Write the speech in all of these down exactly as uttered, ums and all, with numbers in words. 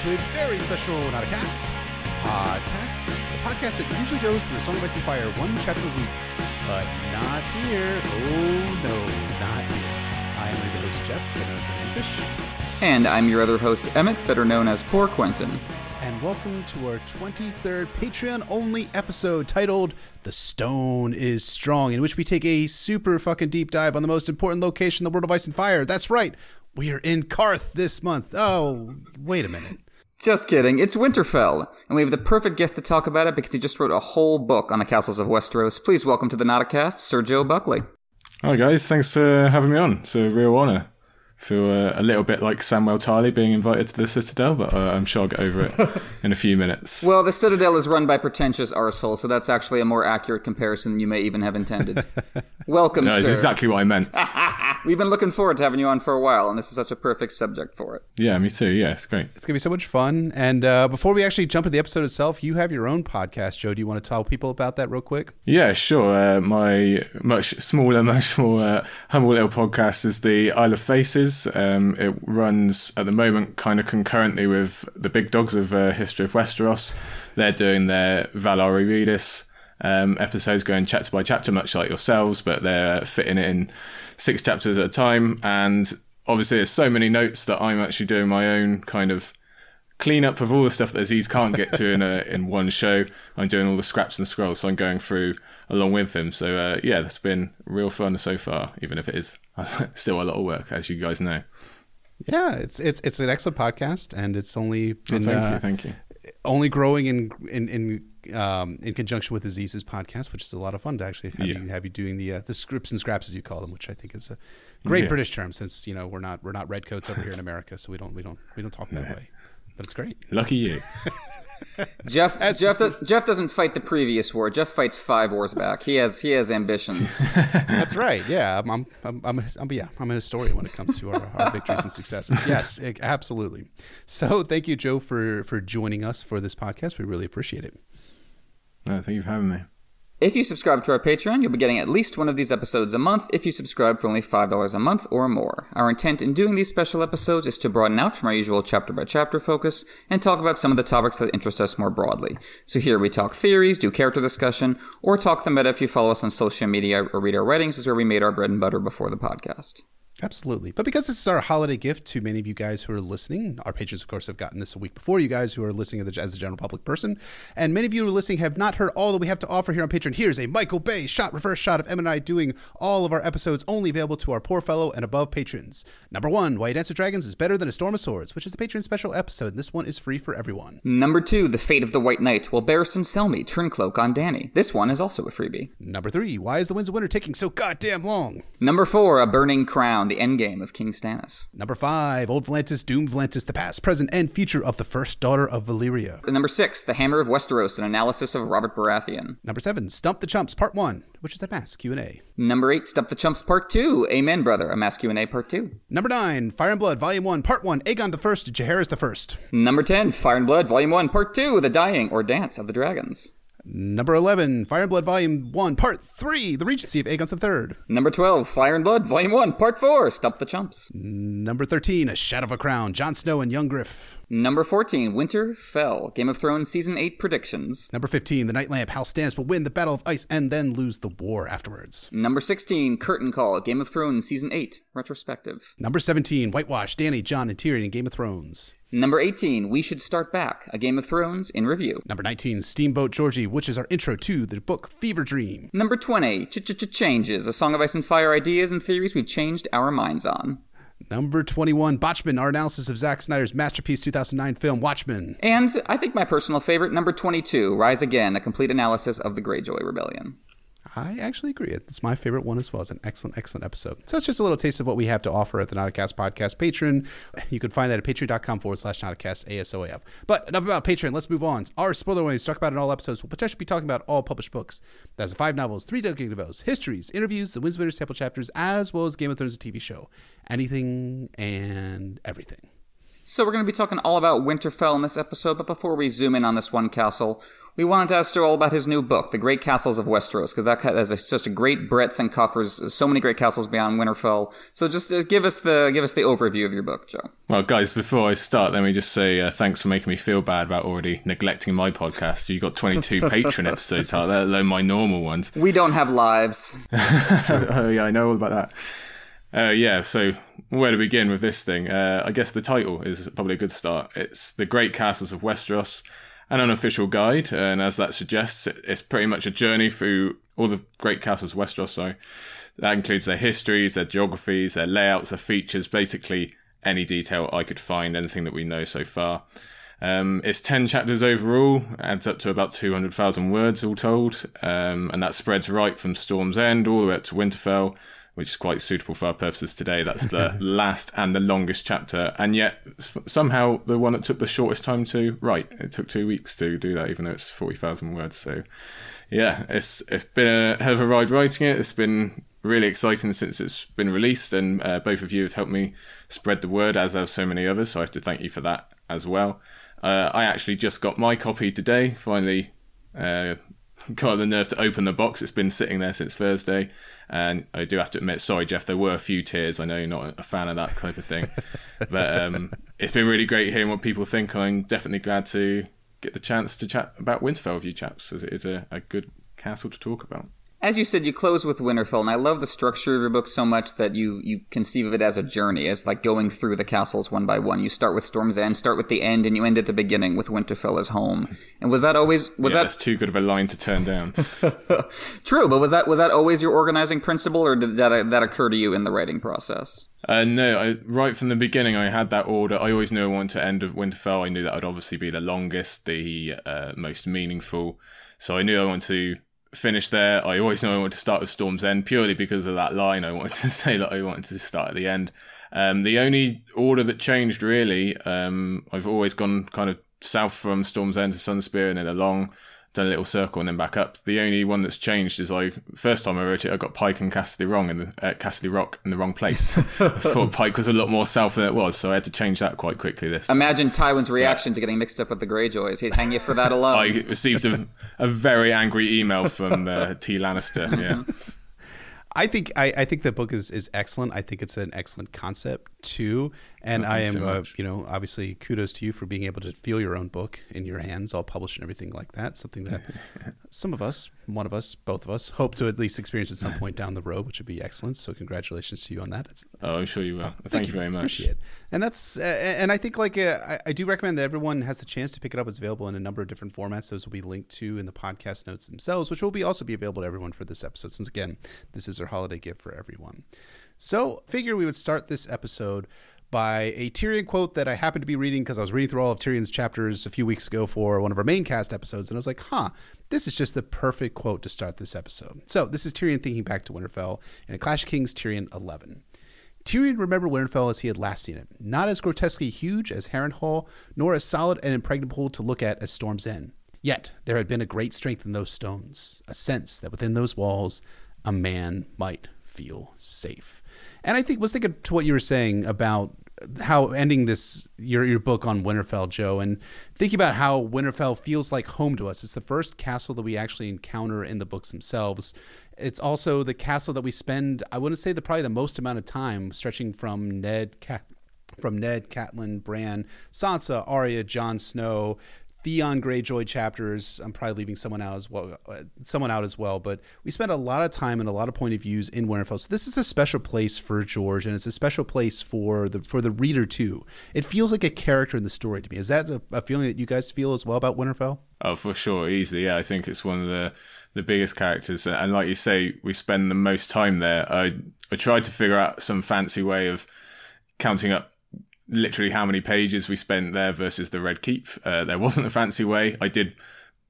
to a very special, not a cast, podcast. The podcast that usually goes through a Song of Ice and Fire one chapter a week, but not here. Oh no, not here. I am your host, Jeff, better known as Benny Fish. And I'm your other host, Emmett, better known as Poor Quentin. And welcome to our twenty-third Patreon-only episode titled The Stone is Strong, in which we take a super fucking deep dive on the most important location in the world of Ice and Fire. That's right. We are in Karth this month. Oh, wait a minute. Just kidding. It's Winterfell. And we have the perfect guest to talk about it because he just wrote a whole book on the castles of Westeros. Please welcome to the Nauticast, Sergio Buckley. Hi, guys. Thanks for having me on. It's a real honor. Feel uh, a little bit like Samwell Tarly being invited to the Citadel, but uh, I'm sure I'll get over it in a few minutes. Well, the Citadel is run by pretentious arseholes, so that's actually a more accurate comparison than you may even have intended. Welcome, no, sir. No, that's exactly what I meant. We've been looking forward to having you on for a while, and this is such a perfect subject for it. Yeah, me too. Yeah, it's great. It's going to be so much fun. And uh, before we actually jump into the episode itself, you have your own podcast, Joe. Do you want to tell people about that real quick? Yeah, sure. Uh, my much smaller, much more uh, humble little podcast is the Isle of Faces. Um, it runs at the moment kind of concurrently with the big dogs of uh, History of Westeros. They're doing their Valari Redis um, episodes going chapter by chapter, much like yourselves, but they're fitting it in six chapters at a time. And obviously there's so many notes that I'm actually doing my own kind of cleanup of all the stuff that Aziz can't get to in a, in one show. I'm doing all the scraps and scrolls, so I'm going through along with him. So uh, yeah, that's been real fun so far, even if it is still a lot of work, as you guys know. Yeah, it's it's it's an excellent podcast, and it's only been oh, thank uh, you, thank you. Only growing in in in um, in conjunction with Aziz's podcast, which is a lot of fun to actually have, yeah. you, have you doing the uh, the scripts and scraps, as you call them, which I think is a great yeah. British term, since you know we're not we're not redcoats over here in America, so we don't we don't we don't talk that yeah. way. But it's great. Lucky you. Jeff That's Jeff does, Jeff doesn't fight the previous war. Jeff fights five wars back. He has he has ambitions. That's right. Yeah, I'm I'm I'm, I'm yeah, I'm a historian when it comes to our, our victories and successes. Yes, it, absolutely. So, thank you, Joe, for for joining us for this podcast. We really appreciate it. No, thank you for having me. If you subscribe to our Patreon, you'll be getting at least one of these episodes a month if you subscribe for only five dollars a month or more. Our intent in doing these special episodes is to broaden out from our usual chapter-by-chapter focus and talk about some of the topics that interest us more broadly. So here we talk theories, do character discussion, or talk the meta if you follow us on social media or read our writings, is where we made our bread and butter before the podcast. Absolutely. But because this is our holiday gift to many of you guys who are listening, our patrons, of course, have gotten this a week before you guys who are listening as a general public person. And many of you who are listening have not heard all that we have to offer here on Patreon. Here's a Michael Bay shot, reverse shot of Em and I doing all of our episodes, only available to our poor fellow and above patrons. Number one, Why You Dance with Dragons is Better Than a Storm of Swords, which is the Patreon special episode. And this one is free for everyone. Number two, The Fate of the White Knight. Will Barristan sell me Turncloak on Dany? This one is also a freebie. Number three, Why Is the Winds of Winter taking so goddamn long? Number four, A Burning Crown. The Endgame of King Stannis. Number five, Old Volantis, Doom Volantis, the past, present, and future of the first daughter of Valyria. Number six, The Hammer of Westeros, an analysis of Robert Baratheon. Number seven, Stump the Chumps, part one, which is a mass Q and A. Number eight, Stump the Chumps, part two, Amen, Brother, a mass Q and A, part two. Number nine, Fire and Blood, volume one, part one, Aegon the First, Jaehaerys the First. Number ten, Fire and Blood, volume one, part two, The Dying or Dance of the Dragons. Number eleven, Fire and Blood, Volume one, Part three, The Regency of Aegon the Third. Number twelve, Fire and Blood, Volume one, Part four, Stump the Chumps. Number thirteen, A Shadow of a Crown, Jon Snow and Young Griff. Number fourteen, Winterfell, Game of Thrones Season eight Predictions. Number fifteen, The Night Lamp, House Stannis will win the Battle of Ice and then lose the war afterwards. Number sixteen, Curtain Call, Game of Thrones Season eight Retrospective. Number seventeen, Whitewash, Dany, Jon, and Tyrion in Game of Thrones. Number eighteen, We Should Start Back, A Game of Thrones in Review. Number nineteen, Steamboat Georgie, which is our intro to the book Fever Dream. Number twenty, Ch-ch-ch-changes, A Song of Ice and Fire ideas and theories we've changed our minds on. Number twenty-one, Botchmen, our analysis of Zack Snyder's masterpiece two thousand nine film, Watchmen. And I think my personal favorite, number twenty-two, Rise Again, a complete analysis of the Greyjoy Rebellion. I actually agree. It's my favorite one as well. It's an excellent, excellent episode. So it's just a little taste of what we have to offer at the Nauticast Podcast Patreon. You can find that at patreon.com forward slash Nauticast ASOAF. But enough about Patreon. Let's move on. Our spoiler waves, talk about in all episodes. We'll potentially be talking about all published books. That's five novels, three dedicated novels, histories, interviews, the Winds of Winter sample chapters, as well as Game of Thrones, a T V show. Anything and everything. So we're going to be talking all about Winterfell in this episode, but before we zoom in on this one castle, we wanted to ask Joe all about his new book, The Great Castles of Westeros, because that has a, such a great breadth and covers so many great castles beyond Winterfell. So just uh, give us the give us the overview of your book, Joe. Well, guys, before I start, let me just say uh, thanks for making me feel bad about already neglecting my podcast. You got twenty-two Patreon episodes out, let alone my normal ones. We don't have lives. Oh, yeah, I know all about that. Uh, yeah, so where to begin with this thing? Uh, I guess the title is probably a good start. It's The Great Castles of Westeros, an unofficial guide, and as that suggests, it's pretty much a journey through all the great castles of Westeros. So that includes their histories, their geographies, their layouts, their features, basically any detail I could find, anything that we know so far. Um, it's ten chapters overall, adds up to about two hundred thousand words all told, um, and that spreads right from Storm's End all the way up to Winterfell, which is quite suitable for our purposes today. That's the last and the longest chapter, and yet somehow the one that took the shortest time to write. It took two weeks to do that, even though it's forty thousand words. So yeah, it's it's been a hell of a ride writing it. It's been really exciting since it's been released, and uh, both of you have helped me spread the word, as have so many others, so I have to thank you for that as well. Uh, I actually just got my copy today, finally uh, got the nerve to open the box. It's been sitting there since Thursday. And I do have to admit, sorry, Jeff, there were a few tears. I know you're not a fan of that type of thing. But um, it's been really great hearing what people think. I'm definitely glad to get the chance to chat about Winterfell with you chaps, as it is a, a good castle to talk about. As you said, you close with Winterfell, and I love the structure of your book so much that you, you conceive of it as a journey. It's like going through the castles one by one. You start with Storm's End, start with the end, and you end at the beginning with Winterfell as home. And was that always... was yeah, that... that's too good of a line to turn down. True, but was that was that always your organizing principle, or did that, that occur to you in the writing process? Uh, no, I, right from the beginning I had that order. I always knew I wanted to end with Winterfell. I knew that would obviously be the longest, the uh, most meaningful. So I knew I wanted to... finish there. I always know I want to start with Storm's End purely because of that line. I wanted to say that I wanted to start at the end. Um, the only order that changed really, um, I've always gone kind of south from Storm's End to Sunspear and then along, done a little circle and then back up. The only one that's changed is I, first time I wrote it, I got Pike and Casterly Rock in the, uh, Casterly Rock in the wrong place. I thought Pike was a lot more south than it was, so I had to change that quite quickly this time. Imagine Tywin's reaction yeah. to getting mixed up with the Greyjoys. He'd hang you for that alone. I received a, a very angry email from uh, T. Lannister, yeah. I think I, I think the book is, is excellent. I think it's an excellent concept too, and I am so uh, you know obviously kudos to you for being able to feel your own book in your hands, all published and everything like that. Something that some of us, one of us, both of us, hope to at least experience at some point down the road, which would be excellent. So congratulations to you on that. It's, oh, I'm sure you will. Oh, thank, thank you very much. Appreciate it. And that's uh, and I think like uh, I, I do recommend that everyone has the chance to pick it up. It's available in a number of different formats. Those will be linked to in the podcast notes themselves, which will be also be available to everyone for this episode. Since again, this is our holiday gift for everyone. So figure we would start this episode by a Tyrion quote that I happened to be reading because I was reading through all of Tyrion's chapters a few weeks ago for one of our main cast episodes. And I was like, huh, this is just the perfect quote to start this episode. So this is Tyrion thinking back to Winterfell in A Clash of Kings, Tyrion eleven. Tyrion remembered Winterfell as he had last seen it, not as grotesquely huge as Harrenhal, nor as solid and impregnable to look at as Storm's End. Yet there had been a great strength in those stones, a sense that within those walls a man might feel safe. And I think was thinking to what you were saying about how ending this your your book on Winterfell, Joe, and thinking about how Winterfell feels like home to us. It's the first castle that we actually encounter in the books themselves. It's also the castle that we spend, I wouldn't say the probably the most amount of time, stretching from Ned, Cat, from Ned, Catelyn, Bran, Sansa, Arya, Jon Snow, Theon Greyjoy chapters. I'm probably leaving someone out as well, someone out as well, but we spent a lot of time and a lot of point of views in Winterfell. So this is a special place for George, and it's a special place for the for the reader too. It feels like a character in the story to me. Is that a, a feeling that you guys feel as well about Winterfell? Oh, for sure, easily. Yeah, I think it's one of the the biggest characters, and like you say, we spend the most time there. I I tried to figure out some fancy way of counting up literally how many pages we spent there versus the Red Keep. Uh, there wasn't a fancy way. I did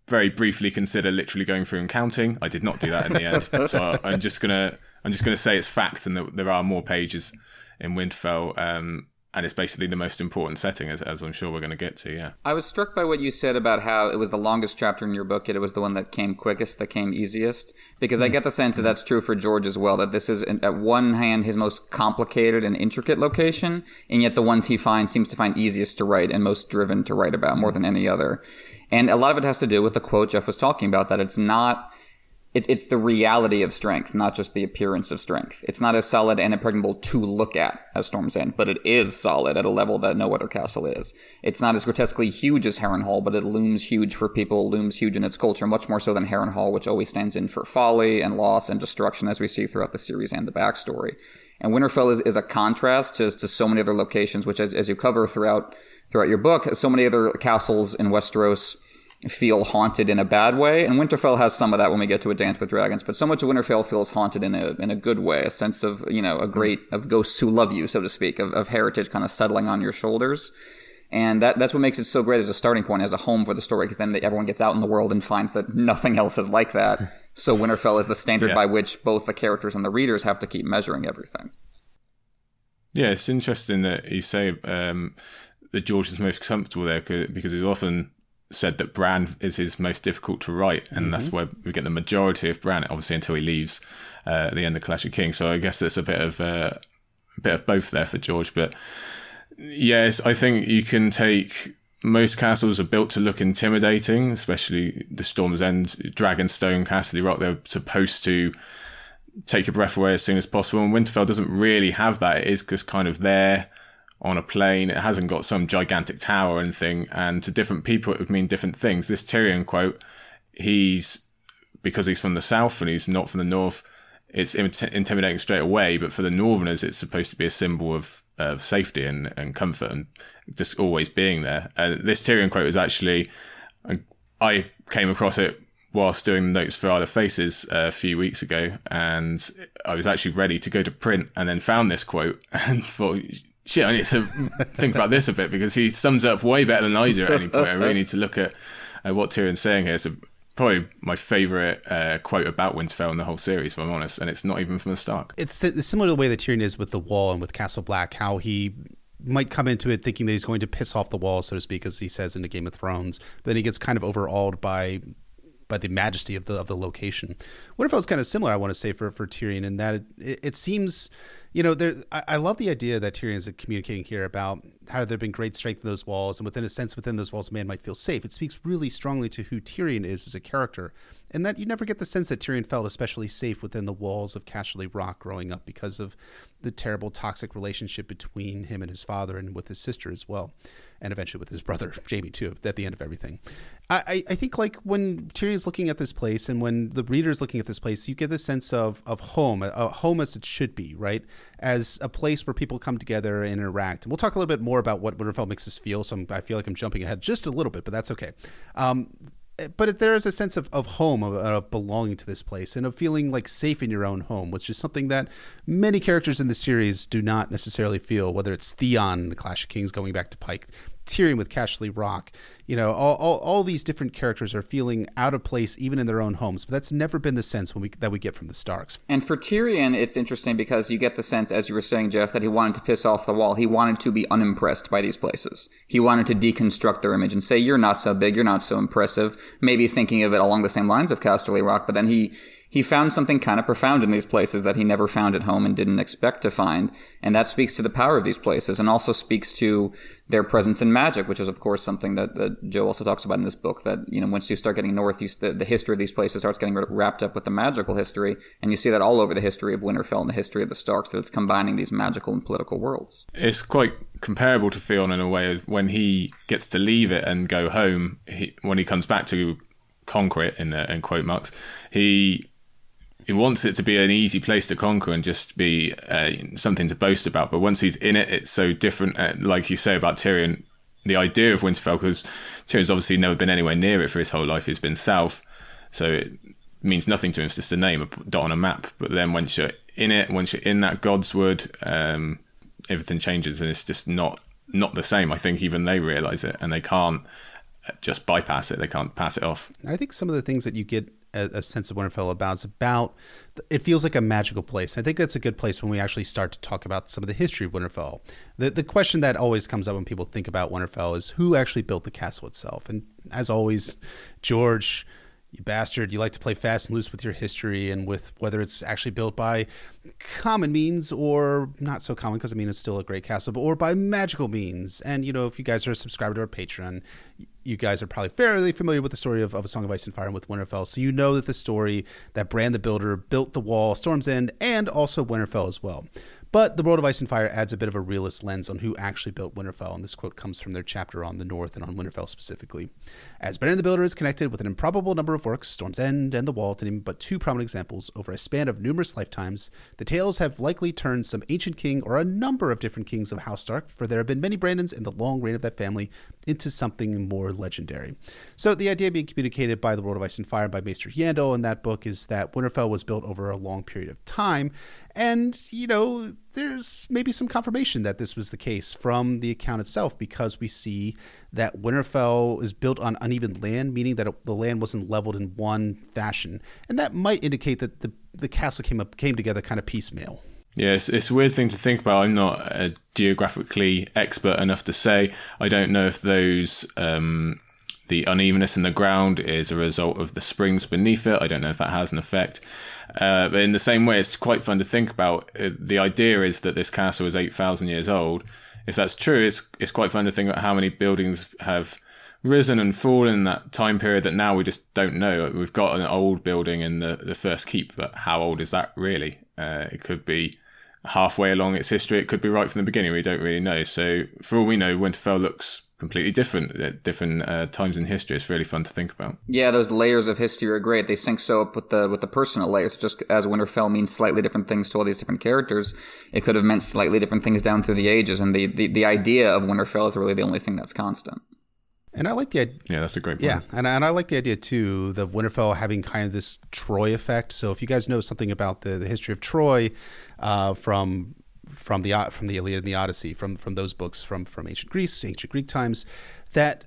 very briefly consider literally going through and counting. I did not do that in the end. So I, I'm just gonna I'm just gonna say it's fact, and that there are more pages in Winterfell. Um, And it's basically the most important setting, as, as I'm sure we're going to get to, yeah. I was struck by what you said about how it was the longest chapter in your book, yet it was the one that came quickest, that came easiest. Because mm. I get the sense that that's true for George as well, that this is, at one hand, his most complicated and intricate location, and yet the ones he finds seems to find easiest to write and most driven to write about more than any other. And a lot of it has to do with the quote Jeff was talking about, that it's not... It, it's the reality of strength, not just the appearance of strength. It's not as solid and impregnable to look at as Storm's End, but it is solid at a level that no other castle is. It's not as grotesquely huge as Harrenhal, but it looms huge for people, looms huge in its culture, much more so than Harrenhal, which always stands in for folly and loss and destruction, as we see throughout the series and the backstory. And Winterfell is, is a contrast to, to so many other locations, which, as, as you cover throughout throughout your book, so many other castles in Westeros feel haunted in a bad way, and Winterfell has some of that when we get to A Dance with Dragons, but so much of Winterfell feels haunted in a in a good way, a sense of, you know, a great, of ghosts who love you, so to speak, of, of heritage kind of settling on your shoulders. And that that's what makes it so great as a starting point, as a home for the story, because then everyone gets out in the world and finds that nothing else is like that. So Winterfell is the standard yeah. by which both the characters and the readers have to keep measuring everything. Yeah, it's interesting that you say um, that George is most comfortable there, because he's often said that Bran is his most difficult to write, and mm-hmm. that's where we get the majority of Bran, obviously, until he leaves uh, at the end of Clash of Kings. So I guess it's a bit of uh, a bit of both there for George. But yes, I think you can take most castles are built to look intimidating, especially the Storm's End, Dragonstone, Casterly Rock. They're supposed to take your breath away as soon as possible, and Winterfell doesn't really have that. It is just kind of there on a plane. It hasn't got some gigantic tower or anything, and to different people it would mean different things. This Tyrion quote, he's, because he's from the south and he's not from the north, it's intimidating straight away, but for the northerners it's supposed to be a symbol of, of safety and, and comfort and just always being there. And uh, this Tyrion quote is actually, I came across it whilst doing notes for Isle of Faces a few weeks ago, and I was actually ready to go to print and then found this quote and thought, shit, I need to think about this a bit, because he sums up way better than I do at any point. I really need to look at uh, what Tyrion's saying here. So probably my favourite uh, quote about Winterfell in the whole series, if I'm honest, and it's not even from the start. It's similar to the way that Tyrion is with the Wall and with Castle Black, how he might come into it thinking that he's going to piss off the Wall, so to speak, as he says in the Game of Thrones. But then he gets kind of overawed by by the majesty of the of the location. Winterfell's kind of similar, I want to say, for, for Tyrion, in that it, it, it seems... You know, there. I, I love the idea that Tyrion's communicating here about how there have been great strength in those walls, and within a sense, within those walls, a man might feel safe. It speaks really strongly to who Tyrion is as a character, and that you never get the sense that Tyrion felt especially safe within the walls of Casterly Rock growing up, because of the terrible toxic relationship between him and his father, and with his sister as well, and eventually with his brother, Jaime, too, at the end of everything. I, I think, like, when Tyrion's looking at this place, and when the reader's looking at this place, you get the sense of, of home, a home as it should be, right? As a place where people come together and interact. And we'll talk a little bit more about what Winterfell makes us feel, so I'm, I feel like I'm jumping ahead just a little bit, but that's okay. Um, but there is a sense of, of home, of, of belonging to this place, and of feeling like safe in your own home, which is something that many characters in the series do not necessarily feel, whether it's Theon in The Clash of Kings going back to Pike, Tyrion with Casterly Rock. You know, all, all all these different characters are feeling out of place even in their own homes, but that's never been the sense when we that we get from the Starks. And for Tyrion, it's interesting because you get the sense, as you were saying, Jeff, that he wanted to piss off the Wall. He wanted to be unimpressed by these places. He wanted to deconstruct their image and say, you're not so big, you're not so impressive, maybe thinking of it along the same lines of Casterly Rock, but then he... He found something kind of profound in these places that he never found at home and didn't expect to find. And that speaks to the power of these places, and also speaks to their presence in magic, which is, of course, something that, that Joe also talks about in this book, that, you know, once you start getting north, you, the, the history of these places starts getting wrapped up with the magical history. And you see that all over the history of Winterfell and the history of the Starks, that it's combining these magical and political worlds. It's quite comparable to Theon in a way, as when he gets to leave it and go home, he, when he comes back to conquer it, in, uh, in quote marks, he... He wants it to be an easy place to conquer and just be uh, something to boast about. But once he's in it, it's so different. Uh, like you say about Tyrion, the idea of Winterfell, because Tyrion's obviously never been anywhere near it for his whole life. He's been south, so it means nothing to him. It's just a name, a dot on a map. But then once you're in it, once you're in that Godswood, um, everything changes, and it's just not, not the same. I think even they realise it, and they can't just bypass it. They can't pass it off. I think some of the things that you get a sense of Winterfell about. It's about, it feels like a magical place. I think that's a good place when we actually start to talk about some of the history of Winterfell. The the question that always comes up when people think about Winterfell is who actually built the castle itself. And as always, George, you bastard, you like to play fast and loose with your history and with whether it's actually built by common means or not so common, because I mean, it's still a great castle, but or by magical means. And, you know, if you guys are a subscriber to our Patreon, you guys are probably fairly familiar with the story of, of A Song of Ice and Fire and with Winterfell. So you know that the story that Bran the Builder built the wall, Storm's End, and also Winterfell as well. But The World of Ice and Fire adds a bit of a realist lens on who actually built Winterfell, and this quote comes from their chapter on the North and on Winterfell specifically. As Bran the Builder is connected with an improbable number of works, Storm's End and The Wall, to name but two prominent examples, over a span of numerous lifetimes, the tales have likely turned some ancient king or a number of different kings of House Stark, for there have been many Brandons in the long reign of that family, into something more legendary. So the idea being communicated by The World of Ice and Fire by Maester Yandel in that book is that Winterfell was built over a long period of time, and, you know, there's maybe some confirmation that this was the case from the account itself, because we see that Winterfell is built on uneven land, meaning that it, the land wasn't leveled in one fashion. And that might indicate that the, the castle came up, came together kind of piecemeal. Yeah, it's, it's a weird thing to think about. I'm not a geographically expert enough to say. I don't know if those... Um The unevenness in the ground is a result of the springs beneath it. I don't know if that has an effect. Uh, but in the same way, it's quite fun to think about. The idea is that this castle is eight thousand years old. If that's true, it's, it's quite fun to think about how many buildings have risen and fallen in that time period that now we just don't know. We've got an old building in the, the first keep, but how old is that really? Uh, it could be halfway along its history. It could be right from the beginning. We don't really know. So for all we know, Winterfell looks completely different at different uh, times in history. It's really fun to think about. Yeah, those layers of history are great. They sync so up with the with the personal layers. Just as Winterfell means slightly different things to all these different characters, it could have meant slightly different things down through the ages. And the, the, the idea of Winterfell is really the only thing that's constant. And I like the idea. Yeah, that's a great point. Yeah, and I, and I like the idea, too, of Winterfell having kind of this Troy effect. So if you guys know something about the, the history of Troy uh, from... from the from the Iliad and the Odyssey, from from those books from from ancient Greece, ancient Greek times, that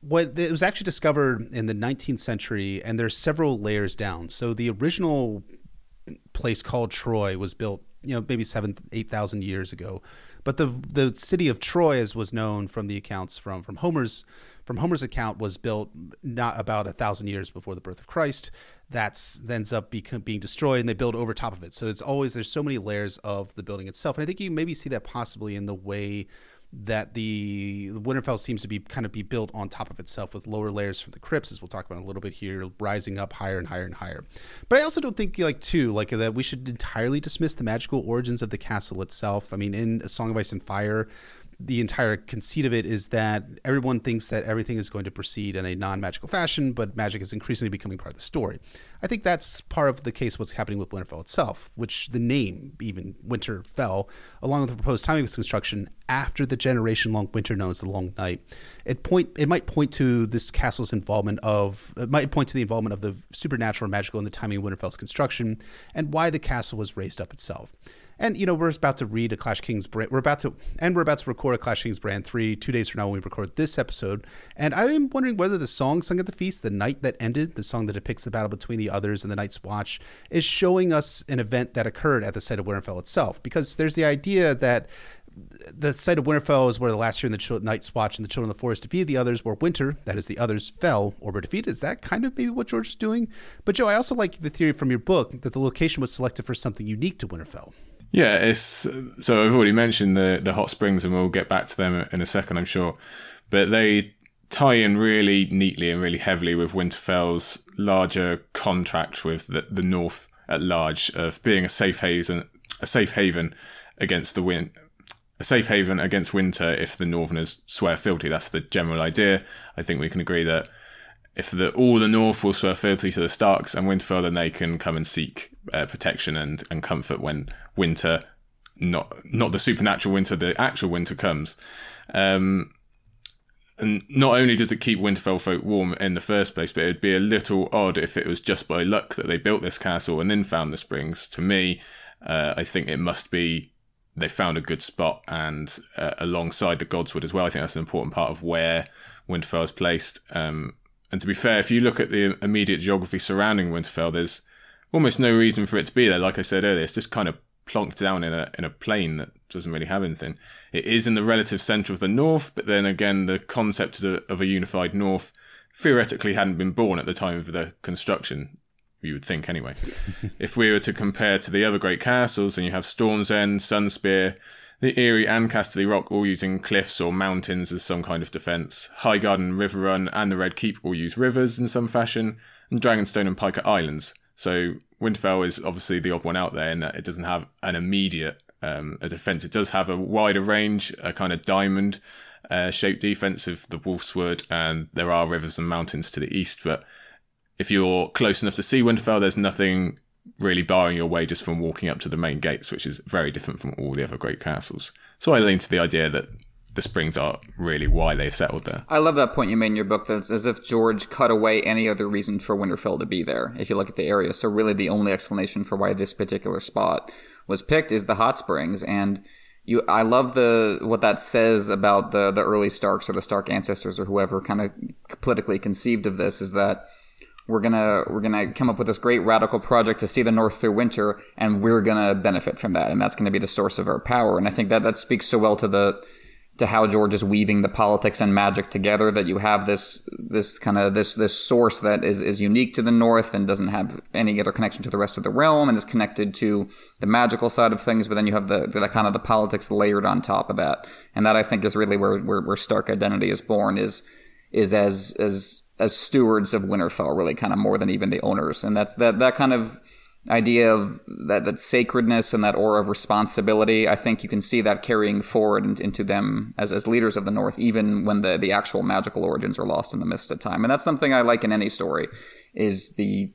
what it was actually discovered in the nineteenth century, and there's several layers down. So the original place called Troy was built, you know, maybe seven, eight thousand years ago, but the the city of Troy, as was known from the accounts from from Homer's from Homer's account, was built not about a thousand years before the birth of Christ. That's ends up become, being destroyed, and they build over top of it. So it's always, there's so many layers of the building itself. And I think you maybe see that possibly in the way that the Winterfell seems to be kind of be built on top of itself, with lower layers from the crypts, as we'll talk about in a little bit here, rising up higher and higher and higher. But I also don't think like too like that we should entirely dismiss the magical origins of the castle itself. I mean, in A Song of Ice and Fire, the entire conceit of it is that everyone thinks that everything is going to proceed in a non-magical fashion, but magic is increasingly becoming part of the story. I think that's part of the case what's happening with Winterfell itself, which the name, even Winterfell, along with the proposed timing of its construction after the generation-long winter known as the Long Night, it point it might point to this castle's involvement of it might point to the involvement of the supernatural and magical in the timing of Winterfell's construction and why the castle was raised up itself. And, you know, we're about to read a Clash Kings brand. We're about to, and we're about to record a Clash Kings brand three, two days from now when we record this episode. And I am wondering whether the song sung at the feast, the night that ended, the song that depicts the battle between the others and the Night's Watch, is showing us an event that occurred at the site of Winterfell itself. Because there's the idea that the site of Winterfell is where the last year in the Chil- Night's Watch and the Children of the Forest defeated the others, where winter, that is the others, fell or were defeated. Is that kind of maybe what George is doing? But Joe, I also like the theory from your book that the location was selected for something unique to Winterfell. Yeah, it's so I've already mentioned the, the hot springs, and we'll get back to them in a second, I'm sure. But they tie in really neatly and really heavily with Winterfell's larger contract with the, the North at large of being a safe haven, a safe haven against the wind, a safe haven against winter if the Northerners swear fealty. That's the general idea. I think we can agree that if the, all the North will swear fealty to the Starks and Winterfell, then they can come and seek uh, protection and, and comfort when winter, not not the supernatural winter, the actual winter comes. Um, and not only does it keep Winterfell folk warm in the first place, but it would be a little odd if it was just by luck that they built this castle and then found the springs. To me, uh, I think it must be they found a good spot, and uh, alongside the Godswood as well. I think that's an important part of where Winterfell is placed. Um And to be fair, if you look at the immediate geography surrounding Winterfell, there's almost no reason for it to be there. Like I said earlier, it's just kind of plonked down in a in a plain that doesn't really have anything. It is in the relative centre of the north, but then again, the concept of a unified north theoretically hadn't been born at the time of the construction, you would think anyway. If we were to compare to the other great castles, and you have Storm's End, Sunspear, the Eyrie and Casterly Rock all using cliffs or mountains as some kind of defence. Highgarden and River Run and the Red Keep all use rivers in some fashion, and Dragonstone and Pika Islands. So Winterfell is obviously the odd one out there in that it doesn't have an immediate um, a defence. It does have a wider range, a kind of diamond uh, shaped defence of the Wolf's Wood, and there are rivers and mountains to the east, but if you're close enough to see Winterfell, there's nothing really barring your way just from walking up to the main gates, which is very different from all the other great castles. So I lean to the idea that the Springs are really why they settled there. I love that point you made in your book, that it's as if George cut away any other reason for Winterfell to be there, if you look at the area. So really the only explanation for why this particular spot was picked is the hot springs. And you, I love the what that says about the, the early Starks or the Stark ancestors or whoever kind of politically conceived of this, is that We're gonna we're gonna come up with this great radical project to see the North through winter, and we're gonna benefit from that, and that's gonna be the source of our power. And I think that that speaks so well to the to how George is weaving the politics and magic together, that you have this this kind of this this source that is is unique to the North and doesn't have any other connection to the rest of the realm, and is connected to the magical side of things. But then you have the, the kind of the politics layered on top of that, and that I think is really where where, where Stark identity is born. Is is as as as stewards of Winterfell, really, kind of more than even the owners. And that's that, that kind of idea of that, that sacredness and that aura of responsibility. I think you can see that carrying forward in, into them as, as leaders of the North, even when the, the actual magical origins are lost in the mist of time. And that's something I like in any story, is the,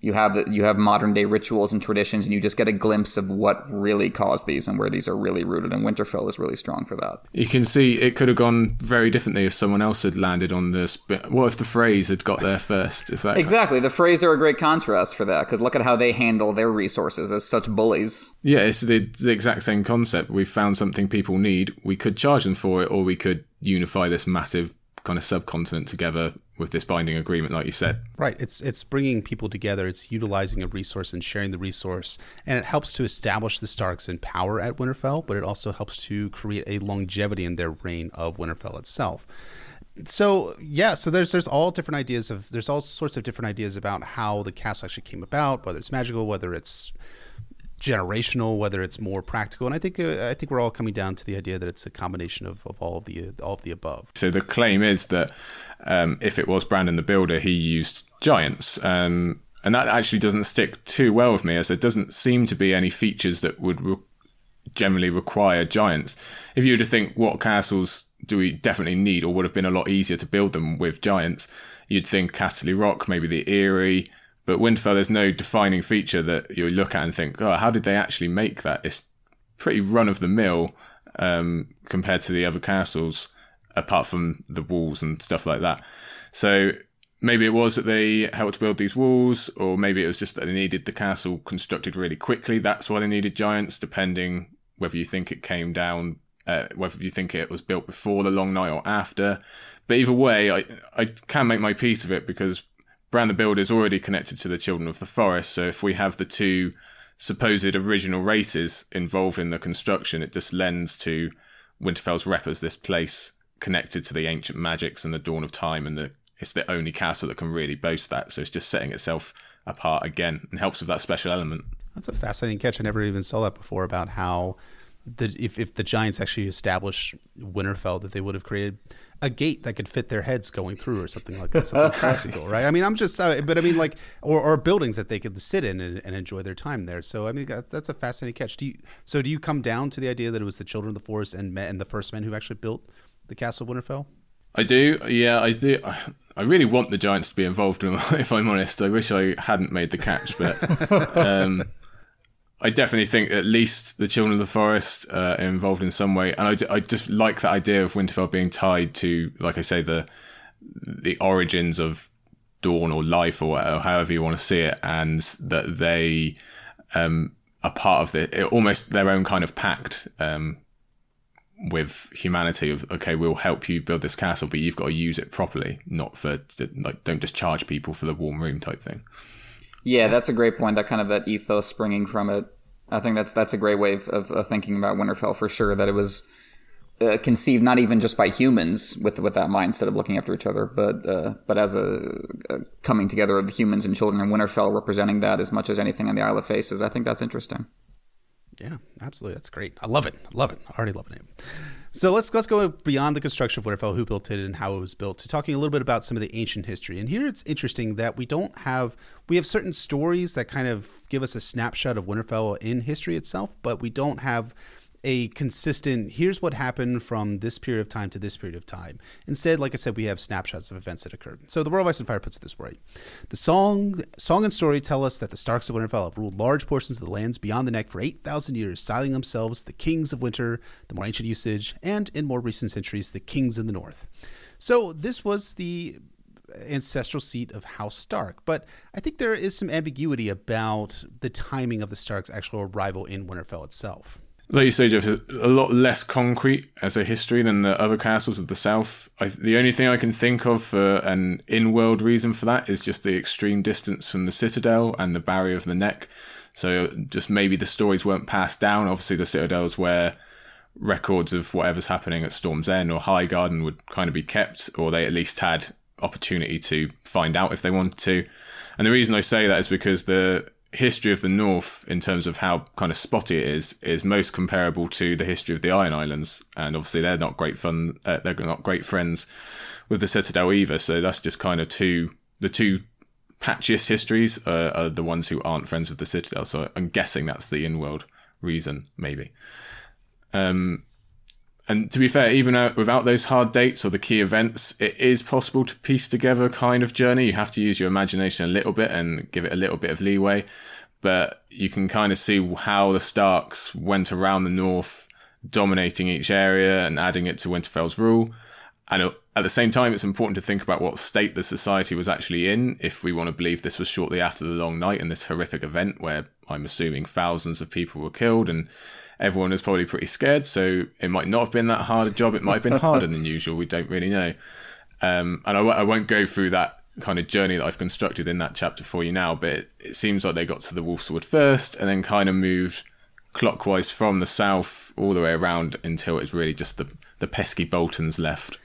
you have the, you have modern day rituals and traditions, and you just get a glimpse of what really caused these and where these are really rooted. And Winterfell is really strong for that. You can see it could have gone very differently if someone else had landed on this. But what if the Freys had got there first? If that exactly. Happened? The Freys are a great contrast for that, because look at how they handle their resources as such bullies. Yeah, it's the, the exact same concept. We found something people need. We could charge them for it, or we could unify this massive kind of subcontinent together with this binding agreement, like you said. Right. It's it's bringing people together. It's utilizing a resource and sharing the resource. And it helps to establish the Starks in power at Winterfell, but it also helps to create a longevity in their reign of Winterfell itself. So, yeah, so there's there's all different ideas of, there's all sorts of different ideas about how the castle actually came about, whether it's magical, whether it's generational, whether it's more practical, and I think uh, I think we're all coming down to the idea that it's a combination of, of all of the all of the above. So the claim is that um, if it was Brandon the Builder, he used giants, um, and that actually doesn't stick too well with me, as there doesn't seem to be any features that would re- generally require giants. If you were to think what castles do we definitely need, or would have been a lot easier to build them with giants, you'd think Casterly Rock, maybe the Eyrie. But Winterfell, there's no defining feature that you look at and think, oh, how did they actually make that? It's pretty run-of-the-mill um, compared to the other castles, apart from the walls and stuff like that. So maybe it was that they helped build these walls, or maybe it was just that they needed the castle constructed really quickly. That's why they needed giants, depending whether you think it came down, uh, whether you think it was built before the Long Night or after. But either way, I, I can make my piece of it, because Bran the Builder is already connected to the Children of the Forest, so if we have the two supposed original races involved in the construction, it just lends to Winterfell's rep as this place connected to the ancient magics and the dawn of time, and the, it's the only castle that can really boast that, so it's just setting itself apart again and helps with that special element. That's a fascinating catch. I never even saw that before, about how the, if, if the giants actually established Winterfell, that they would have created a gate that could fit their heads going through or something like that, something practical, right? I mean, I'm just, but I mean, like, or, or buildings that they could sit in and, and enjoy their time there. So, I mean, that's a fascinating catch. Do you, so do you come down to the idea that it was the Children of the Forest and men, and the first men who actually built the Castle of Winterfell? I do, yeah, I do. I really want the giants to be involved in, if I'm honest. I wish I hadn't made the catch, but um, I definitely think at least the Children of the Forest uh, are involved in some way. And I, d- I just like that idea of Winterfell being tied to, like I say, the the origins of dawn or life, or, or however you want to see it, and that they um, are part of the, almost their own kind of pact, um, with humanity of, okay, we'll help you build this castle, but you've got to use it properly, not for, like, don't just charge people for the warm room type thing. Yeah, that's a great point. That kind of that ethos springing from it. I think that's that's a great way of, of, of thinking about Winterfell for sure, that it was uh, conceived not even just by humans with with that mindset of looking after each other, but uh, but as a, a coming together of the humans and children, and Winterfell representing that as much as anything on the Isle of Faces. I think that's interesting. Yeah, absolutely. That's great. I love it. I love it. I already love it. So let's let's go beyond the construction of Winterfell, who built it and how it was built, to talking a little bit about some of the ancient history. And here it's interesting that we don't have, we have certain stories that kind of give us a snapshot of Winterfell in history itself, but we don't have a consistent, here's what happened from this period of time to this period of time. Instead, like I said, we have snapshots of events that occurred. So the World of Ice and Fire puts it this way. The song song and story tell us that the Starks of Winterfell have ruled large portions of the lands beyond the Neck for eight thousand years, styling themselves the Kings of Winter, the more ancient usage, and in more recent centuries, the Kings in the North. So this was the ancestral seat of House Stark, but I think there is some ambiguity about the timing of the Starks' actual arrival in Winterfell itself. Like you say, Jeff, it's a lot less concrete as a history than the other castles of the south. I, the only thing I can think of for an in-world reason for that is just the extreme distance from the citadel and the barrier of the Neck. So just maybe the stories weren't passed down. Obviously, the citadel's where records of whatever's happening at Storm's End or Highgarden would kind of be kept, or they at least had opportunity to find out if they wanted to. And the reason I say that is because the history of the North, in terms of how kind of spotty it is, is most comparable to the history of the Iron Islands, and obviously they're not great fun. Uh, they're not great friends with the Citadel either. So that's just kind of two. The two patchiest histories uh, are the ones who aren't friends with the Citadel. So I'm guessing that's the in-world reason, maybe. Um, and to be fair, even without those hard dates or the key events, it is possible to piece together a kind of journey. You have to use your imagination a little bit and give it a little bit of leeway. But you can kind of see how the Starks went around the North, dominating each area and adding it to Winterfell's rule. And at the same time, it's important to think about what state the society was actually in, if we want to believe this was shortly after the Long Night and this horrific event where I'm assuming thousands of people were killed and everyone was probably pretty scared. So it might not have been that hard a job. It might have been harder than usual. We don't really know. Um, and I, w- I won't go through that kind of journey that I've constructed in that chapter for you now, but it, it seems like they got to the Wolfsward first and then kind of moved clockwise from the south all the way around until it's really just the, the pesky Boltons left.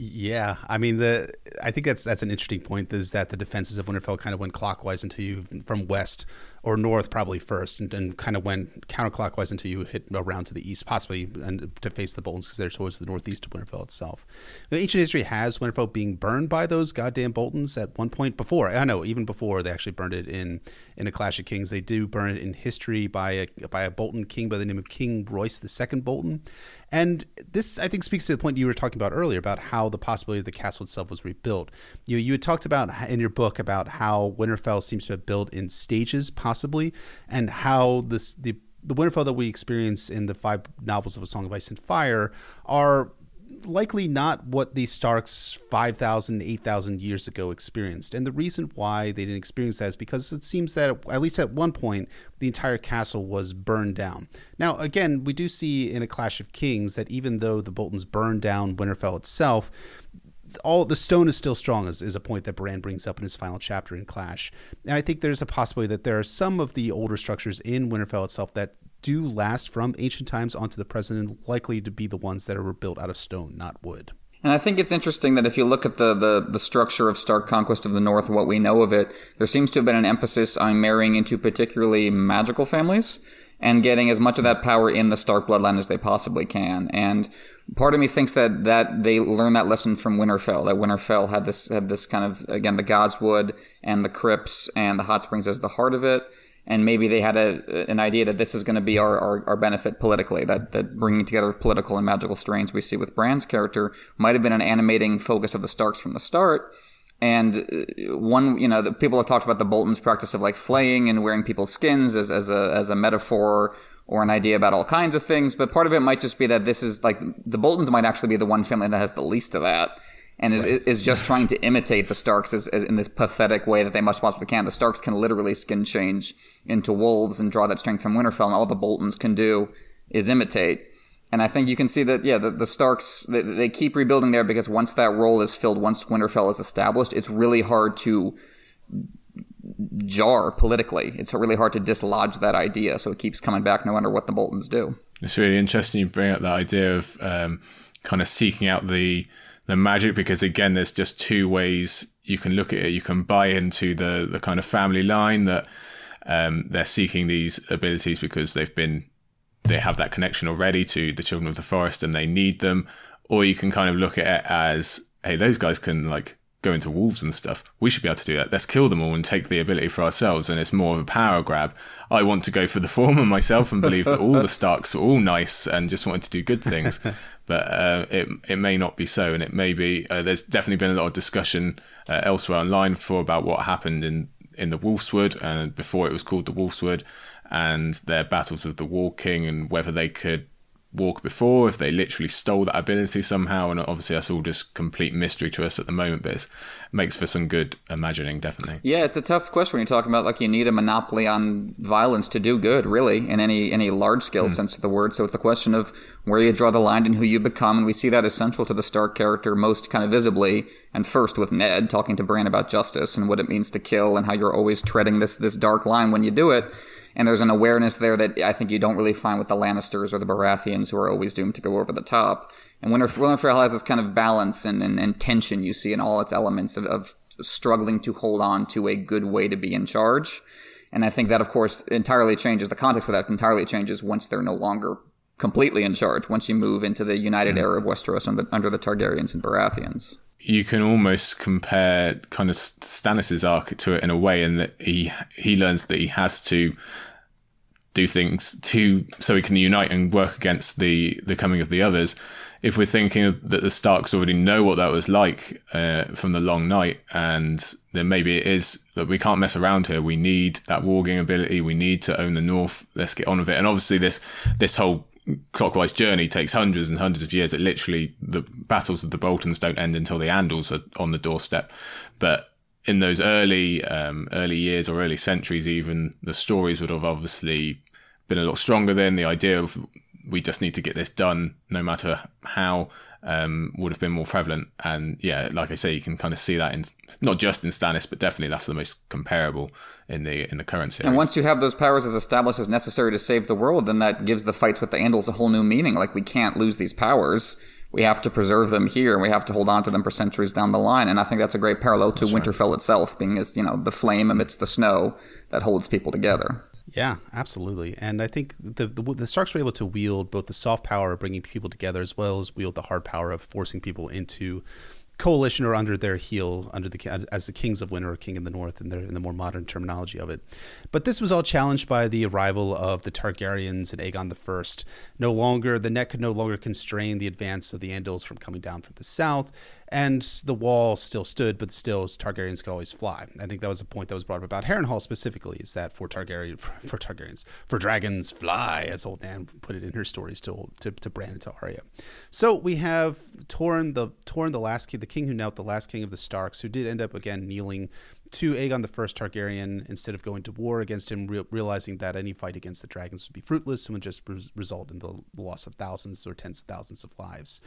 Yeah, I mean, the I think that's that's an interesting point, is that the defenses of Winterfell kind of went clockwise until you, from west or north probably first, and, and kind of went counterclockwise until you hit around to the east, possibly, and to face the Boltons, because they're towards the northeast of Winterfell itself. The ancient history has Winterfell being burned by those goddamn Boltons at one point before. I know, even before they actually burned it in, in A Clash of Kings. They do burn it in history by a, by a Bolton king by the name of King Royce the Second Bolton. And this, I think, speaks to the point you were talking about earlier about how the possibility of the castle itself was rebuilt. You you had talked about in your book about how Winterfell seems to have built in stages, possibly, and how this the, the Winterfell that we experience in the five novels of A Song of Ice and Fire are likely not what the Starks five thousand, eight thousand years ago experienced. And the reason why they didn't experience that is because it seems that, at least at one point, the entire castle was burned down. Now, again, we do see in A Clash of Kings that even though the Boltons burned down Winterfell itself, all the stone is still strong, is, is a point that Bran brings up in his final chapter in Clash. And I think there's a possibility that there are some of the older structures in Winterfell itself that do last from ancient times onto the present, and likely to be the ones that are built out of stone, not wood. And I think it's interesting that if you look at the, the, the structure of Stark Conquest of the North, what we know of it, there seems to have been an emphasis on marrying into particularly magical families and getting as much of that power in the Stark bloodline as they possibly can. And part of me thinks that, that they learned that lesson from Winterfell, that Winterfell had this had this kind of, again, the Godswood and the crypts and the hot springs as the heart of it. And maybe they had a, an idea that this is going to be our, our, our benefit politically, that, that bringing together political and magical strains we see with Bran's character might have been an animating focus of the Starks from the start. And one, you know, the people have talked about the Boltons' practice of like flaying and wearing people's skins as, as a, as a metaphor or an idea about all kinds of things. But part of it might just be that this is like the Boltons might actually be the one family that has the least of that. And is right. is just trying to imitate the Starks as, as in this pathetic way that they much possibly can. The Starks can literally skin change into wolves and draw that strength from Winterfell, and all the Boltons can do is imitate. And I think you can see that, yeah, the, the Starks, they, they keep rebuilding there because once that role is filled, once Winterfell is established, it's really hard to jar politically. It's really hard to dislodge that idea. So it keeps coming back no matter what the Boltons do. It's really interesting you bring up that idea of um, kind of seeking out the the magic, because, again, there's just two ways you can look at it. You can buy into the, the kind of family line that um, they're seeking these abilities because they've been... they have that connection already to the Children of the Forest and they need them. Or you can kind of look at it as, hey, those guys can like go into wolves and stuff. We should be able to do that. Let's kill them all and take the ability for ourselves. And it's more of a power grab. I want to go for the former myself and believe that all the Starks are all nice and just wanted to do good things. But uh, it it may not be so. And it may be, uh, there's definitely been a lot of discussion uh, elsewhere online before about what happened in, in the Wolfswood and before it was called the Wolfswood, and their battles with the walking and whether they could walk before, if they literally stole that ability somehow. And obviously that's all just complete mystery to us at the moment, but it makes for some good imagining, definitely. Yeah, it's a tough question when you're talking about, like, you need a monopoly on violence to do good, really, in any any large-scale mm. sense of the word. So it's the question of where you draw the line and who you become, and we see that as central to the Stark character most kind of visibly, and first with Ned talking to Bran about justice and what it means to kill and how you're always treading this this dark line when you do it. And there's an awareness there that I think you don't really find with the Lannisters or the Baratheons, who are always doomed to go over the top. And Winterfell has this kind of balance and, and, and tension you see in all its elements of, of struggling to hold on to a good way to be in charge. And I think that, of course, entirely changes. The context for that entirely changes once they're no longer completely in charge, once you move into the United Era of Westeros under, under the Targaryens and Baratheons. You can almost compare kind of Stannis's arc to it in a way, in that he he learns that he has to do things to so he can unite and work against the the coming of the others. If we're thinking that the Starks already know what that was like uh, from the Long Night, and then maybe it is that we can't mess around here. We need that warging ability. We need to own the North. Let's get on with it. And obviously this this whole clockwise journey takes hundreds and hundreds of years. It literally, the battles of the Boltons don't end until the Andals are on the doorstep. But in those early um, early years or early centuries even, the stories would have obviously been a lot stronger then. The idea of we just need to get this done no matter how um, would have been more prevalent. And yeah, like I say, you can kind of see that in not just in Stannis, but definitely that's the most comparable in the in the current series. And once you have those powers as established as necessary to save the world, then that gives the fights with the Andals a whole new meaning. Like, we can't lose these powers. We have to preserve them here, and we have to hold on to them for centuries down the line. And I think that's a great parallel to that's Winterfell right. itself, being as, you know, the flame amidst the snow that holds people together. Yeah, absolutely. And I think the, the the Starks were able to wield both the soft power of bringing people together as well as wield the hard power of forcing people into coalition or under their heel, under the as the kings of winter or king in the north in the, in the more modern terminology of it. But this was all challenged by the arrival of the Targaryens and Aegon the First. No longer, the net could no longer constrain the advance of the Andals from coming down from the south, and the wall still stood, but still Targaryens could always fly. I think that was a point that was brought up about Harrenhal specifically, is that for Targaryen, for, for Targaryens, for dragons fly, as old Nan put it in her stories to to, to Bran and to Arya. So we have Torn, the Torn, the last king, the king who knelt, the last king of the Starks, who did end up again kneeling to Aegon the First Targaryen instead of going to war against him, re- realizing that any fight against the dragons would be fruitless and would just re- result in the loss of thousands or tens of thousands of lives.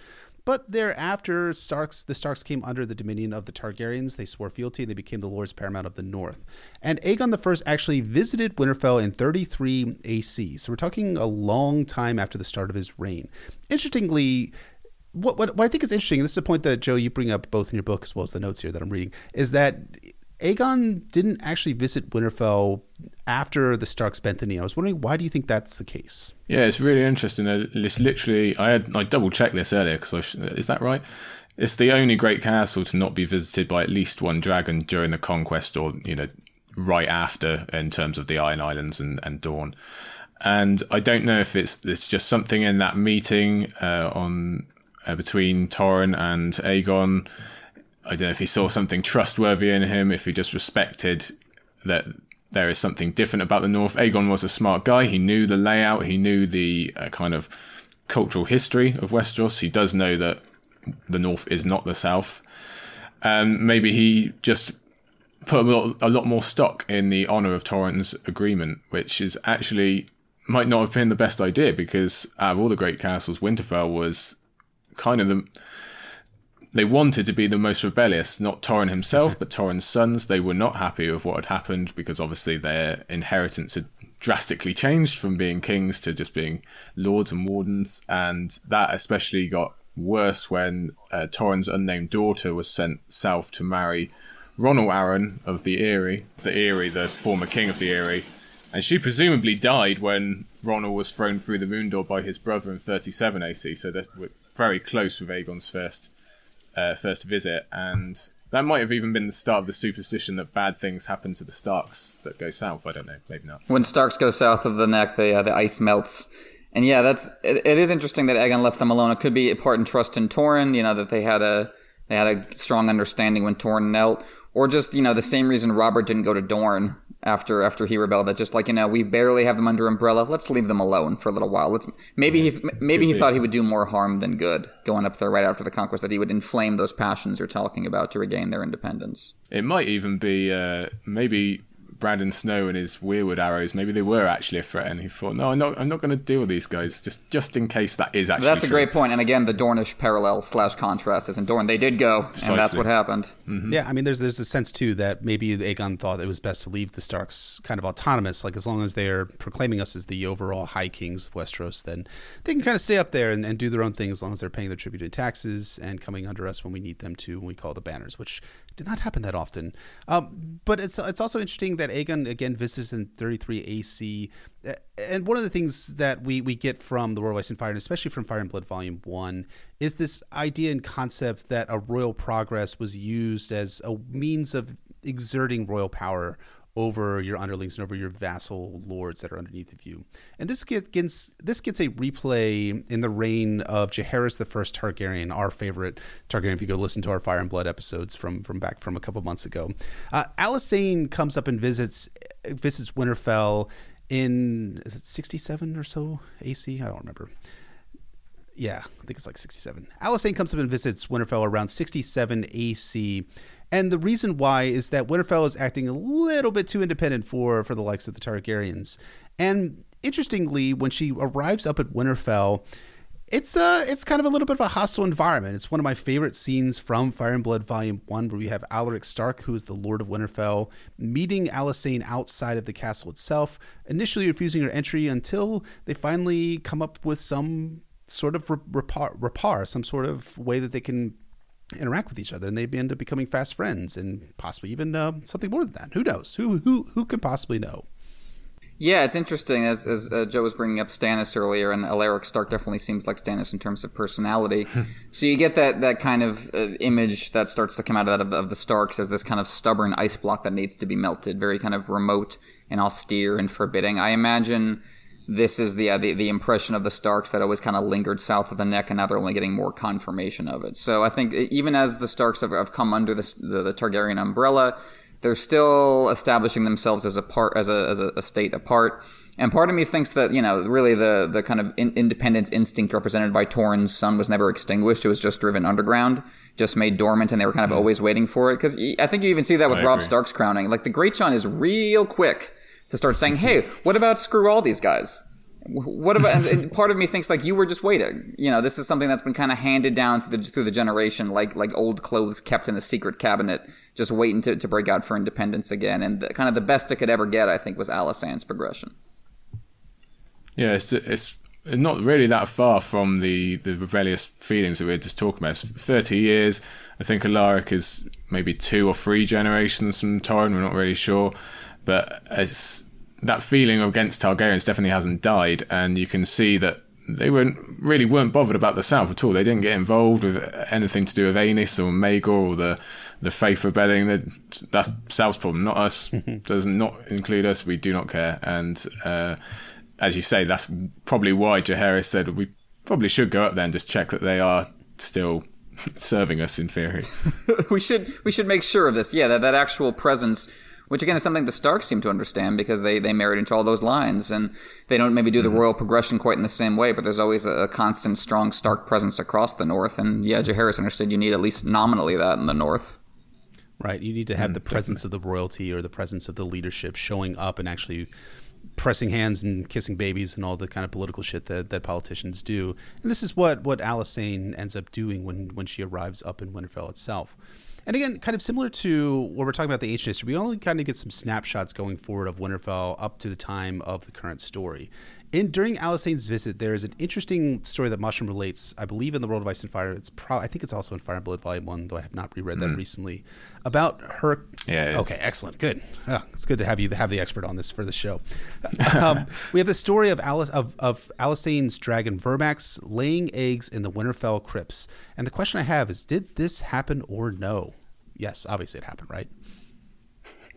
But thereafter, Starks, the Starks came under the dominion of the Targaryens. They swore fealty, and they became the Lords Paramount of the North. And Aegon the First actually visited Winterfell in thirty-three A C. So we're talking a long time after the start of his reign. Interestingly, what, what, what I think is interesting, and this is a point that, Joe, you bring up both in your book as well as the notes here that I'm reading, is that Aegon didn't actually visit Winterfell after the Starks bent the knee. I was wondering, why do you think that's the case? Yeah, it's really interesting. It's literally, I had, I double checked this earlier, because is that right? It's the only great castle to not be visited by at least one dragon during the conquest, or, you know, right after, in terms of the Iron Islands and, and Dawn. And I don't know if it's it's just something in that meeting uh, on uh, between Torrin and Aegon. I don't know if he saw something trustworthy in him, if he just respected that there is something different about the North. Aegon was a smart guy. He knew the layout. He knew the uh, kind of cultural history of Westeros. He does know that the North is not the South. Um, maybe he just put a lot, a lot more stock in the honour of Torrent's agreement, which is actually might not have been the best idea, because out of all the great castles, Winterfell was kind of the... They wanted to be the most rebellious, not Torrin himself, but Torrin's sons. They were not happy with what had happened, because obviously their inheritance had drastically changed from being kings to just being lords and wardens. And that especially got worse when uh, Torrin's unnamed daughter was sent south to marry Ronald Arryn of the Eyrie, the Eyrie, the former king of the Eyrie. And she presumably died when Ronald was thrown through the moon door by his brother in thirty-seven A C, so that we're very close with Aegon's first Uh, first visit, and that might have even been the start of the superstition that bad things happen to the Starks that go south. I don't know, maybe not. When Starks go south of the Neck, the uh, the ice melts, and yeah, that's it, it is interesting that Aegon left them alone. It could be a part in trust in Torrin, you know, that they had a they had a strong understanding when Torrin knelt, or just, you know, the same reason Robert didn't go to Dorne after after he rebelled. That just like, you know, we barely have them under umbrella. Let's leave them alone for a little while. Let's maybe he maybe he thought he would do more harm than good going up there right after the conquest, that he would inflame those passions you're talking about to regain their independence. It might even be uh, maybe Brandon Snow and his weirwood arrows, maybe they were actually a threat, and he thought, no, I'm not, I'm not going to deal with these guys, just just in case that is actually That's a true. Great point, and again, the Dornish parallel slash contrast is in Dorne. They did go, Precisely. And that's what happened. Mm-hmm. Yeah, I mean, there's there's a sense, too, that maybe Aegon thought it was best to leave the Starks kind of autonomous, like as long as they're proclaiming us as the overall high kings of Westeros, then they can kind of stay up there and, and do their own thing, as long as they're paying their tribute and taxes and coming under us when we need them to, when we call the banners, which did not happen that often. Um, but it's it's also interesting that Aegon again visits in thirty-three A C, and one of the things that we, we get from the Royal Ice and Fire, and especially from Fire and Blood Volume One, is this idea and concept that a royal progress was used as a means of exerting royal power over your underlings and over your vassal lords that are underneath of you. And this gets this gets a replay in the reign of Jaehaerys the First Targaryen, our favorite Targaryen, if you go listen to our Fire and Blood episodes from, from back from a couple months ago. Uh, Alicene comes up and visits visits Winterfell in, is it sixty-seven or so A C? I don't remember. Yeah, I think it's like sixty-seven. Alicene comes up and visits Winterfell around sixty-seven A C, and the reason why is that Winterfell is acting a little bit too independent for, for the likes of the Targaryens. And interestingly, when she arrives up at Winterfell, it's a, it's kind of a little bit of a hostile environment. It's one of my favorite scenes from Fire and Blood Volume one, where we have Alaric Stark, who is the Lord of Winterfell, meeting Alicene outside of the castle itself, initially refusing her entry until they finally come up with some sort of rapport, rapport some sort of way that they can interact with each other, and they end up becoming fast friends, and possibly even uh, something more than that. Who knows? Who who who can possibly know? Yeah, it's interesting, as as uh, Joe was bringing up Stannis earlier, and Alaric Stark definitely seems like Stannis in terms of personality. So you get that that kind of uh, image that starts to come out of that of, of the Starks as this kind of stubborn ice block that needs to be melted, very kind of remote and austere and forbidding. I imagine this is the, uh, the the impression of the Starks that always kind of lingered south of the Neck, and now they're only getting more confirmation of it. So I think even as the Starks have, have come under the, the the Targaryen umbrella, they're still establishing themselves as a part as a as a state apart. And part of me thinks that, you know, really the the kind of in, independence instinct represented by Torrin's son was never extinguished. It was just driven underground, just made dormant, and they were kind of mm. always waiting for it. Because I think you even see that with I Robb agree. Stark's crowning. Like the Great John is real quick to start saying, hey, what about screw all these guys? What about, and, and part of me thinks like you were just waiting. You know, this is something that's been kind of handed down through the, through the generation, like like old clothes kept in a secret cabinet, just waiting to, to break out for independence again. And the, kind of the best it could ever get, I think, was Alice's progression. Yeah, it's, it's not really that far from the, the rebellious feelings that we were just talking about. It's thirty years, I think Alaric is maybe two or three generations from Torrin, we're not really sure. But it's, that feeling against Targaryens definitely hasn't died, and you can see that they weren't really weren't bothered about the South at all. They didn't get involved with anything to do with Aenys or Maegor or the, the Faith rebelling. That's South's problem, not us. Does not include us. We do not care. And uh, as you say, that's probably why Jaehaerys said we probably should go up there and just check that they are still serving us in theory. we should we should make sure of this. Yeah, that, that actual presence, which again is something the Starks seem to understand because they, they married into all those lines, and they don't maybe do the royal progression quite in the same way, but there's always a, a constant strong Stark presence across the North. And yeah, Jaehaerys understood you need at least nominally that in the North. Right. You need to have mm, the presence definitely. of the royalty or the presence of the leadership showing up and actually pressing hands and kissing babies and all the kind of political shit that, that politicians do. And this is what, what Alicene ends up doing when, when she arrives up in Winterfell itself. And again, kind of similar to what we're talking about the ancient history, we only kind of get some snapshots going forward of Winterfell up to the time of the current story. In during Alicene's visit, there is an interesting story that Mushroom relates, I believe, in The World of Ice and Fire. It's probably I think it's also in Fire and Blood Volume One, though I have not reread mm-hmm. that recently. About her. Yeah. Okay. Excellent. Good. Oh, it's good to have you have the expert on this for the show. um, we have the story of Alice of of Alicene's dragon Vermax laying eggs in the Winterfell crypts, and the question I have is, did this happen or no? Yes, obviously it happened, right?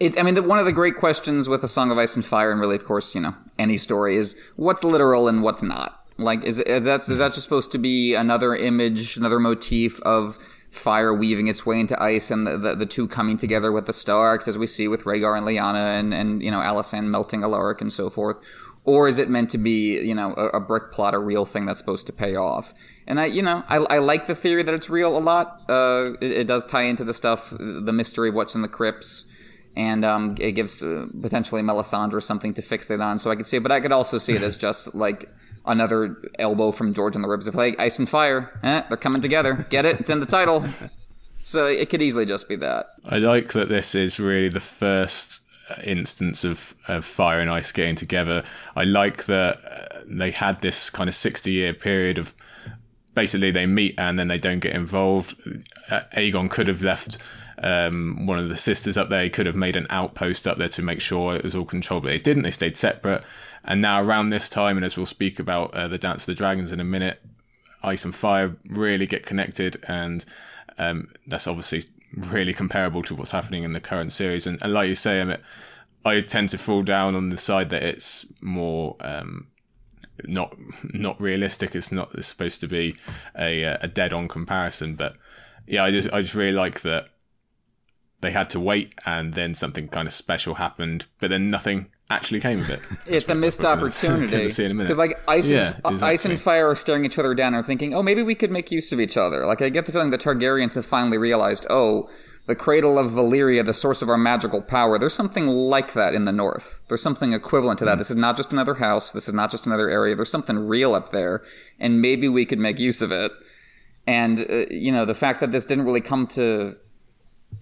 It's, I mean, the, one of the great questions with A Song of Ice and Fire, and really, of course, you know, any story, is what's literal and what's not. Like, is, is, that, is that just supposed to be another image, another motif of fire weaving its way into ice and the, the, the two coming together with the Starks, as we see with Rhaegar and Lyanna and, and you know, Alicent melting Alaric and so forth? Or is it meant to be, you know, a, a brick plot, a real thing that's supposed to pay off? And I, you know, I, I like the theory that it's real a lot. Uh, it, it does tie into the stuff, the mystery of what's in the crypts. And um, it gives uh, potentially Melisandre something to fix it on, so I could see it. But I could also see it as just like another elbow from George in the ribs of like ice and fire. Eh, they're coming together. Get it? It's in the title. So it could easily just be that. I like that this is really the first instance of, of fire and ice getting together. I like that uh, they had this kind of sixty-year period of basically they meet and then they don't get involved. Uh, Aegon could have left... Um, one of the sisters up there could have made an outpost up there to make sure it was all controlled, but they didn't. They stayed separate. And now around this time, and as we'll speak about uh, the Dance of the Dragons in a minute, ice and fire really get connected. And um, that's obviously really comparable to what's happening in the current series. And, and like you say, Emmett, I tend to fall down on the side that it's more... Um, not not realistic. It's not it's supposed to be a, a dead-on comparison. But yeah, I just I just really like that they had to wait, and then something kind of special happened, but then nothing actually came of it. That's it's a missed opportunity. Because like ice, yeah, and, exactly. ice and fire are staring each other down and are thinking, oh, maybe we could make use of each other. Like I get the feeling the Targaryens have finally realized, oh, the cradle of Valyria, the source of our magical power, there's something like that in the north. There's something equivalent to that. Mm. This is not just another house. This is not just another area. There's something real up there, and maybe we could make use of it. And, uh, you know, the fact that this didn't really come to...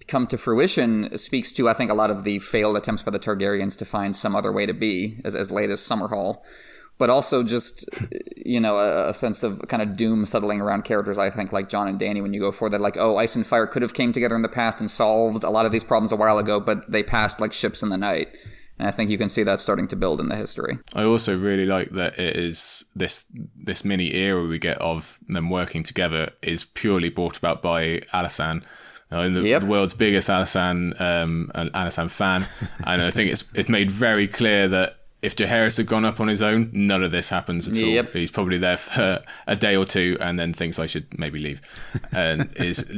come to fruition speaks to, I think, a lot of the failed attempts by the Targaryens to find some other way to be as, as late as Summerhall, but also just, you know, a, a sense of kind of doom settling around characters, I think, like Jon and Dany when you go forward. They're like, oh, ice and fire could have came together in the past and solved a lot of these problems a while ago, but they passed like ships in the night. And I think you can see that starting to build in the history. I also really like that it is this this mini era we get of them working together is purely brought about by Alicent. I'm the, yep. the world's biggest Alicent, um, Alicent fan, and I think it's it's made very clear that if Jaehaerys had gone up on his own, none of this happens at yep. all. He's probably there for a day or two and then thinks I should maybe leave. And is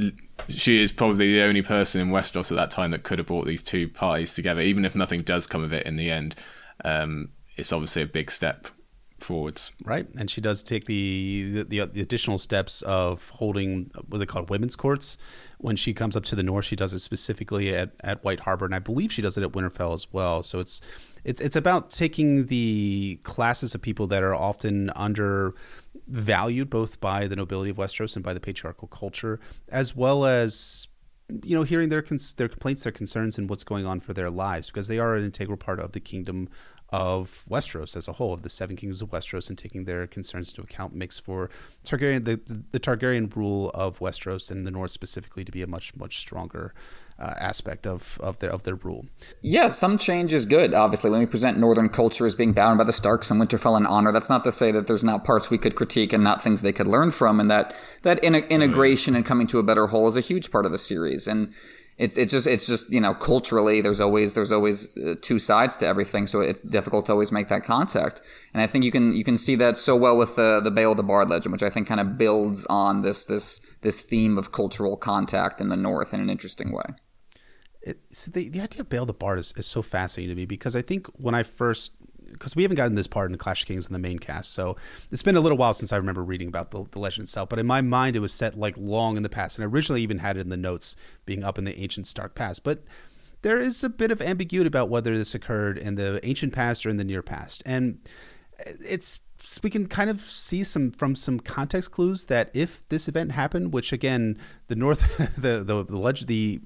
she is probably the only person in Westeros at that time that could have brought these two parties together, even if nothing does come of it in the end. Um, it's obviously a big step forwards, right? And she does take the the, the additional steps of holding what they call women's courts. When she comes up to the north, she does it specifically at, at White Harbor, and I believe she does it at Winterfell as well. So it's it's it's about taking the classes of people that are often undervalued, both by the nobility of Westeros and by the patriarchal culture, as well as, you know, hearing their cons- their complaints, their concerns, and what's going on for their lives, because they are an integral part of the kingdom of Westeros as a whole, of the Seven Kingdoms of Westeros, and taking their concerns into account makes for Targaryen, the, the, the Targaryen rule of Westeros and the North specifically to be a much, much stronger uh, aspect of, of their of their rule. Yeah, some change is good, obviously. When we present Northern culture as being bound by the Starks and Winterfell in honor, that's not to say that there's not parts we could critique and not things they could learn from, and that, that in- integration and coming to a better whole is a huge part of the series. And It's it's just it's just you know culturally there's always there's always uh, two sides to everything, so it's difficult to always make that contact. And I think you can you can see that so well with the the Bale the Bard legend, which I think kind of builds on this this this theme of cultural contact in the North in an interesting way. It, so the the idea of Bale the Bard is, is so fascinating to me, because I think when I first because we haven't gotten this part in Clash of Kings in the main cast, so it's been a little while since I remember reading about the, the legend itself, but in my mind it was set like long in the past, and I originally even had it in the notes being up in the ancient Stark past, but there is a bit of ambiguity about whether this occurred in the ancient past or in the near past. And it's we can kind of see some from some context clues that if this event happened, which again, the North, the the the, leg- the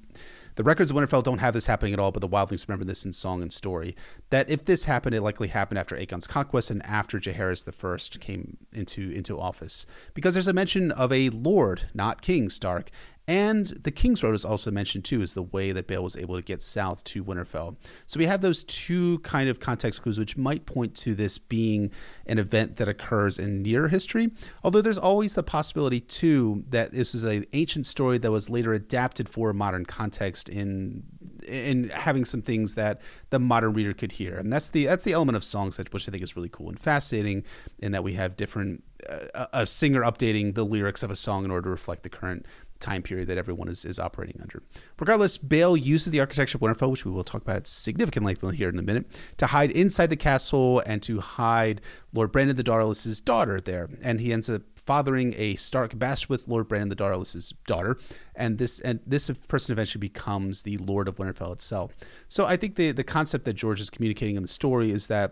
The records of Winterfell don't have this happening at all, but the wildlings remember this in song and story. That if this happened, it likely happened after Aegon's conquest and after Jaehaerys the First came into into office. Because there's a mention of a lord, not King Stark, and the King's Road is also mentioned too, is the way that Bale was able to get south to Winterfell. So we have those two kind of context clues, which might point to this being an event that occurs in near history. Although there's always the possibility too that this is an ancient story that was later adapted for a modern context in in having some things that the modern reader could hear. And that's the that's the element of songs, that which I think is really cool and fascinating, in that we have different uh, a singer updating the lyrics of a song in order to reflect the current time period that everyone is, is operating under. Regardless, Bale uses the architecture of Winterfell, which we will talk about at significant length here in a minute, to hide inside the castle and to hide Lord Brandon the Daenerys's daughter there. And he ends up fathering a Stark bastard with Lord Brandon the Daenerys's daughter, and this and this person eventually becomes the Lord of Winterfell itself. So I think the the concept that George is communicating in the story is that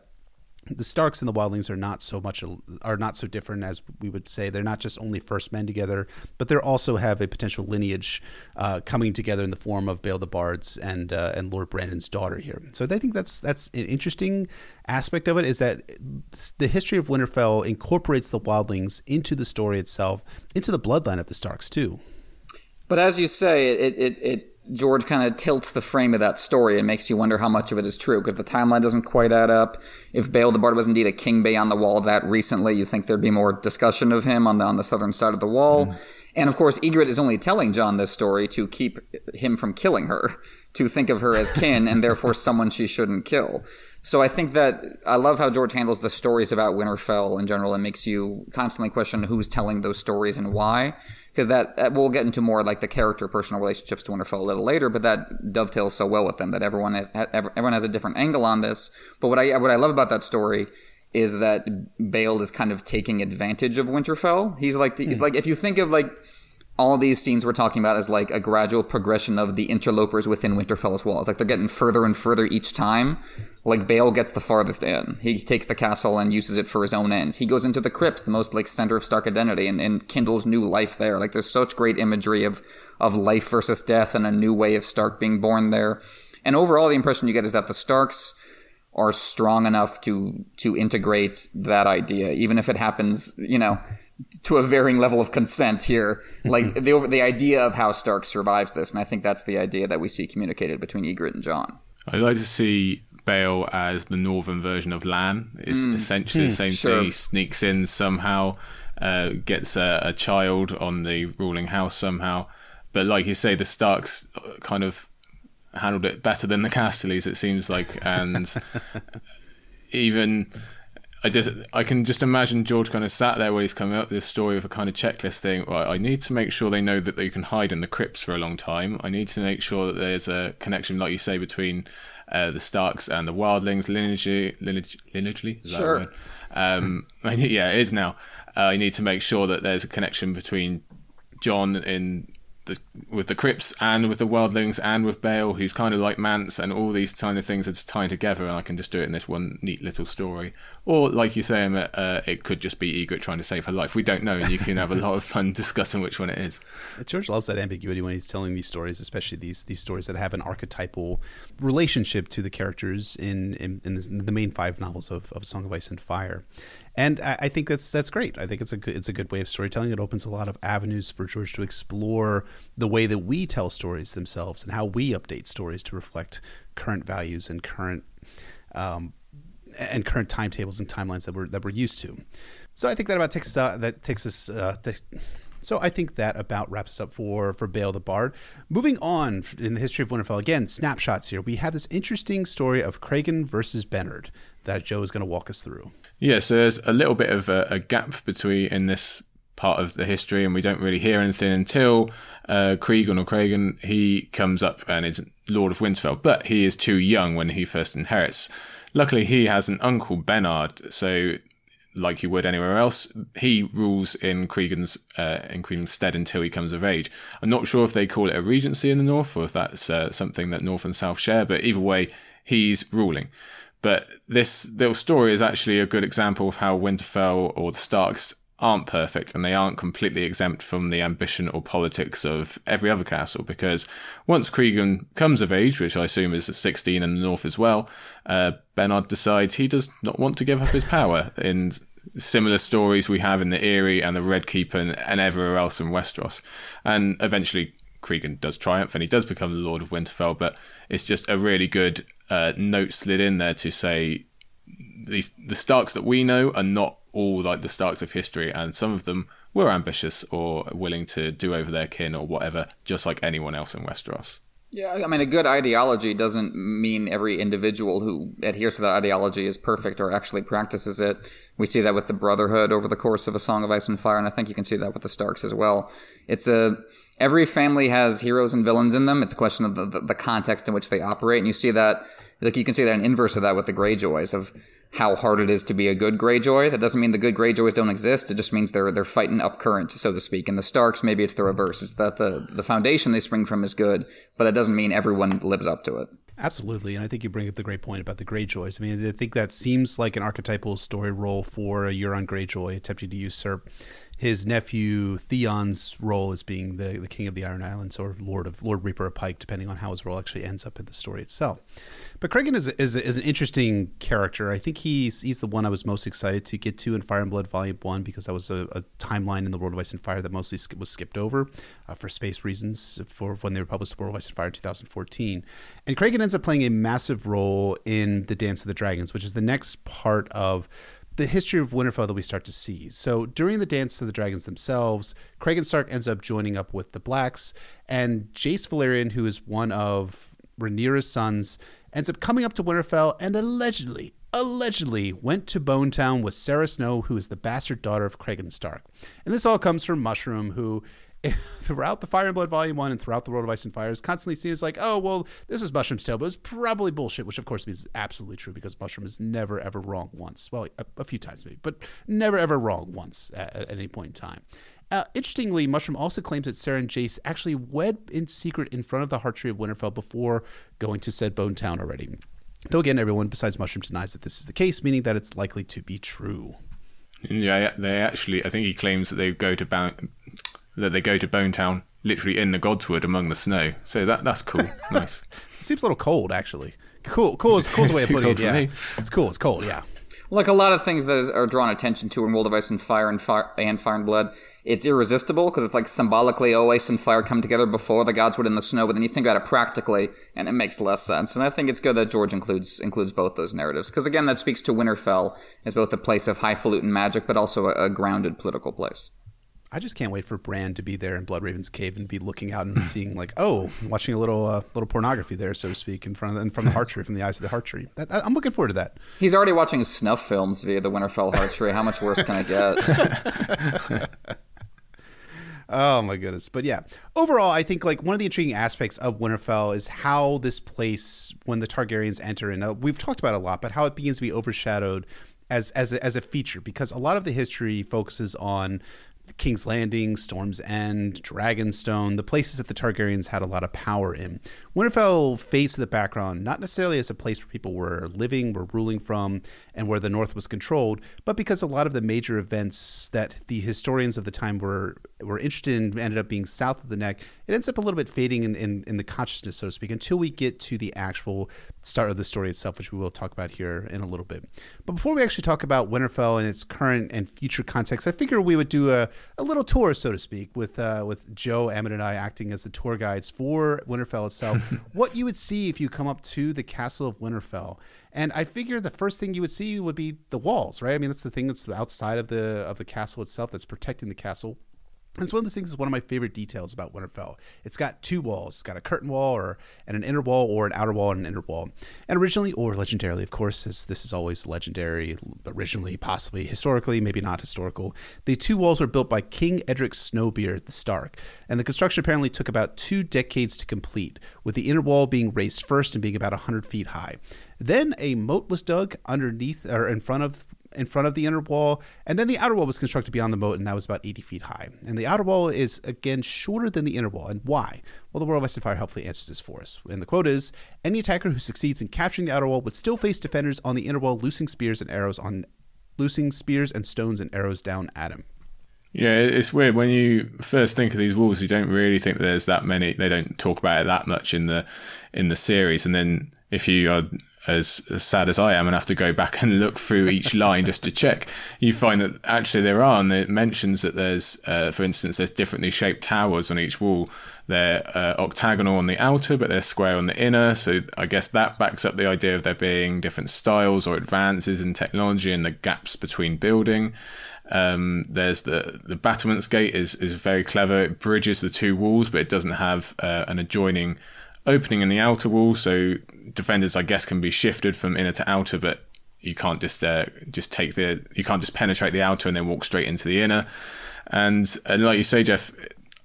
the Starks and the Wildlings are not so much are not so different as we would say. They're not just only first men together, but they also have a potential lineage uh, coming together in the form of Bale the Bard's and uh, and Lord Brandon's daughter here. So I think that's that's an interesting aspect of it, is that the history of Winterfell incorporates the Wildlings into the story itself, into the bloodline of the Starks too. But as you say, it it it. George kind of tilts the frame of that story and makes you wonder how much of it is true, because the timeline doesn't quite add up. If Bale the Bard was indeed a king beyond the wall that recently, you think there'd be more discussion of him on the on the southern side of the wall. Mm. And of course, Ygritte is only telling Jon this story to keep him from killing her, to think of her as kin and therefore someone she shouldn't kill. So I think that I love how George handles the stories about Winterfell in general and makes you constantly question who's telling those stories and why. Because that, that we'll get into more like the character personal relationships to Winterfell a little later, but that dovetails so well with them that everyone has everyone has a different angle on this. But what I what I love about that story is that Bale is kind of taking advantage of Winterfell. He's like the, mm. he's like if you think of like all these scenes we're talking about as like a gradual progression of the interlopers within Winterfell's walls, like they're getting further and further each time. Like, Bale gets the farthest in. He takes the castle and uses it for his own ends. He goes into the crypts, the most, like, center of Stark identity, and, and kindles new life there. Like, there's such great imagery of, of life versus death and a new way of Stark being born there. And overall, the impression you get is that the Starks are strong enough to, to integrate that idea, even if it happens, you know, to a varying level of consent here. Like, the, the idea of how Stark survives this, and I think that's the idea that we see communicated between Ygritte and Jon. I'd like to see Bale as the northern version of Lan. It's mm. essentially mm, the same sure. thing. He sneaks in somehow, uh, gets a, a child on the ruling house somehow. But like you say, the Starks kind of handled it better than the Casterlys, it seems like. And even I just I can just imagine George kind of sat there when he's coming up with this story with a kind of checklist thing. Right, I need to make sure they know that they can hide in the crypts for a long time. I need to make sure that there's a connection, like you say, between Uh, the Starks and the Wildlings, lineage, lineage, lineagely. Is that sure. Right? Um, I need, yeah, it is now. Uh, I need to make sure that there's a connection between Jon in the with the Crypts and with the Wildlings and with Bale, who's kind of like Mance, and all these kind of things are just tied together, and I can just do it in this one neat little story. Or, like you say, Emma, uh, it could just be Ygritte trying to save her life. We don't know, and you can have a lot of fun discussing which one it is. George loves that ambiguity when he's telling these stories, especially these these stories that have an archetypal relationship to the characters in in, in, the, in the main five novels of, of Song of Ice and Fire. And I, I think that's that's great. I think it's a good, it's a good way of storytelling. It opens a lot of avenues for George to explore the way that we tell stories themselves and how we update stories to reflect current values and current um, and current timetables and timelines that we're that we're used to. So I think that about takes uh, that takes us. Uh, th- So I think that about wraps up for, for Bale the Bard. Moving on in the history of Winterfell, again, snapshots here. We have this interesting story of Cregan versus Bennard that Joe is going to walk us through. Yeah, so there's a little bit of a, a gap between in this part of the history, and we don't really hear anything until uh, Cregan or Cregan, he comes up and is Lord of Winterfell, but he is too young when he first inherits. Luckily, he has an uncle, Bennard, so like you would anywhere else. He rules in Cregan's uh, in Cregan's stead until he comes of age. I'm not sure if they call it a regency in the North or if that's uh, something that North and South share, but either way, he's ruling. But this little story is actually a good example of how Winterfell or the Starks aren't perfect, and they aren't completely exempt from the ambition or politics of every other castle, because once Cregan comes of age, which I assume is sixteen in the North as well, uh, Bernard decides he does not want to give up his power. In similar stories we have in the Eyrie and the Red Keep and, and everywhere else in Westeros. And eventually Cregan does triumph and he does become the Lord of Winterfell, but it's just a really good uh, note slid in there to say these, the Starks that we know are not all like the Starks of history, and some of them were ambitious or willing to do over their kin or whatever, just like anyone else in Westeros. Yeah, I mean, a good ideology doesn't mean every individual who adheres to that ideology is perfect or actually practices it. We see that with the Brotherhood over the course of A Song of Ice and Fire, and I think you can see that with the Starks as well. It's a every family has heroes and villains in them. It's a question of the, the, the context in which they operate, and you see that, like you can see that an inverse of that with the Greyjoys, of how hard it is to be a good Greyjoy. That doesn't mean the good Greyjoys don't exist. It just means they're they're fighting up current, so to speak. And the Starks, maybe it's the reverse. It's that the, the foundation they spring from is good, but that doesn't mean everyone lives up to it. Absolutely, and I think you bring up the great point about the Greyjoys. I mean, I think that seems like an archetypal story role for a Euron Greyjoy attempting to usurp his nephew Theon's role as being the, the King of the Iron Islands, or Lord of Lord Reaper of Pike, depending on how his role actually ends up in the story itself. But Cregan is is, is an interesting character. I think he's he's the one I was most excited to get to in Fire and Blood Volume One, because that was a, a timeline in the World of Ice and Fire that mostly sk- was skipped over uh, for space reasons for when they were published, World of Ice and Fire twenty fourteen. And Cregan ends up playing a massive role in The Dance of the Dragons, which is the next part of the history of Winterfell that we start to see. So during the Dance of the Dragons themselves, Cregan Stark ends up joining up with the Blacks, and Jace Valerian, who is one of Rhaenyra's sons, ends up coming up to Winterfell and allegedly, allegedly went to Bonetown with Sarah Snow, who is the bastard daughter of Cregan Stark. And this all comes from Mushroom, who throughout the Fire and Blood Volume one and throughout the World of Ice and Fire is constantly seen as like, oh, well, this is Mushroom's tale, but it's probably bullshit, which of course means it's absolutely true, because Mushroom is never, ever wrong once. Well, a, a few times maybe, but never, ever wrong once at, at any point in time. Uh, interestingly, Mushroom also claims that Sarah and Jace actually wed in secret in front of the Hearttree of Winterfell before going to said Bonetown already. Though again, everyone besides Mushroom denies that this is the case, meaning that it's likely to be true. Yeah, they actually, I think he claims that they go to Bonetown, that they go to Bonetown literally in the Godswood among the snow. So that that's cool. Nice. It seems a little cold, actually. Cool, cool is cool's the way of putting it. Yeah. It's cool. It's cold. Yeah. Like a lot of things that is, are drawn attention to in World of Ice and Fire and Fire and, Fire and Blood, it's irresistible because it's like symbolically, oh, Ice and Fire come together before the Godswood and the snow. But then you think about it practically, and it makes less sense. And I think it's good that George includes includes both those narratives, because again, that speaks to Winterfell as both a place of highfalutin magic, but also a, a grounded political place. I just can't wait for Bran to be there in Bloodraven's cave and be looking out and seeing like, oh, watching a little uh, little pornography there, so to speak, in front of the, from the Hearttree, from the eyes of the Hearttree. That, I'm looking forward to that. He's already watching snuff films via the Winterfell Hearttree. How much worse can I get? Oh my goodness. But yeah, overall, I think like one of the intriguing aspects of Winterfell is how this place, when the Targaryens enter, and we've talked about it a lot, but how it begins to be overshadowed as as a, as a feature, because a lot of the history focuses on King's Landing, Storm's End, Dragonstone, the places that the Targaryens had a lot of power in. Winterfell fades to the background, not necessarily as a place where people were living, were ruling from, and where the North was controlled, but because a lot of the major events that the historians of the time were were interested in ended up being south of the Neck. It ends up a little bit fading in, in, in the consciousness, so to speak, until we get to the actual start of the story itself, which we will talk about here in a little bit. But before we actually talk about Winterfell and its current and future context, I figure we would do a a little tour, so to speak, with uh, with Joe, Amit, and I acting as the tour guides for Winterfell itself. What you would see if you come up to the castle of Winterfell. And I figure the first thing you would see would be the walls, right? I mean, that's the thing that's outside of the of the castle itself that's protecting the castle. And it's one of those things, is one of my favorite details about Winterfell. It's got two walls. It's got a curtain wall or and an inner wall, or an outer wall and an inner wall. And originally, or legendarily, of course, as this is always legendary, originally, possibly historically, maybe not historical, the two walls were built by King Edric Snowbeard the Stark. And the construction apparently took about two decades to complete, with the inner wall being raised first and being about one hundred feet high. Then a moat was dug underneath or in front of in front of the inner wall, and then the outer wall was constructed beyond the moat, and that was about eighty feet high. And the outer wall is, again, shorter than the inner wall. And why? Well, the World of Westonfire helpfully answers this for us. And the quote is, any attacker who succeeds in capturing the outer wall would still face defenders on the inner wall, loosing spears and arrows on loosing spears and stones and arrows down at him. Yeah, it's weird. When you first think of these walls, you don't really think that there's that many. They don't talk about it that much in the in the series. And then if you are as, as sad as I am and have to go back and look through each line just to check, you find that actually there are. And it mentions that there's, uh, for instance, there's differently shaped towers on each wall. They're uh, octagonal on the outer, but they're square on the inner. So I guess that backs up the idea of there being different styles or advances in technology and the gaps between building. Um, there's the the battlements gate is is very clever. It bridges the two walls, but it doesn't have uh, an adjoining opening in the outer wall, so defenders, I guess, can be shifted from inner to outer, but you can't just uh, just take the you can't just penetrate the outer and then walk straight into the inner. And, and like you say, Jeff,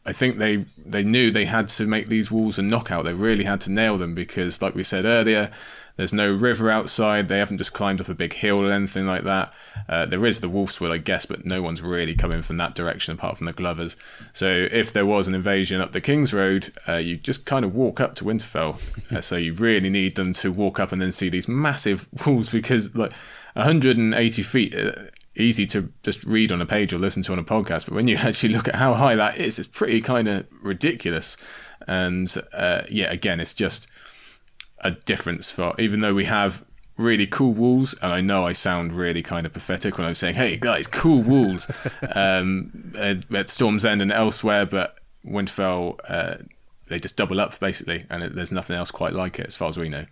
I think they they knew they had to make these walls a knockout. They really had to nail them because, like we said earlier, there's no river outside. They haven't just climbed up a big hill or anything like that. Uh, there is the Wolf's Wood, I guess, but no one's really coming from that direction apart from the Glovers. So if there was an invasion up the King's Road, uh, you just kind of walk up to Winterfell. uh, so you really need them to walk up and then see these massive walls because like one hundred eighty feet, uh, easy to just read on a page or listen to on a podcast. But when you actually look at how high that is, it's pretty kind of ridiculous. And uh, yeah, again, it's just a difference for, even though we have really cool walls, and I know I sound really kind of pathetic when I'm saying, hey guys, cool walls, um, at, at Storm's End and elsewhere, but Winterfell, uh, they just double up basically, and it, there's nothing else quite like it as far as we know.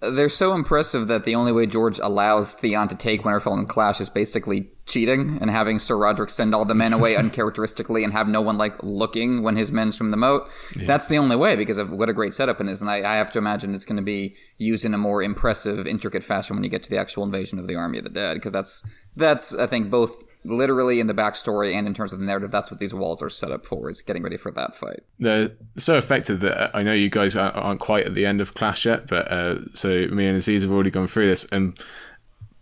They're so impressive that the only way George allows Theon to take Winterfell in Clash is basically cheating and having Sir Roderick send all the men away uncharacteristically and have no one like looking when his men swim the moat. Yeah. That's the only way because of what a great setup it is. And I, I have to imagine it's going to be used in a more impressive, intricate fashion when you get to the actual invasion of the Army of the Dead, because that's, that's I think, both literally in the backstory and in terms of the narrative, that's what these walls are set up for, is getting ready for that fight. They're so effective that I know you guys aren't quite at the end of Clash yet, but uh, so me and Aziz have already gone through this, and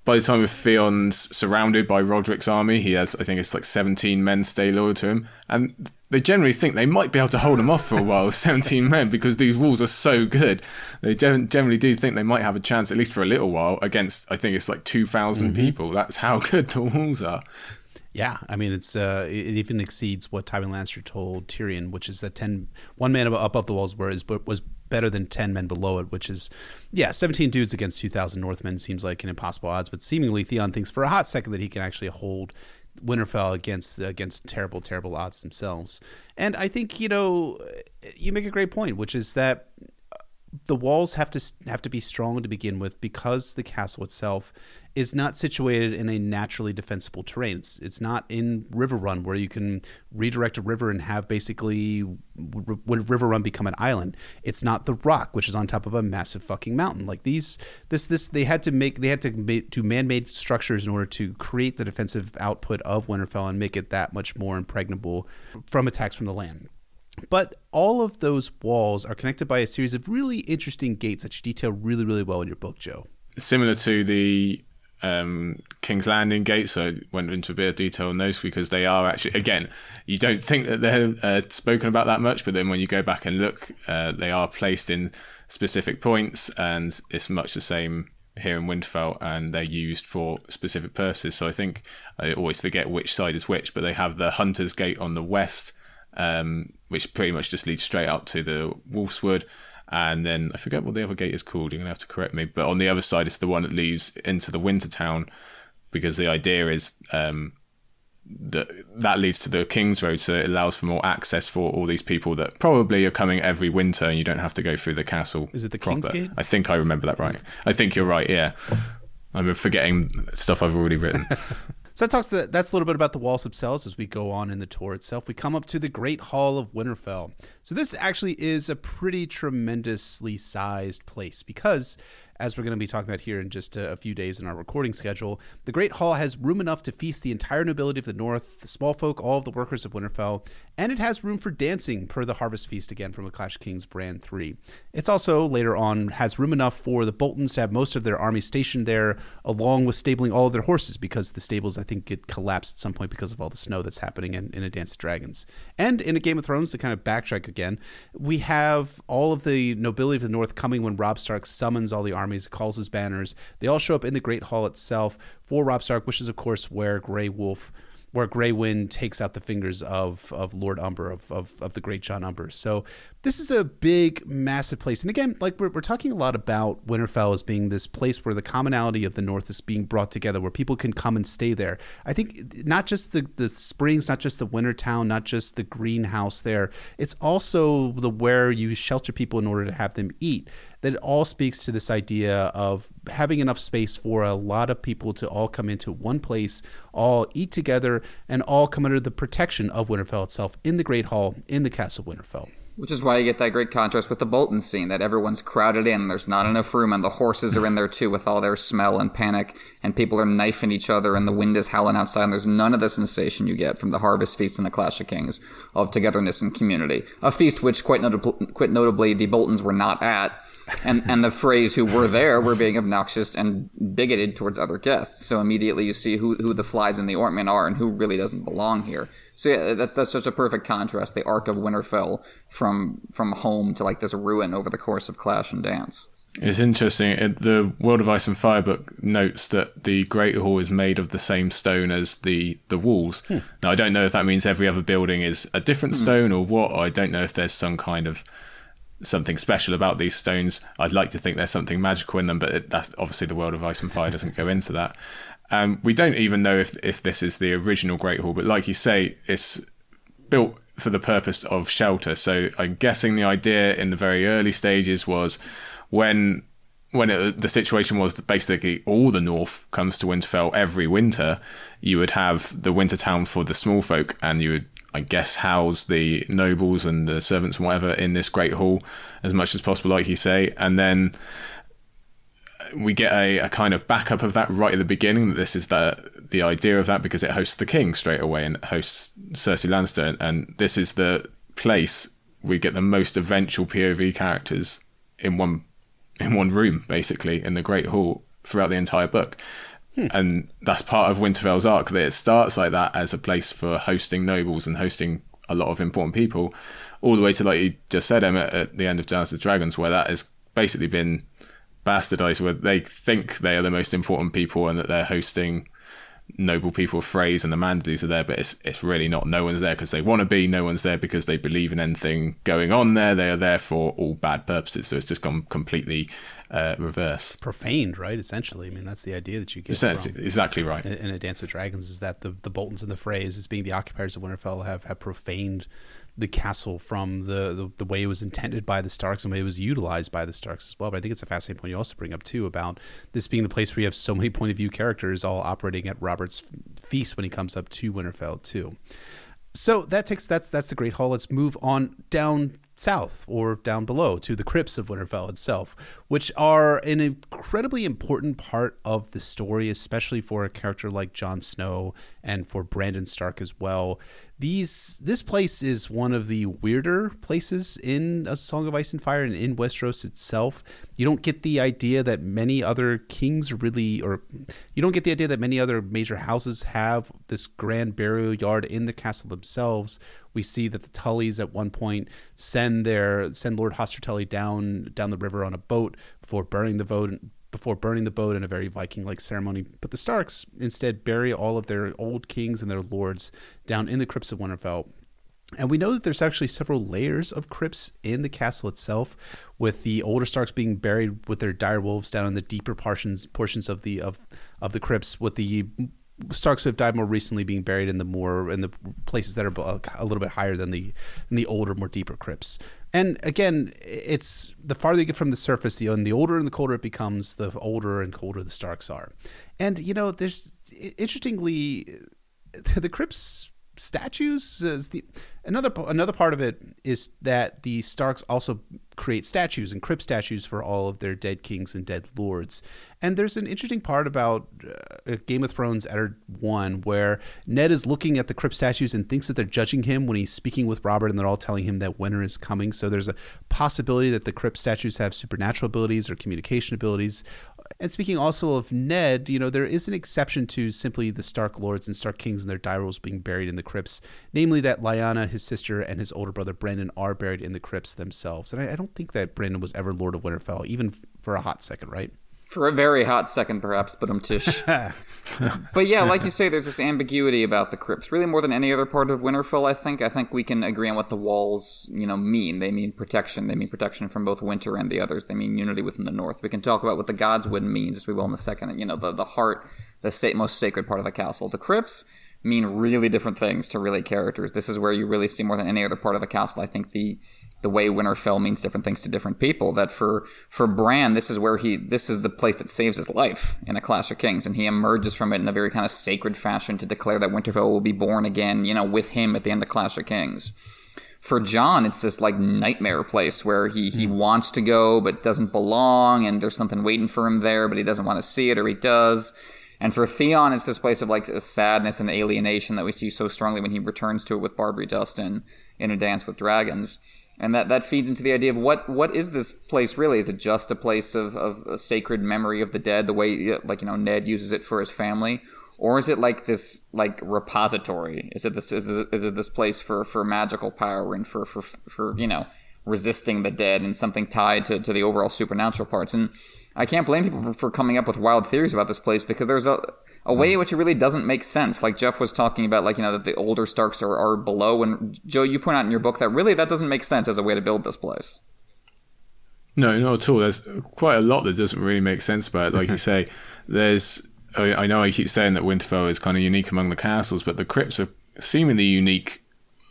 by the time of Theon's surrounded by Roderick's army, he has, I think it's like seventeen men stay loyal to him, and they generally think they might be able to hold him off for a while with seventeen men because these walls are so good. They generally do think they might have a chance, at least for a little while, against, I think it's like two thousand mm-hmm. people. That's how good the walls are. Yeah, I mean, it's uh, it even exceeds what Tywin Lannister told Tyrion, which is that ten, one man above the walls were, is, was better than ten men below it, which is, yeah, seventeen dudes against two thousand Northmen seems like an impossible odds, but seemingly Theon thinks for a hot second that he can actually hold Winterfell against against terrible, terrible odds themselves. And I think, you know, you make a great point, which is that the walls have to have to be strong to begin with because the castle itself is not situated in a naturally defensible terrain. It's, it's not in River Run where you can redirect a river and have basically r- River Run become an island. It's not the Rock, which is on top of a massive fucking mountain. Like these, this, this, they had to make, they had to make, do man-made structures in order to create the defensive output of Winterfell and make it that much more impregnable from attacks from the land. But all of those walls are connected by a series of really interesting gates that you detail really, really well in your book, Joe. Similar to the um, King's Landing gates, I went into a bit of detail on those because they are actually, again, you don't think that they're uh, spoken about that much, but then when you go back and look, uh, they are placed in specific points, and it's much the same here in Winterfell, and they're used for specific purposes. So I think I always forget which side is which, but they have the Hunter's Gate on the west, um, which pretty much just leads straight up to the Wolf's Wood. And then I forget what the other gate is called. You're going to have to correct me. But on the other side, it's the one that leads into the Winter Town, because the idea is um, that that leads to the King's Road. So it allows for more access for all these people that probably are coming every winter and you don't have to go through the castle. Is it the proper King's Gate? I think I remember that right. I think you're right, yeah. I'm forgetting stuff I've already written. So that talks to, that's a little bit about the walls themselves. As we go on in the tour itself, we come up to the Great Hall of Winterfell. So this actually is a pretty tremendously sized place because as we're going to be talking about here in just a, a few days in our recording schedule. The Great Hall has room enough to feast the entire nobility of the North, the small folk, all of the workers of Winterfell, and it has room for dancing per the Harvest Feast, again, from A Clash of Kings Brand three. It's also, later on, has room enough for the Boltons to have most of their army stationed there, along with stabling all of their horses, because the stables, I think, get collapsed at some point because of all the snow that's happening in, in A Dance of Dragons. And in A Game of Thrones, to kind of backtrack again, we have all of the nobility of the North coming when Robb Stark summons all the armies, calls his banners. They all show up in the Great Hall itself for Robb Stark, which is, of course, where Grey Wolf... where Grey Wind takes out the fingers of of Lord Umber, of, of of the great John Umber. So this is a big, massive place. And again, like we're, we're talking a lot about Winterfell as being this place where the commonality of the North is being brought together, where people can come and stay there. I think not just the, the springs, not just the winter town, not just the greenhouse there. It's also the where you shelter people in order to have them eat. That it all speaks to this idea of having enough space for a lot of people to all come into one place, all eat together, and all come under the protection of Winterfell itself in the Great Hall, in the Castle Winterfell. Which is why you get that great contrast with the Bolton scene, that everyone's crowded in, there's not enough room, and the horses are in there too with all their smell and panic, and people are knifing each other, and the wind is howling outside, and there's none of the sensation you get from the Harvest Feast and the Clash of Kings of togetherness and community. A feast which, quite, notab- quite notably, the Boltons were not at, and, and the Freys who were there were being obnoxious and bigoted towards other guests. So immediately you see who, who the flies in the ointment are and who really doesn't belong here. So yeah, that's that's such a perfect contrast, the arc of Winterfell from from home to like this ruin over the course of Clash and Dance. It's interesting. The World of Ice and Fire book notes that the Great Hall is made of the same stone as the, the walls. Hmm. Now, I don't know if that means every other building is a different hmm. stone or what. I don't know if there's some kind of something special about these stones. I'd like to think there's something magical in them, but it, that's obviously the World of Ice and Fire doesn't go into that. Um, we don't even know if if this is the original Great Hall, but like you say, it's built for the purpose of shelter. So I'm guessing the idea in the very early stages was when when it, the situation was that basically all the North comes to Winterfell every winter, you would have the winter town for the small folk, and you would, I guess, house the nobles and the servants and whatever in this Great Hall as much as possible, like you say. And then we get a, a kind of backup of that right at the beginning, that this is the the idea of that, because it hosts the king straight away and hosts Cersei Lannister, and this is the place we get the most eventual P O V characters in one in one room, basically, in the Great Hall throughout the entire book. Hmm. And that's part of Winterfell's arc, that it starts like that as a place for hosting nobles and hosting a lot of important people, all the way to, like you just said, Emma, at the end of Dance of Dragons, where that has basically been bastardized, where they think they are the most important people and that they're hosting noble people. Freys and the Manderlys are there, but it's it's really not. No one's there because they want to be. No one's there because they believe in anything going on there. They are there for all bad purposes. So it's just gone completely uh, reverse. Profaned, right? Essentially, I mean, that's the idea that you get. Exactly, exactly right. In, in A Dance of Dragons, is that the the Boltons and the Freys, as being the occupiers of Winterfell, have have profaned the castle from the, the the way it was intended by the Starks and the way it was utilized by the Starks as well. But I think it's a fascinating point you also bring up too, about this being the place where you have so many point of view characters all operating at Robert's feast when he comes up to Winterfell too. So that takes that's that's the Great Hall. Let's move on down south, or down below, to the crypts of Winterfell itself, which are an incredibly important part of the story, especially for a character like Jon Snow and for Brandon Stark as well. These this place is one of the weirder places in A Song of Ice and Fire and in Westeros itself. You don't get the idea that many other kings really, or you don't get the idea that many other major houses have this grand burial yard in the castle themselves. We see that the Tullys at one point send their send Lord Hoster-Tully down down the river on a boat before burning the boat. before burning the boat in a very Viking-like ceremony. But the Starks instead bury all of their old kings and their lords down in the crypts of Winterfell. And we know that there's actually several layers of crypts in the castle itself, with the older Starks being buried with their direwolves down in the deeper portions portions of the of, of the crypts, with the Starks who have died more recently being buried in the more in the places that are a little bit higher than the in the older, more deeper crypts. And again, it's the farther you get from the surface, the and the older and the colder it becomes, the older and colder the Starks are. And you know, there's interestingly the crypts statues. Is the another another part of it is that the Starks also create statues and crypt statues for all of their dead kings and dead lords. And there's an interesting part about uh, Game of Thrones Eddard one where Ned is looking at the crypt statues and thinks that they're judging him when he's speaking with Robert, and they're all telling him that winter is coming. So there's a possibility that the crypt statues have supernatural abilities or communication abilities. And speaking also of Ned, you know, there is an exception to simply the Stark lords and Stark kings and their direwolves being buried in the crypts, namely that Lyanna, his sister, and his older brother Brandon are buried in the crypts themselves. And I, I don't think that Brandon was ever Lord of Winterfell, even for a hot second, right? For a very hot second, perhaps, but I'm tish. But yeah, like you say, there's this ambiguity about the crypts, really more than any other part of Winterfell, I think. I think we can agree on what the walls, you know, mean. They mean protection. They mean protection from both winter and the others. They mean unity within the north. We can talk about what the Godswood means, as we will in a second. You know, the, the heart, the sa- most sacred part of the castle. The crypts mean really different things to really characters. This is where you really see more than any other part of the castle, I think, the... the way Winterfell means different things to different people. That for, for Bran, this is where he, this is the place that saves his life in A Clash of Kings. And he emerges from it in a very kind of sacred fashion to declare that Winterfell will be born again, you know, with him at the end of Clash of Kings. For Jon, it's this like nightmare place where he, he wants to go, but doesn't belong. And there's something waiting for him there, but he doesn't want to see it, or he does. And for Theon, it's this place of like sadness and alienation that we see so strongly when he returns to it with Barbary Dustin in A Dance with Dragons. And that, that feeds into the idea of what, what is this place really? Is it just a place of, of a sacred memory of the dead, the way, like, you know, Ned uses it for his family? Or is it like this, like, repository? Is it this, is it, is it this place for, for magical power and for, for, for, you know, resisting the dead and something tied to, to the overall supernatural parts? And I can't blame people for coming up with wild theories about this place, because there's a, a way in which it really doesn't make sense. Like Jeff was talking about, like, you know, that the older Starks are, are below. And Joe, you point out in your book that really that doesn't make sense as a way to build this place. No, not at all. There's quite a lot that doesn't really make sense about it. Like you say, there's, I know I keep saying that Winterfell is kind of unique among the castles, but the crypts are seemingly unique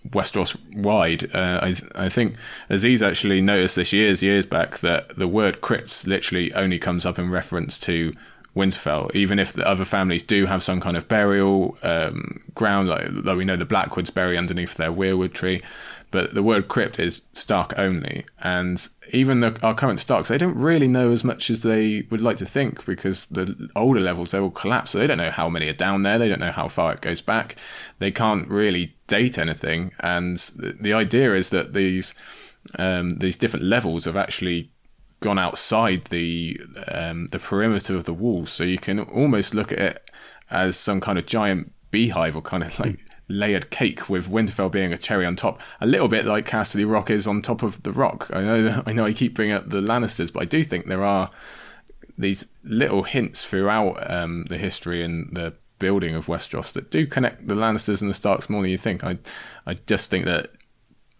Westeros-wide. Uh, I I think Aziz actually noticed this years, years back that the word crypts literally only comes up in reference to Winterfell, even if the other families do have some kind of burial um, ground, like, like we know the Blackwoods bury underneath their weirwood tree, but the word crypt is Stark only. And even the, our current Starks, they don't really know as much as they would like to think, because the older levels, they will collapse. So they don't know how many are down there. They don't know how far it goes back. They can't really date anything. And the, the idea is that these um, these different levels have actually gone outside the um, the perimeter of the walls, so you can almost look at it as some kind of giant beehive, or kind of like layered cake, with Winterfell being a cherry on top, a little bit like Casterly Rock is on top of the rock. I know, I know, I keep bringing up the Lannisters, but I do think there are these little hints throughout um, the history and the building of Westeros that do connect the Lannisters and the Starks more than you think. I, I just think that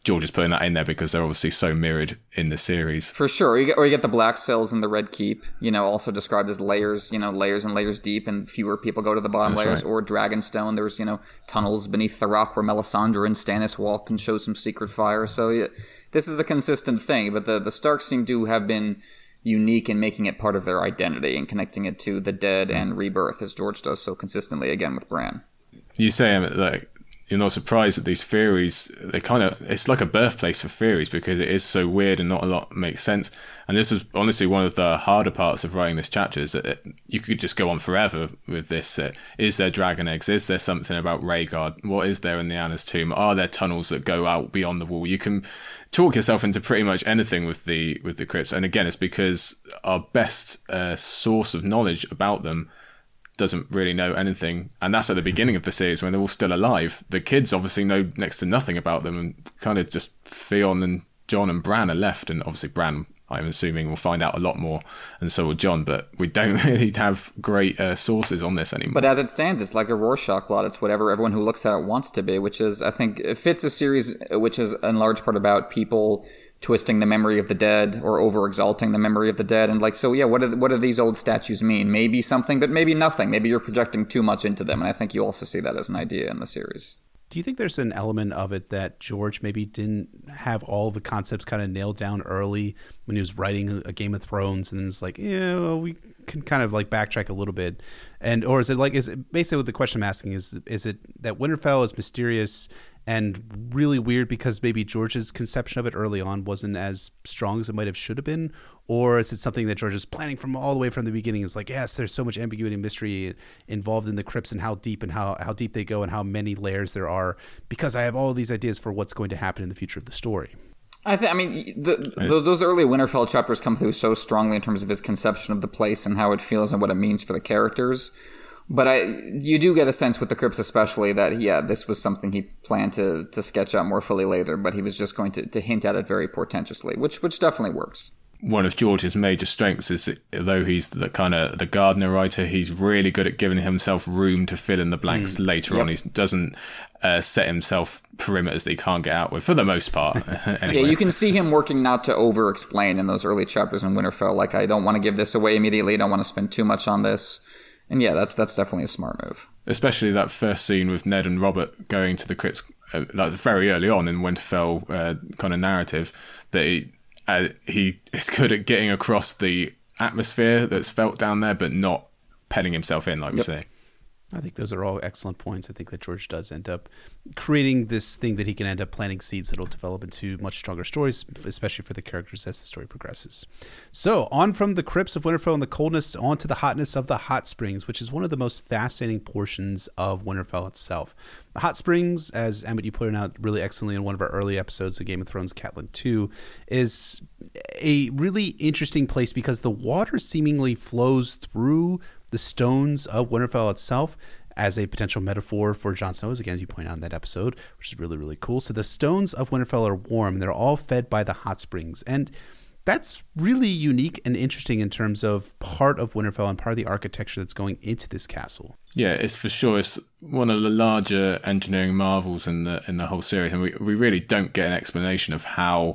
George is putting that in there because they're obviously so mirrored in the series. For sure. Or you get, or you get the Black Cells and the Red Keep, you know, also described as layers, you know, layers and layers deep, and fewer people go to the bottom. That's layers. Right. Or Dragonstone, there's, you know, tunnels beneath the rock where Melisandre and Stannis walk and show some secret fire. So yeah, this is a consistent thing, but the, the Starks seem to have been unique in making it part of their identity and connecting it to the dead and rebirth, as George does so consistently again with Bran. You say, like, you're not surprised that these theories, they kind of, it's like a birthplace for theories, because it is so weird and not a lot makes sense. And this is honestly one of the harder parts of writing this chapter, is that it, you could just go on forever with this. Uh, is there dragon eggs? Is there something about Rhaegar? What is there in the Anna's tomb? Are there tunnels that go out beyond the wall? You can talk yourself into pretty much anything with the, with the crypts. And again, it's because our best uh, source of knowledge about them doesn't really know anything, and that's at the beginning of the series when they're all still alive. The kids obviously know next to nothing about them, and kind of just Theon and Jon and Bran are left, and obviously Bran, I'm assuming, will find out a lot more, and so will Jon, but we don't really have great uh, sources on this anymore. But as it stands, it's like a Rorschach blot. It's whatever everyone who looks at it wants to be, which is, I think, it fits a series which is in large part about people twisting the memory of the dead or over-exalting the memory of the dead. And like, so yeah, what do what do these old statues mean? Maybe something, but maybe nothing. Maybe you're projecting too much into them. And I think you also see that as an idea in the series. Do you think there's an element of it that George maybe didn't have all the concepts kind of nailed down early when he was writing A Game of Thrones, and it's like, yeah, well, we can kind of like backtrack a little bit? And, or is it like, is it basically what the question I'm asking is, is it that Winterfell is mysterious and really weird because maybe George's conception of it early on wasn't as strong as it might have should have been, or is it something that George is planning from all the way from the beginning? It's like, yes, there's so much ambiguity and mystery involved in the crypts and how deep and how, how deep they go and how many layers there are, because I have all these ideas for what's going to happen in the future of the story. I, th- I mean, the, the, those early Winterfell chapters come through so strongly in terms of his conception of the place and how it feels and what it means for the characters. But I, you do get a sense with the crypts especially that, yeah, this was something he planned to, to sketch out more fully later, but he was just going to, to hint at it very portentously, which which definitely works. One of George's major strengths is that, though he's the kind of the gardener writer, he's really good at giving himself room to fill in the blanks mm. later yep. on. He doesn't uh, set himself perimeters that he can't get out with, for the most part. Anyway. Yeah, you can see him working not to over-explain in those early chapters in Winterfell. Like, I don't want to give this away immediately. I don't want to spend too much on this. And yeah, that's that's definitely a smart move. Especially that first scene with Ned and Robert going to the crypts, uh, like very early on in Winterfell uh, kind of narrative, that he, uh, he is good at getting across the atmosphere that's felt down there, but not penning himself in, like yep. we say. I think those are all excellent points. I think that George does end up creating this thing that he can end up planting seeds that will develop into much stronger stories, especially for the characters as the story progresses. So on from the crypts of Winterfell and the coldness on to the hotness of the hot springs, which is one of the most fascinating portions of Winterfell itself. The hot springs, as Emmett, you pointed out really excellently in one of our early episodes of Game of Thrones Catelyn two, is a really interesting place because the water seemingly flows through the stones of Winterfell itself as a potential metaphor for Jon Snow, as again, as you point out in that episode, which is really, really cool. So the stones of Winterfell are warm and they're all fed by the hot springs. And that's really unique and interesting in terms of part of Winterfell and part of the architecture that's going into this castle. Yeah, it's for sure. It's one of the larger engineering marvels in the in the whole series. And we, we really don't get an explanation of how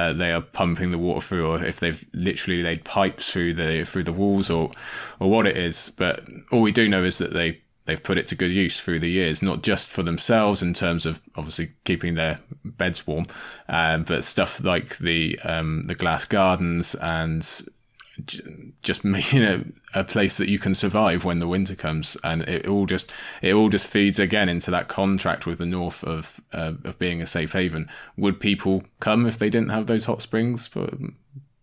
Uh, they are pumping the water through, or if they've literally laid pipes through the through the walls, or or what it is. But all we do know is that they they've put it to good use through the years, not just for themselves in terms of obviously keeping their beds warm, um, but stuff like the um, the glass gardens and just making a, a place that you can survive when the winter comes. And it all just it all just feeds again into that contract with the North of uh, of being a safe haven. Would people come if they didn't have those hot springs? But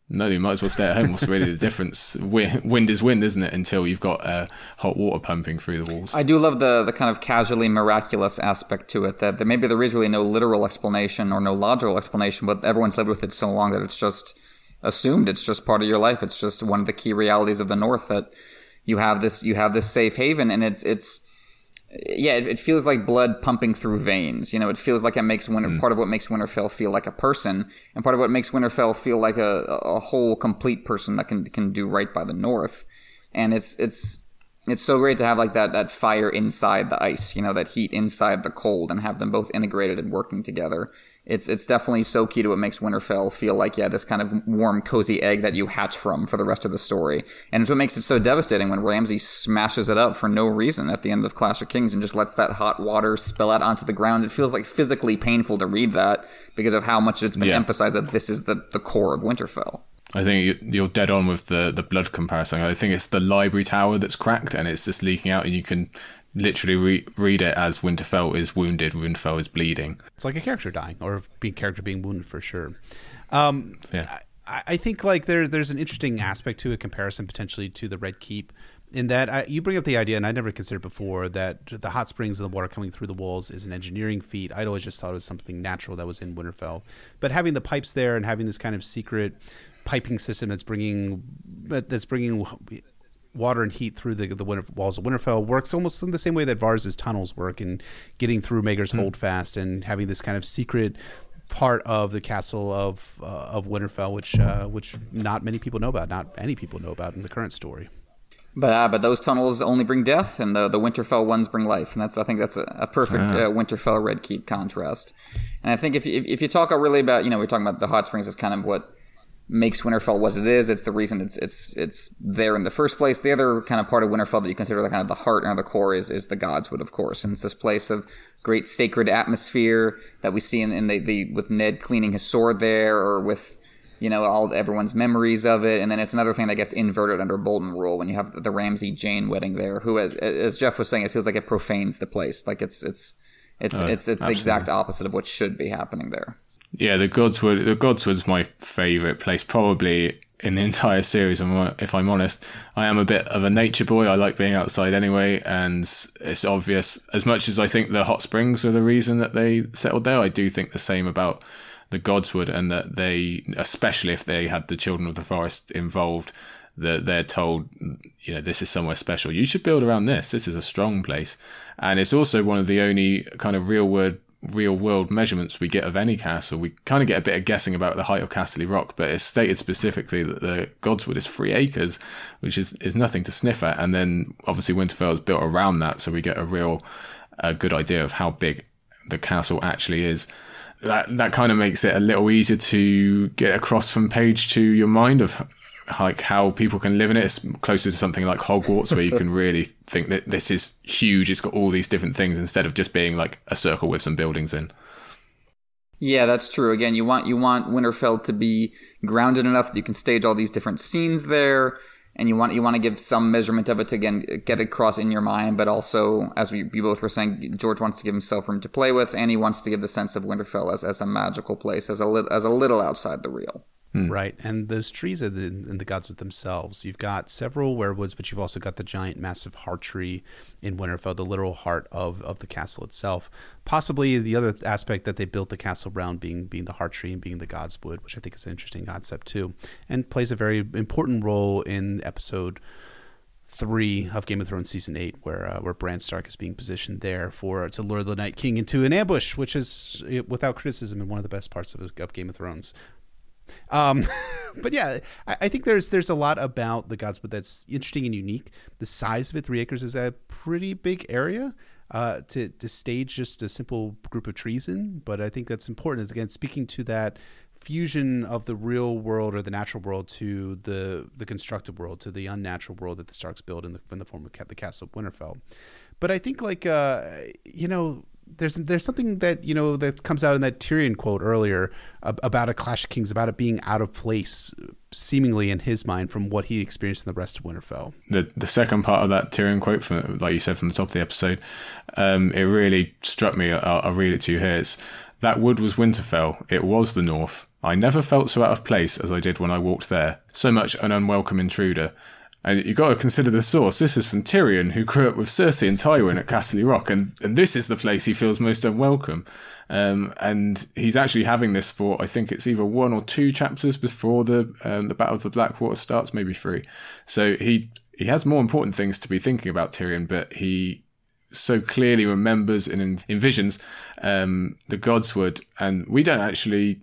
no, you might as well stay at home. What's really the difference? Wind is wind, isn't it, until you've got uh, hot water pumping through the walls. I do love the the kind of casually miraculous aspect to it, that, that maybe there is really no literal explanation or no logical explanation, but everyone's lived with it so long that it's just assumed. It's just part of your life. It's just one of the key realities of the North, that you have this you have this safe haven, and it's it's yeah it, it feels like blood pumping through veins. You know, it feels like it makes winter mm. part of what makes Winterfell feel like a person, and part of what makes Winterfell feel like a, a whole complete person that can can do right by the North. And it's it's it's so great to have like that that fire inside the ice, you know, that heat inside the cold, and have them both integrated and working together. It's it's definitely so key to what makes Winterfell feel like, yeah, this kind of warm, cozy egg that you hatch from for the rest of the story. And it's what makes it so devastating when Ramsay smashes it up for no reason at the end of Clash of Kings and just lets that hot water spill out onto the ground. It feels like physically painful to read that because of how much it's been yeah. emphasized that this is the, the core of Winterfell. I think you're dead on with the, the blood comparison. I think it's the library tower that's cracked and it's just leaking out, and you can literally re- read it as Winterfell is wounded, Winterfell is bleeding. It's like a character dying, or a character being wounded for sure. Um, yeah. I, I think like there's there's an interesting aspect to a comparison potentially to the Red Keep, in that I, you bring up the idea, and I never considered before, that the hot springs and the water coming through the walls is an engineering feat. I'd always just thought it was something natural that was in Winterfell. But having the pipes there and having this kind of secret piping system that's bringing that's bringing water and heat through the the winter, walls of Winterfell works almost in the same way that Varys' tunnels work, and getting through Maegor's mm. Holdfast, and having this kind of secret part of the castle of uh, of Winterfell, which uh, which not many people know about, not any people know about in the current story. But uh, but those tunnels only bring death, and the, the Winterfell ones bring life, and that's I think that's a, a perfect ah. uh, Winterfell Red Keep contrast. And I think if if, if you talk really about, you know, we're talking about the hot springs as kind of what makes Winterfell what it is. It's the reason it's it's it's there in the first place. The other kind of part of Winterfell that you consider the kind of the heart and the core is is the Godswood, of course, and it's this place of great sacred atmosphere that we see in, in the, the with Ned cleaning his sword there, or with, you know, all everyone's memories of it. And then it's another thing that gets inverted under Bolton rule when you have the, the Ramsay Jane wedding there, who, as, as Jeff was saying, it feels like it profanes the place, like it's it's It's oh, it's it's absolutely. the exact opposite of what should be happening there. Yeah, the Godswood the Godswood's my favourite place, probably in the entire series. If I'm honest, I am a bit of a nature boy. I like being outside anyway, and it's obvious. As much as I think the hot springs are the reason that they settled there, I do think the same about the Godswood, and that they, especially if they had the Children of the Forest involved, that they're told, you know, this is somewhere special. You should build around this. This is a strong place. And it's also one of the only kind of real world, real world measurements we get of any castle. We kind of get a bit of guessing about the height of Casterly Rock, but it's stated specifically that the Godswood is three acres, which is, is nothing to sniff at. And then obviously Winterfell is built around that, so we get a real a good idea of how big the castle actually is. That that kind of makes it a little easier to get across from page to your mind of like how people can live in it. It's closer to something like Hogwarts, where you can really think that this is huge. It's got all these different things instead of just being like a circle with some buildings in. Yeah, that's true. Again, you want you want Winterfell to be grounded enough that you can stage all these different scenes there, and you want you want to give some measurement of it to, again, get it across in your mind, but also, as we you both were saying, George wants to give himself room to play with, and he wants to give the sense of Winterfell as, as a magical place, as a li- as a little outside the real. Mm. Right, and those trees are the, in the Godswood themselves. You've got several werewoods, but you've also got the giant, massive heart tree in Winterfell, the literal heart of, of the castle itself. Possibly the other aspect that they built the castle around being being the heart tree and being the Godswood, which I think is an interesting concept too, and plays a very important role in episode three of Game of Thrones season eight, where uh, where Bran Stark is being positioned there for to lure the Night King into an ambush, which is without criticism and one of the best parts of, of Game of Thrones. Um, but yeah, I, I think there's there's a lot about the Godswood that's interesting and unique. The size of it, three acres, is a pretty big area uh, to to stage just a simple group of trees in. But I think that's important. Again, speaking to that fusion of the real world or the natural world to the the constructed world, to the unnatural world that the Starks build in the, in the form of ca- the Castle of Winterfell. But I think like uh, you know. There's there's something that, you know, that comes out in that Tyrion quote earlier about a Clash of Kings, about it being out of place, seemingly in his mind, from what he experienced in the rest of Winterfell. The the second part of that Tyrion quote, from, like you said, from the top of the episode, um, it really struck me. I'll, I'll read it to you here. It's, "That wood was Winterfell. It was the North. I never felt so out of place as I did when I walked there. So much an unwelcome intruder." And you got to consider the source. This is from Tyrion, who grew up with Cersei and Tywin at Casterly Rock, and, and this is the place he feels most unwelcome. Um, and he's actually having this for, I think it's either one or two chapters before the um, the Battle of the Blackwater starts, maybe three. So he he has more important things to be thinking about, Tyrion, but he so clearly remembers and envisions um, the Godswood, and we don't actually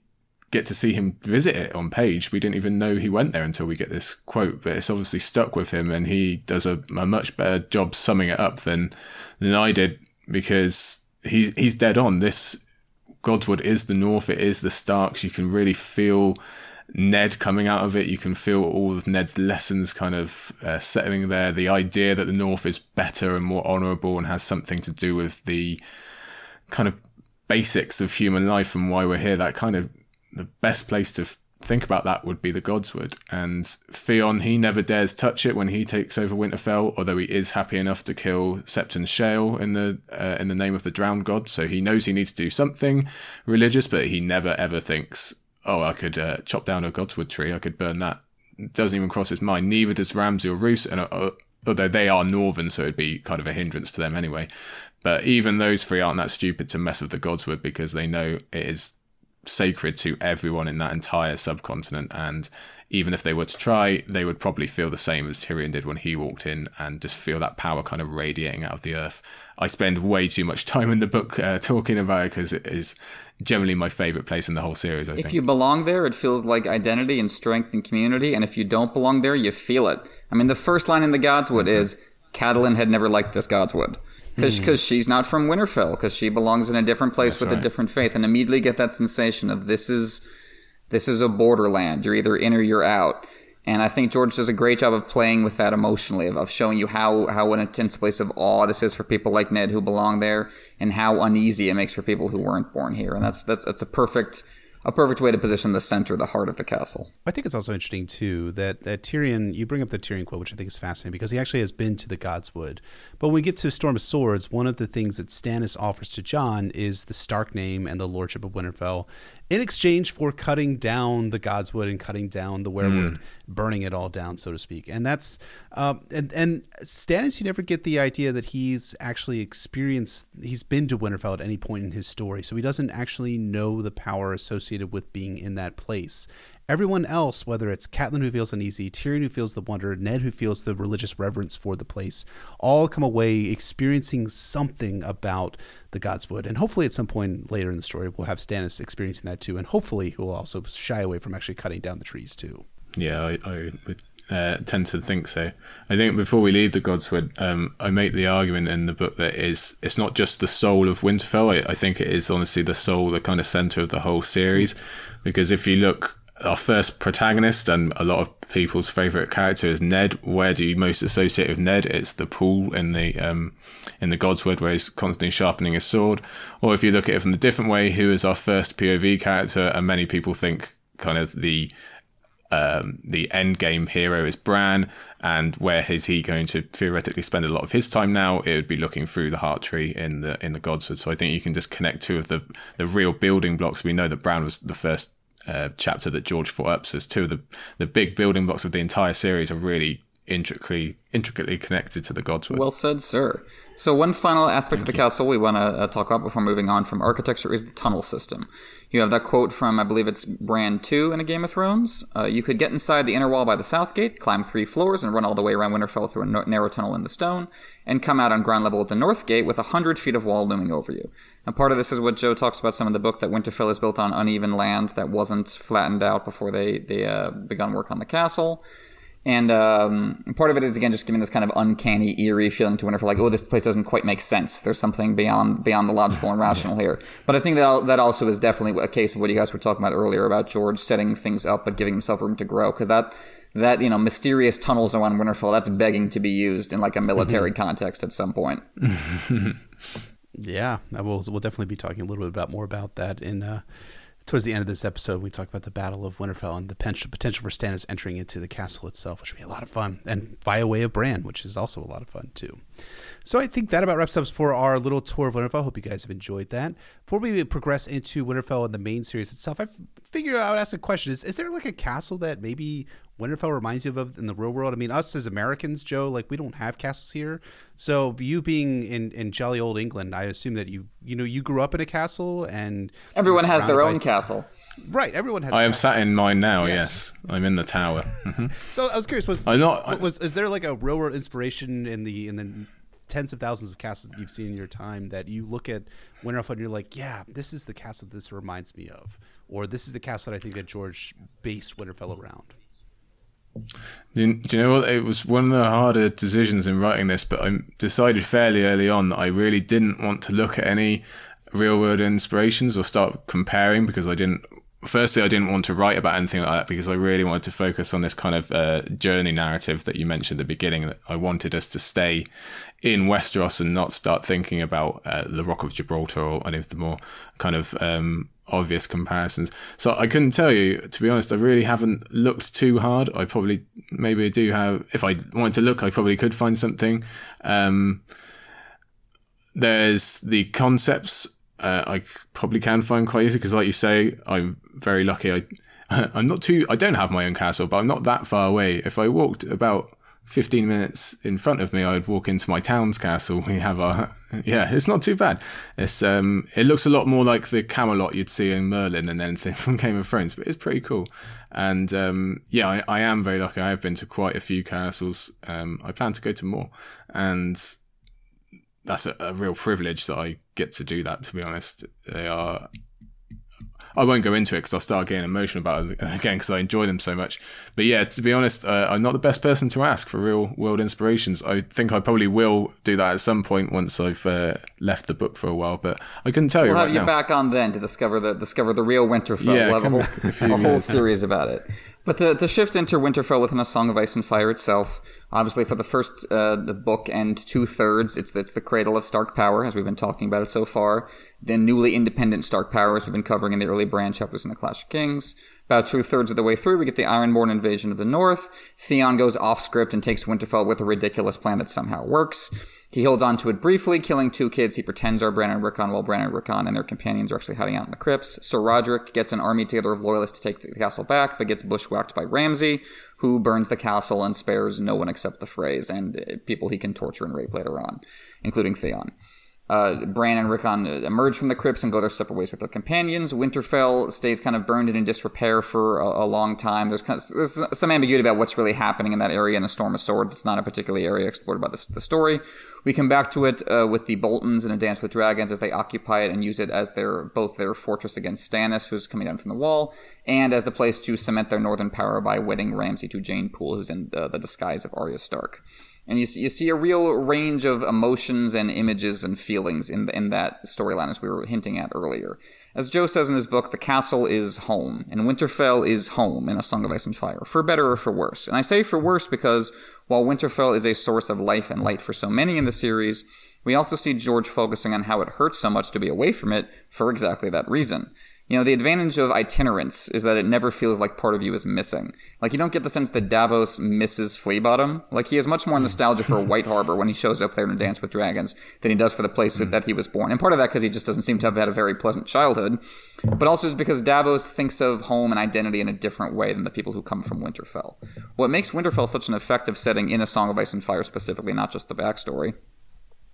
get to see him visit it on page. We didn't even know he went there until we get this quote, but it's obviously stuck with him, and he does a, a much better job summing it up than than I did, because he's he's dead on. This Godswood is the North, it is the Starks. You can really feel Ned coming out of it. You can feel all of Ned's lessons kind of uh, settling there. The idea that the North is better and more honourable and has something to do with the kind of basics of human life and why we're here, that kind of the best place to f- think about that would be the Godswood. And Theon, he never dares touch it when he takes over Winterfell, although he is happy enough to kill Septon Shale in the uh, in the name of the drowned god. So he knows he needs to do something religious, but he never ever thinks, oh, I could uh, chop down a Godswood tree, I could burn that. It doesn't even cross his mind. Neither does Ramsay or Roose, and uh, although they are northern, so it'd be kind of a hindrance to them anyway. But even those three aren't that stupid to mess with the Godswood, because they know it is sacred to everyone in that entire subcontinent, and even if they were to try, they would probably feel the same as Tyrion did when he walked in, and just feel that power kind of radiating out of the earth. I spend way too much time in the book uh, talking about it, because it is generally my favourite place in the whole series, I think. If you belong there, it feels like identity and strength and community, and if you don't belong there, you feel it. I mean, the first line in the Godswood mm-hmm. is, Catelyn had never liked this Godswood. Because mm. she's not from Winterfell, because she belongs in a different place. That's with right. a different faith, and immediately get that sensation of this is this is a borderland. You're either in or you're out. And I think George does a great job of playing with that emotionally, of, of showing you how, how an intense place of awe this is for people like Ned who belong there, and how uneasy it makes for people who weren't born here. And that's that's that's a perfect a perfect way to position the center, the heart of the castle. I think it's also interesting, too, that, that Tyrion, you bring up the Tyrion quote, which I think is fascinating, because he actually has been to the Godswood. But when we get to Storm of Swords, one of the things that Stannis offers to Jon is the Stark name and the lordship of Winterfell in exchange for cutting down the Godswood and cutting down the Werewood, mm. burning it all down, so to speak. And that's um, and, and Stannis, you never get the idea that he's actually experienced, he's been to Winterfell at any point in his story, so he doesn't actually know the power associated with being in that place. Everyone else, whether it's Catelyn who feels uneasy, Tyrion who feels the wonder, Ned who feels the religious reverence for the place, all come away experiencing something about the Godswood. And hopefully at some point later in the story, we'll have Stannis experiencing that too. And hopefully he'll also shy away from actually cutting down the trees too. Yeah, I, I would uh, tend to think so. I think before we leave the Godswood, um, I make the argument in the book that is it's not just the soul of Winterfell. I, I think it is honestly the soul, the kind of center of the whole series. Because if you look, our first protagonist and a lot of people's favorite character is Ned. Where do you most associate with Ned? It's the pool in the um in the Godswood where he's constantly sharpening his sword. Or if you look at it from a different way, who is our first P O V character? And many people think kind of the um the end game hero is Bran. And where is he going to theoretically spend a lot of his time now? It would be looking through the heart tree in the in the Godswood. So I think you can just connect two of the the real building blocks. We know that Bran was the first Uh, chapter that George thought up, so it's two of the the big building blocks of the entire series are really intricately intricately connected to the Godswood. Well said, sir. So one final aspect Thank of the you. castle we want to uh, talk about before moving on from architecture is the tunnel system. You have that quote from, I believe it's Bran two in A Game of Thrones. Uh, you could get inside the inner wall by the south gate, climb three floors, and run all the way around Winterfell through a no- narrow tunnel in the stone, and come out on ground level at the north gate with a hundred feet of wall looming over you. And part of this is what Joe talks about some in the book, that Winterfell is built on uneven land that wasn't flattened out before they, they uh, began work on the castle. And um, part of it is, again, just giving this kind of uncanny, eerie feeling to Winterfell, like, oh, this place doesn't quite make sense. There's something beyond beyond the logical and rational here. But I think that that also is definitely a case of what you guys were talking about earlier about George setting things up but giving himself room to grow. Because that, that, you know, mysterious tunnels around Winterfell, that's begging to be used in, like, a military context at some point. Yeah, we'll, we'll definitely be talking a little bit about more about that in... Uh... Towards the end of this episode, we talk about the Battle of Winterfell and the potential for Stannis entering into the castle itself, which would be a lot of fun, and via way of Bran, which is also a lot of fun, too. So I think that about wraps up for our little tour of Winterfell. Hope you guys have enjoyed that. Before we progress into Winterfell and the main series itself, I figured I would ask a question. Is, is there like a castle that maybe Winterfell reminds you of in the real world? I mean, us as Americans, Joe, like we don't have castles here. So you being in, in jolly old England, I assume that you, you know, you grew up in a castle and... Everyone has their own by- castle. Right, everyone has. I am sat in mine now. Yes, yes. I'm in the tower. Mm-hmm. So I was curious. Was I'm not. I, was is there like a real world inspiration in the in the tens of thousands of castles that you've seen in your time that you look at Winterfell and you're like, yeah, this is the castle that this reminds me of, or this is the castle that I think that George based Winterfell around. Do you know what? It was one of the harder decisions in writing this, but I decided fairly early on that I really didn't want to look at any real world inspirations or start comparing because I didn't. Firstly, I didn't want to write about anything like that because I really wanted to focus on this kind of uh, journey narrative that you mentioned at the beginning. That I wanted us to stay in Westeros and not start thinking about uh, the Rock of Gibraltar or any of the more kind of um, obvious comparisons. So I couldn't tell you, to be honest, I really haven't looked too hard. I probably, maybe I do have, if I wanted to look, I probably could find something. Um, there's the concepts. Uh, I probably can find quite easy because, like you say, I'm very lucky. I, I'm not too. I don't have my own castle, but I'm not that far away. If I walked about fifteen minutes in front of me, I'd walk into my town's castle. We have our. Yeah, it's not too bad. It's um, it looks a lot more like the Camelot you'd see in Merlin and anything from Game of Thrones, but it's pretty cool. And um, yeah, I, I am very lucky. I have been to quite a few castles. Um, I plan to go to more, and. That's a, a real privilege that I get to do that, to be honest. They are... I won't go into it because I'll start getting emotional about it again because I enjoy them so much. But yeah, to be honest, uh, I'm not the best person to ask for real world inspirations. I think I probably will do that at some point once I've uh, left the book for a while, but I couldn't tell you right now. We'll have you back on then to discover the, discover the real Winterfell. Yeah, we'll have a whole, a whole series about it. But to, to shift into Winterfell within A Song of Ice and Fire itself, obviously for the first uh, the book and two-thirds, it's it's the cradle of Stark power, as we've been talking about it so far. The newly independent Stark power, as we've been covering in the early Bran chapters in The Clash of Kings. About two-thirds of the way through, we get the Ironborn invasion of the North. Theon goes off-script and takes Winterfell with a ridiculous plan that somehow works. He holds on to it briefly, killing two kids he pretends are Bran and Rickon, while Bran and Rickon and their companions are actually hiding out in the crypts. Sir Roderick gets an army together of loyalists to take the castle back, but gets bushwhacked by Ramsay, who burns the castle and spares no one except the Freys and people he can torture and rape later on, including Theon. Uh, Bran and Rickon emerge from the crypts and go their separate ways with their companions. Winterfell stays kind of burned and in disrepair for a, a long time. There's, kind of, there's some ambiguity about what's really happening in that area in the Storm of Swords. It's not a particular area explored by the, the story. We come back to it uh, with the Boltons in A Dance with Dragons as they occupy it and use it as their both their fortress against Stannis, who's coming down from the wall, and as the place to cement their northern power by wedding Ramsay to Jane Poole, who's in uh, the disguise of Arya Stark. And you see, you see a real range of emotions and images and feelings in the, in that storyline, as we were hinting at earlier. As Joe says in his book, the castle is home, and Winterfell is home in A Song of Ice and Fire, for better or for worse. And I say for worse because while Winterfell is a source of life and light for so many in the series, we also see George focusing on how it hurts so much to be away from it for exactly that reason. You know, the advantage of itinerance is that it never feels like part of you is missing. Like, you don't get the sense that Davos misses Fleabottom. Like, he has much more nostalgia for White Harbor when he shows up there in A Dance with Dragons than he does for the place mm. that he was born. And part of that because he just doesn't seem to have had a very pleasant childhood, but also just because Davos thinks of home and identity in a different way than the people who come from Winterfell. What makes Winterfell such an effective setting in A Song of Ice and Fire specifically, not just the backstory,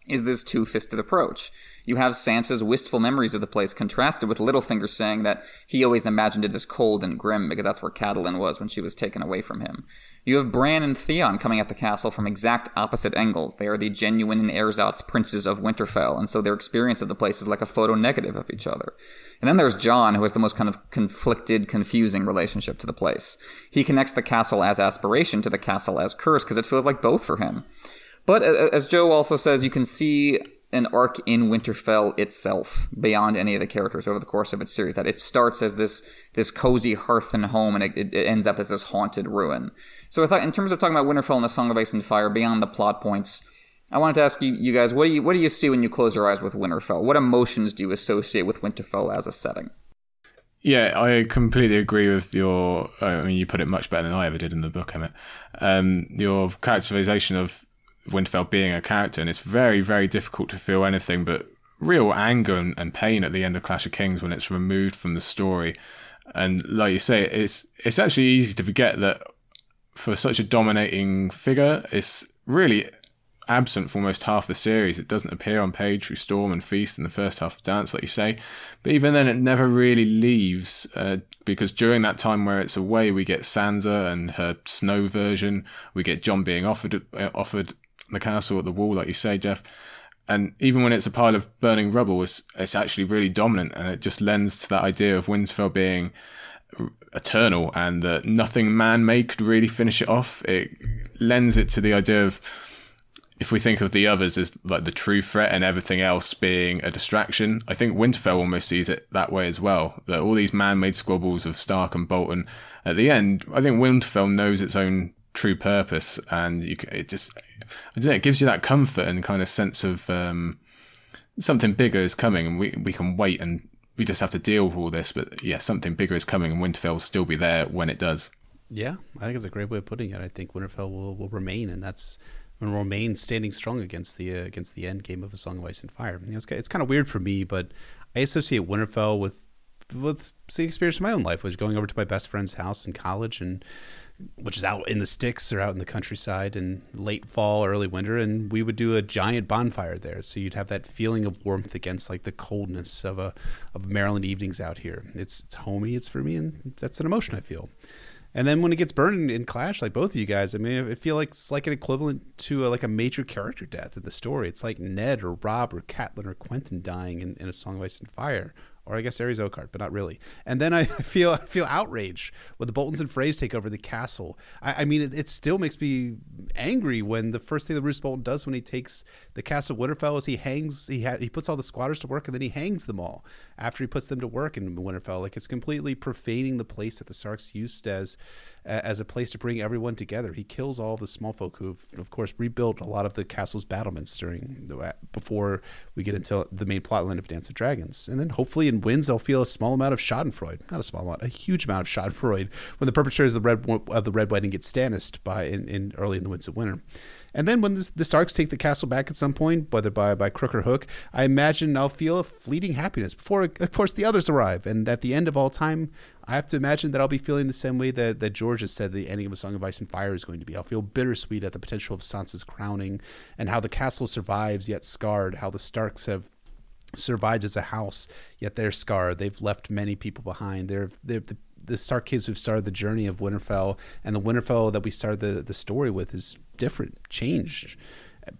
is this two-fisted approach. You have Sansa's wistful memories of the place contrasted with Littlefinger saying that he always imagined it as cold and grim because that's where Catelyn was when she was taken away from him. You have Bran and Theon coming at the castle from exact opposite angles. They are the genuine and ersatz princes of Winterfell, and so their experience of the place is like a photo negative of each other. And then there's Jon, who has the most kind of conflicted, confusing relationship to the place. He connects the castle as aspiration to the castle as curse because it feels like both for him. But as Joe also says, you can see an arc in Winterfell itself beyond any of the characters over the course of its series. That it starts as this this cozy hearth and home, and it, it ends up as this haunted ruin. So I thought, in terms of talking about Winterfell and A Song of Ice and Fire, beyond the plot points, I wanted to ask you, you guys, what do you what do you see when you close your eyes with Winterfell? What emotions do you associate with Winterfell as a setting? Yeah, I completely agree with your. I mean, you put it much better than I ever did in the book, Emmett. Um, your characterization of Winterfell being a character, and it's very, very difficult to feel anything but real anger and, and pain at the end of Clash of Kings when it's removed from the story. And like you say, it's it's actually easy to forget that for such a dominating figure, it's really absent for almost half the series. It doesn't appear on page through Storm and Feast in the first half of Dance, like you say, but even then it never really leaves, uh, because during that time where it's away, we get Sansa and her snow version, we get Jon being offered uh, offered the castle at the wall, like you say, Jeff. And even when it's a pile of burning rubble, it's, it's actually really dominant, and it just lends to that idea of Winterfell being eternal and that nothing man-made could really finish it off. It lends it to the idea of, if we think of the others as like the true threat and everything else being a distraction, I think Winterfell almost sees it that way as well, that all these man-made squabbles of Stark and Bolton, at the end, I think Winterfell knows its own true purpose, and you can, it just... I don't know, it gives you that comfort and kind of sense of um, something bigger is coming, and we, we can wait and we just have to deal with all this. But yeah, something bigger is coming, and Winterfell will still be there when it does. Yeah, I think it's a great way of putting it. I think Winterfell will, will remain, and that's will remain standing strong against the uh, against the end game of A Song of Ice and Fire. You know, it's, it's kind of weird for me, but I associate Winterfell with with the experience of my own life. I was going over to my best friend's house in college, and which is out in the sticks or out in the countryside in late fall, early winter, and we would do a giant bonfire there. So you'd have that feeling of warmth against like the coldness of a of Maryland evenings out here. It's it's homey, it's for me, and that's an emotion I feel. And then when it gets burned in Clash, like both of you guys, I mean, I feel like it's like an equivalent to a, like a major character death in the story. It's like Ned or Rob or Catelyn or Quentin dying in, in A Song of Ice and Fire. Or I guess Ares Oakheart, but not really. And then I feel I feel outrage when the Boltons and Freys take over the castle. I, I mean, it, it still makes me angry when the first thing that Roose Bolton does when he takes the castle of Winterfell is he hangs, he ha- he puts all the squatters to work, and then he hangs them all after he puts them to work in Winterfell. Like, it's completely profaning the place that the Starks used as as a place to bring everyone together. He kills all the small folk who've, of course, rebuilt a lot of the castle's battlements during the, before we get into the main plotline of Dance of Dragons. And then hopefully in Winds, they'll feel a small amount of Schadenfreude. Not a small amount, a huge amount of Schadenfreude when the perpetrators of the Red, of the Red Wedding get Stannised by in, in early in the Winds of Winter. And then when the, the Starks take the castle back at some point, whether by, by crook or hook, I imagine I'll feel a fleeting happiness before, of course, the others arrive. And at the end of all time, I have to imagine that I'll be feeling the same way that, that George has said the ending of A Song of Ice and Fire is going to be. I'll feel bittersweet at the potential of Sansa's crowning and how the castle survives yet scarred, how the Starks have survived as a house yet they're scarred. They've left many people behind. They're, they're the the Stark kids who've started the journey of Winterfell, and the Winterfell that we started the, the story with is different, changed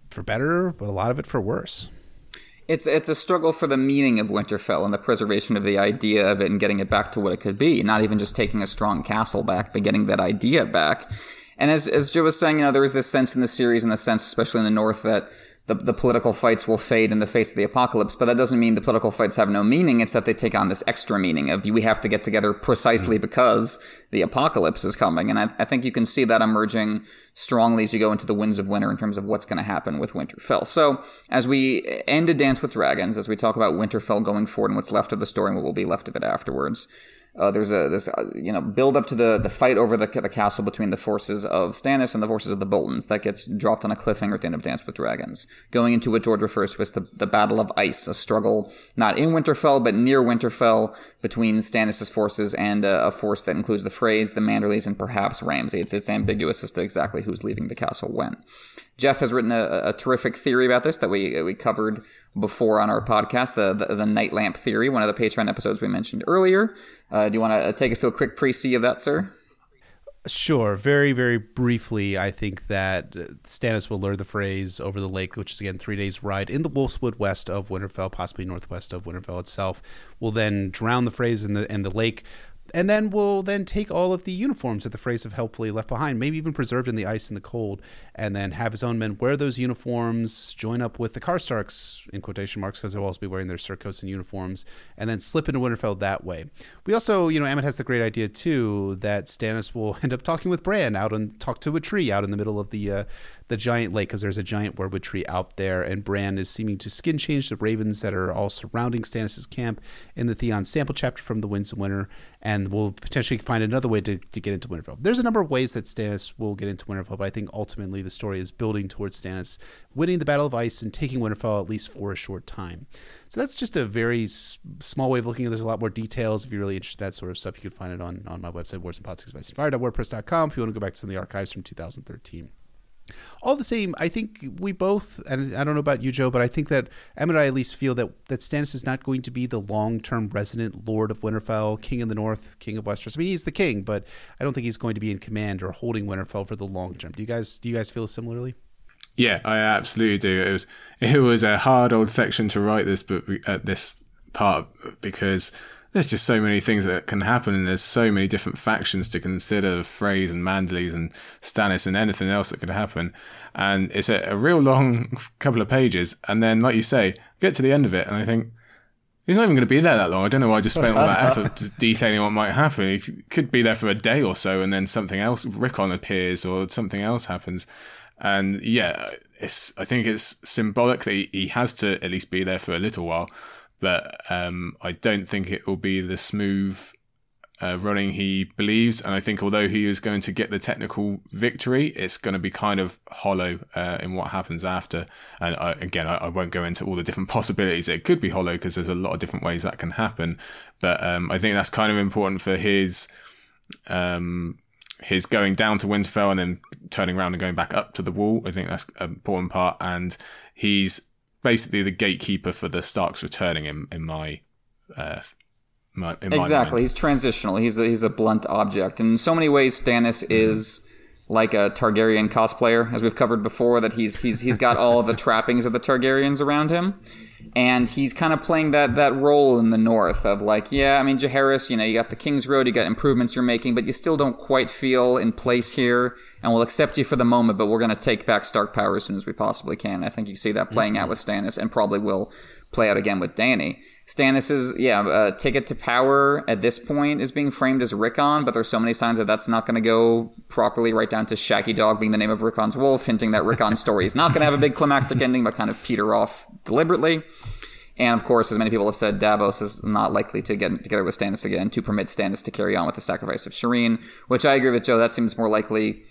for better, but a lot of it for worse. It's it's a struggle for the meaning of Winterfell and the preservation of the idea of it and getting it back to what it could be, not even just taking a strong castle back, but getting that idea back. And as as Joe was saying, you know, there is this sense in the series and the sense, especially in the North, that the, the political fights will fade in the face of the apocalypse, but that doesn't mean the political fights have no meaning. It's that they take on this extra meaning of we have to get together precisely because the apocalypse is coming. And I, I think you can see that emerging strongly as you go into the Winds of Winter in terms of what's going to happen with Winterfell. So as we end A Dance with Dragons, as we talk about Winterfell going forward and what's left of the story and what will be left of it afterwards, Uh, there's a this uh, you know build up to the the fight over the the castle between the forces of Stannis and the forces of the Boltons that gets dropped on a cliffhanger at the end of Dance with Dragons, going into what George refers to as the, the Battle of Ice, a struggle not in Winterfell but near Winterfell between Stannis' forces and uh, a force that includes the Freys, the Manderleys, and perhaps Ramsay. It's it's ambiguous as to exactly who's leaving the castle when. Jeff has written a, a terrific theory about this that we we covered before on our podcast, the, the the Night Lamp Theory, one of the Patreon episodes we mentioned earlier. Uh, do you want to take us to a quick précis of that, sir? Sure. Very, very briefly, I think that Stannis will lure the Freys over the lake, which is, again, three days' ride in the Wolf's Wood west of Winterfell, possibly northwest of Winterfell itself. Will then drown the Freys in the in the lake. And then we'll then take all of the uniforms that the Freys have helpfully left behind, maybe even preserved in the ice and the cold, and then have his own men wear those uniforms, join up with the Karstarks, in quotation marks, because they'll also be wearing their surcoats and uniforms, and then slip into Winterfell that way. We also, you know, Emmett has the great idea, too, that Stannis will end up talking with Bran out and talk to a tree out in the middle of the... Uh, the giant lake, because there's a giant wormwood tree out there, and Bran is seeming to skin change the ravens that are all surrounding Stannis' camp in the Theon sample chapter from the Winds of Winter, and we'll potentially find another way to, to get into Winterfell. There's a number of ways that Stannis will get into Winterfell, but I think ultimately the story is building towards Stannis winning the Battle of Ice and taking Winterfell at least for a short time. So that's just a very s- small way of looking at it. There's a lot more details. If you're really interested in that sort of stuff, you can find it on, on my website, wars and politics of ice and fire dot wordpress dot com, if you want to go back to some of the archives from two thousand thirteen. All the same, I think we both, and I don't know about you, Joe, but I think that Em and I at least feel that, that Stannis is not going to be the long-term resident lord of Winterfell, king of the North, king of Westeros. I mean, he's the king, but I don't think he's going to be in command or holding Winterfell for the long term. Do you guys do you guys feel similarly? Yeah, I absolutely do. It was it was a hard old section to write this, but at uh, this part because there's just so many things that can happen, and there's so many different factions to consider, Freys and Manderleys and Stannis and anything else that could happen. And it's a, a real long couple of pages. And then, like you say, get to the end of it and I think, he's not even going to be there that long. I don't know why I just spent all that effort detailing what might happen. He could be there for a day or so and then something else, Rickon appears or something else happens. And yeah, it's. I think it's symbolic that he, he has to at least be there for a little while. But um, I don't think it will be the smooth uh, running he believes. And I think although he is going to get the technical victory, it's going to be kind of hollow uh, in what happens after. And I, again, I, I won't go into all the different possibilities. It could be hollow because there's a lot of different ways that can happen. But um, I think that's kind of important for his... Um, his going down to Winterfell and then turning around and going back up to the wall. I think that's an important part. And he's... basically the gatekeeper for the Starks returning him in, in my, uh, my in exactly. My he's transitional. He's a, he's a blunt object, and in so many ways, Stannis mm. is like a Targaryen cosplayer, as we've covered before. That he's he's he's got all the trappings of the Targaryens around him, and he's kind of playing that that role in the North of like, yeah, I mean, Jaehaerys, you know, you got the King's Road, you got improvements you're making, but you still don't quite feel in place here. And we'll accept you for the moment, but we're going to take back Stark power as soon as we possibly can. I think you see that playing out with Stannis and probably will play out again with Dany. Stannis's, yeah, uh, ticket to power at this point is being framed as Rickon, but there's so many signs that that's not going to go properly, right down to Shaggy Dog being the name of Rickon's wolf, hinting that Rickon's story is not going to have a big climactic ending, but kind of peter off deliberately. And of course, as many people have said, Davos is not likely to get together with Stannis again to permit Stannis to carry on with the sacrifice of Shireen, which I agree with Joe, that seems more likely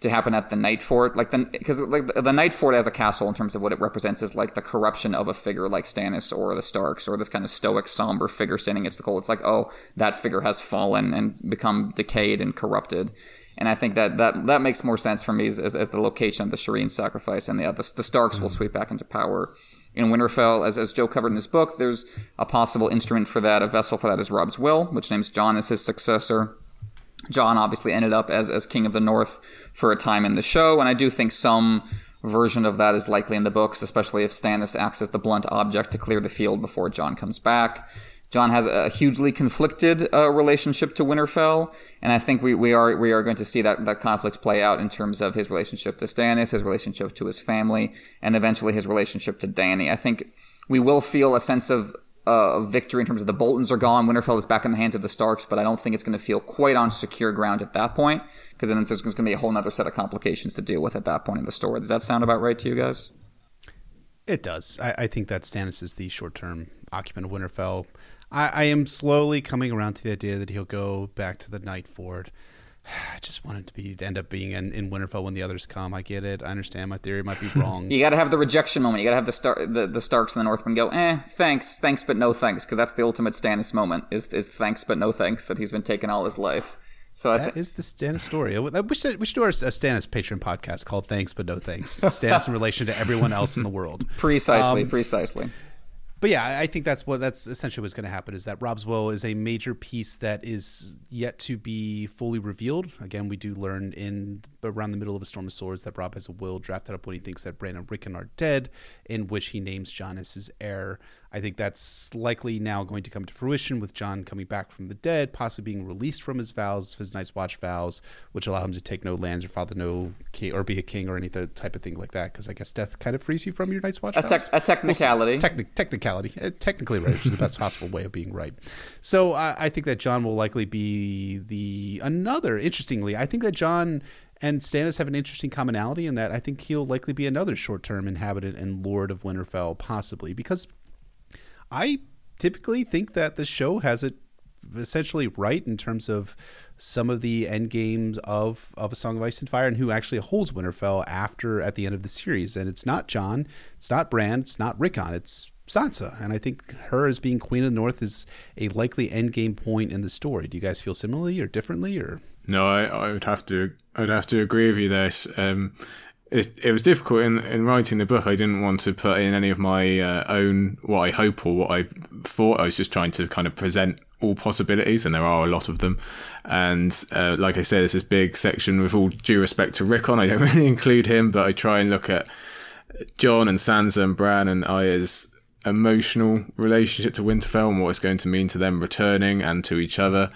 to happen at the Night Fort, like the because like the, the Night Fort as a castle in terms of what it represents is like the corruption of a figure like Stannis or the Starks or this kind of stoic, somber figure standing against the cold. It's like, oh, that figure has fallen and become decayed and corrupted, and I think that that, that makes more sense for me as, as, as the location of the Shireen sacrifice, and the, uh, the the Starks will sweep back into power in Winterfell. As as Joe covered in his book, there's a possible instrument for that, a vessel for that is Rob's will, which names Jon as his successor. Jon obviously ended up as, as King of the North for a time in the show, and I do think some version of that is likely in the books, especially if Stannis acts as the blunt object to clear the field before Jon comes back. Jon has a hugely conflicted uh, relationship to Winterfell, and I think we, we are we are going to see that, that conflict play out in terms of his relationship to Stannis, his relationship to his family, and eventually his relationship to Dany. I think we will feel a sense of Uh, victory in terms of the Boltons are gone, Winterfell is back in the hands of the Starks, but I don't think it's going to feel quite on secure ground at that point, because then there's going to be a whole other set of complications to deal with at that point in the story. Does that sound about right to you guys? It does. I, I think that Stannis is the short-term occupant of Winterfell. I, I am slowly coming around to the idea that he'll go back to the Night Fort. I just want it to be to end up being in, in Winterfell when the others come. I get it. I understand. My theory might be wrong. You got to have the rejection moment. You got to have the, star, the the Starks and the Northmen go, eh, thanks, thanks, but no thanks, because that's the ultimate Stannis moment is is thanks, but no thanks, that he's been taking all his life. So that I th- is the Stannis story. We should, we should do our, a Stannis Patreon podcast called Thanks, But No Thanks. Stannis in relation to everyone else in the world. Precisely, um, precisely. But yeah, I think that's what that's essentially what's going to happen, is that Rob's will is a major piece that is yet to be fully revealed. Again, we do learn in around the middle of A Storm of Swords that Rob has a will drafted up when he thinks that Bran and Rickon are dead, in which he names Jon as his heir. I think that's likely now going to come to fruition with Jon coming back from the dead, possibly being released from his vows, his Night's Watch vows, which allow him to take no lands or father no king or be a king or any type of thing like that, because I guess death kind of frees you from your Night's Watch a vows. Te- a technicality. Well, techni- technicality. Technically right, which is the best possible way of being right. So uh, I think that Jon will likely be the another, interestingly, I think that Jon and Stannis have an interesting commonality in that I think he'll likely be another short-term inhabitant and Lord of Winterfell, possibly, because I typically think that the show has it essentially right in terms of some of the end games of, of A Song of Ice and Fire and who actually holds Winterfell after at the end of the series. And it's not Jon, it's not Bran, it's not Rickon, it's Sansa. And I think her as being Queen of the North is a likely end game point in the story. Do you guys feel similarly or differently? Or no, I, I would have to I'd have to agree with you there. Um, It, it was difficult in, in writing the book. I didn't want to put in any of my uh, own, what I hope or what I thought. I was just trying to kind of present all possibilities, and there are a lot of them. And uh, like I said, there's this big section with all due respect to Rickon. I don't really include him, but I try and look at Jon and Sansa and Bran and Aya's emotional relationship to Winterfell and what it's going to mean to them returning and to each other.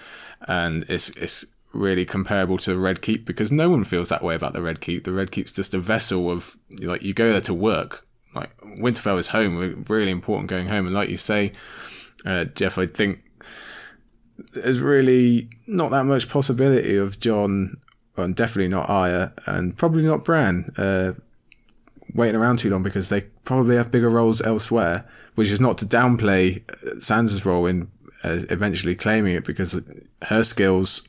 And it's it's... really comparable to the Red Keep, because no one feels that way about the Red Keep. The Red Keep's just a vessel of, like, you go there to work. Like, Winterfell is home, really important going home. And like you say, uh, Jeff, I think there's really not that much possibility of Jon, well, and definitely not Arya, and probably not Bran, uh, waiting around too long, because they probably have bigger roles elsewhere, which is not to downplay Sansa's role in uh, eventually claiming it, because her skills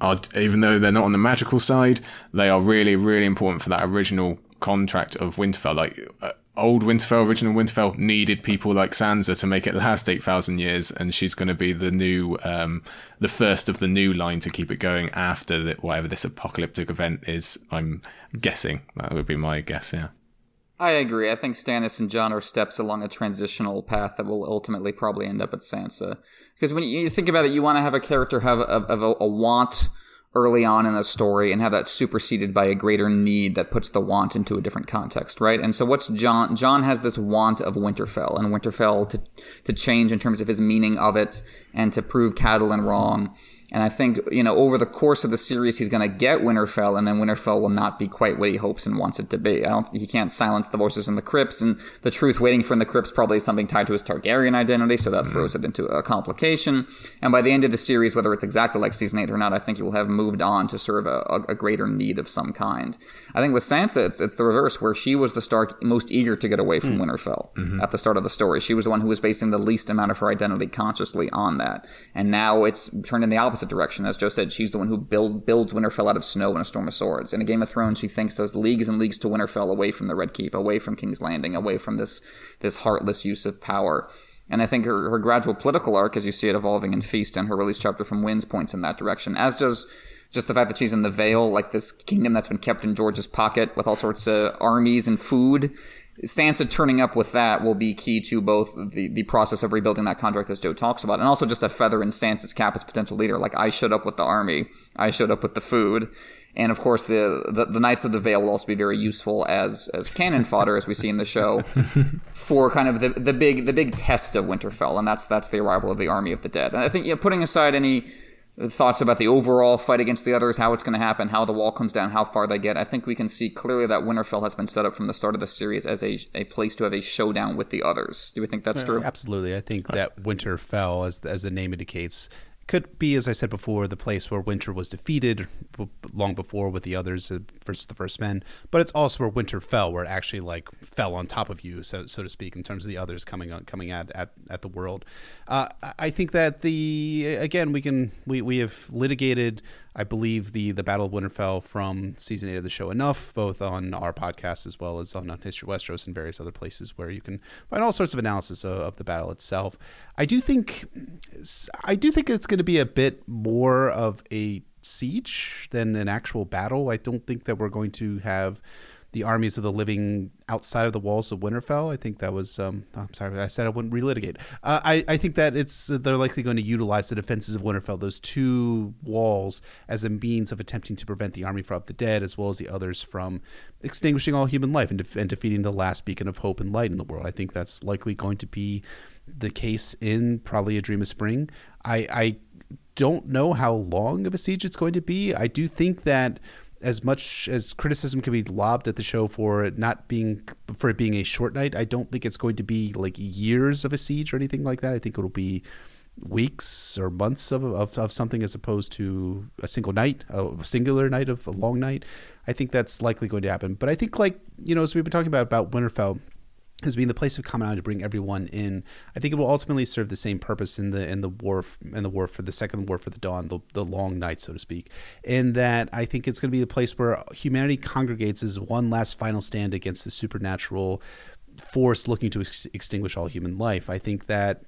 are, even though they're not on the magical side, they are really, really important for that original contract of Winterfell. Like, uh, old Winterfell, original Winterfell needed people like Sansa to make it last eight thousand years, and she's going to be the new, um, the first of the new line to keep it going after the, whatever this apocalyptic event is, I'm guessing. That would be my guess, yeah. I agree. I think Stannis and Jon are steps along a transitional path that will ultimately probably end up at Sansa. Because when you think about it, you want to have a character have a, of a, a want early on in the story and have that superseded by a greater need that puts the want into a different context, right? And so what's Jon? Jon has this want of Winterfell, and Winterfell to to change in terms of his meaning of it and to prove Catelyn wrong. And I think, you know, over the course of the series, he's going to get Winterfell, and then Winterfell will not be quite what he hopes and wants it to be. I don't, he can't silence the voices in the crypts, and the truth waiting for him in the crypts probably is something tied to his Targaryen identity, so that mm-hmm. throws it into a complication. And by the end of the series, whether it's exactly like season eight or not, I think you will have moved on to serve a, a, a greater need of some kind. I think with Sansa, it's, it's the reverse, where she was the Stark most eager to get away from mm-hmm. Winterfell mm-hmm. at the start of the story. She was the one who was basing the least amount of her identity consciously on that. And now it's turned in the opposite direction. As Joe said, she's the one who build, builds Winterfell out of snow and a storm of swords. In a Game of Thrones, she thinks those leagues and leagues to Winterfell, away from the Red Keep, away from King's Landing, away from this this heartless use of power. And I think her, her gradual political arc, as you see it evolving in Feast and her release chapter from Wynds, points in that direction, as does just the fact that she's in the Vale, like this kingdom that's been kept in George's pocket with all sorts of armies and food. Sansa turning up with that will be key to both the, the process of rebuilding that contract as Joe talks about, and also just a feather in Sansa's cap as potential leader. Like, I showed up with the army, I showed up with the food. And of course, the, the, the Knights of the Vale will also be very useful as as cannon fodder, as we see in the show, for kind of the, the big the big test of Winterfell, and that's that's the arrival of the Army of the Dead. And I think, you know, putting aside any thoughts about the overall fight against the others, how it's going to happen, how the wall comes down, how far they get, I think we can see clearly that Winterfell has been set up from the start of the series as a, a place to have a showdown with the others. Do we think that's yeah, true? Absolutely. I think that Winterfell, as as the name indicates, could be, as I said before, the place where Winter was defeated long before with the others versus the First Men. But it's also where Winter fell, where it actually like fell on top of you, so so to speak, in terms of the others coming on, coming at, at, at the world. Uh, I think that the again we can we, we have litigated, I believe, the the Battle of Winterfell from season eight of the show enough, both on our podcast as well as on, on History of Westeros and various other places where you can find all sorts of analysis of, of the battle itself. I do think I do think it's going to be a bit more of a siege than an actual battle. I don't think that we're going to have the armies of the living outside of the walls of Winterfell. I think that was, um, oh, I'm sorry, I said I wouldn't relitigate. Uh, I, I think that it's they're likely going to utilize the defenses of Winterfell, those two walls, as a means of attempting to prevent the army from the dead, as well as the others from extinguishing all human life and, de- and defeating the last beacon of hope and light in the world. I think that's likely going to be the case in probably A Dream of Spring. I, I don't know how long of a siege it's going to be. I do think that as much as criticism can be lobbed at the show for it not being for it being a short night, I don't think it's going to be like years of a siege or anything like that. I think it'll be weeks or months of of, of something as opposed to a single night, a singular night of a long night. I think that's likely going to happen. But I think, like, you know, as we've been talking about about Winterfell as being the place of commonality to bring everyone in, I think it will ultimately serve the same purpose in the in the war in the war for the second war for the dawn, the, the long night, so to speak. In that, I think it's going to be the place where humanity congregates as one last final stand against the supernatural force looking to ex- extinguish all human life. I think that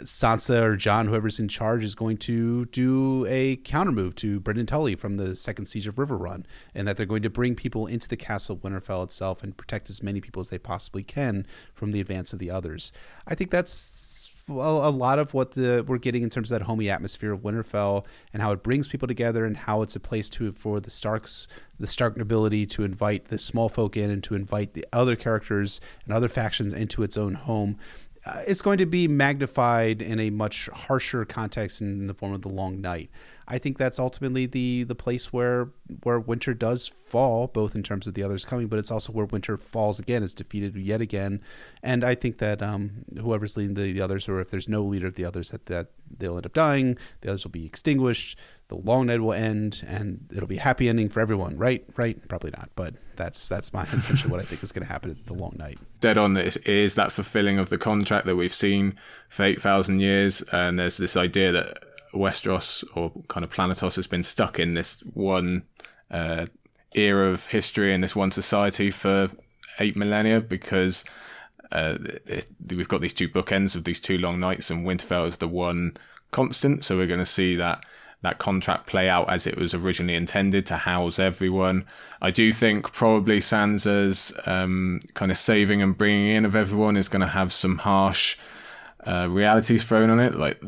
Sansa or Jon, whoever's in charge, is going to do a countermove to Brendan Tully from the second siege of River Run, and that they're going to bring people into the castle of Winterfell itself and protect as many people as they possibly can from the advance of the others. I think that's a lot of what the we're getting in terms of that homey atmosphere of Winterfell and how it brings people together and how it's a place to for the Starks, the Stark nobility, to invite the small folk in and to invite the other characters and other factions into its own home. Uh, it's going to be magnified in a much harsher context in the form of the Long Night. I think that's ultimately the the place where where Winter does fall, both in terms of the others coming, but it's also where Winter falls again, is defeated yet again. And I think that um, whoever's leading the, the others, or if there's no leader of the others, that, that they'll end up dying, the others will be extinguished, the Long Night will end, and it'll be a happy ending for everyone, right? Right? Probably not, but that's that's my essentially what I think is going to happen at the Long Night. Dead on, it is that fulfilling of the contract that we've seen for eight thousand years, and there's this idea that Westeros, or kind of Planetos, has been stuck in this one uh, era of history and this one society for eight millennia because uh, it, we've got these two bookends of these two long nights, and Winterfell is the one constant. So we're going to see that that contract play out as it was originally intended to house everyone. I do think probably Sansa's um, kind of saving and bringing in of everyone is going to have some harsh uh, realities thrown on it, like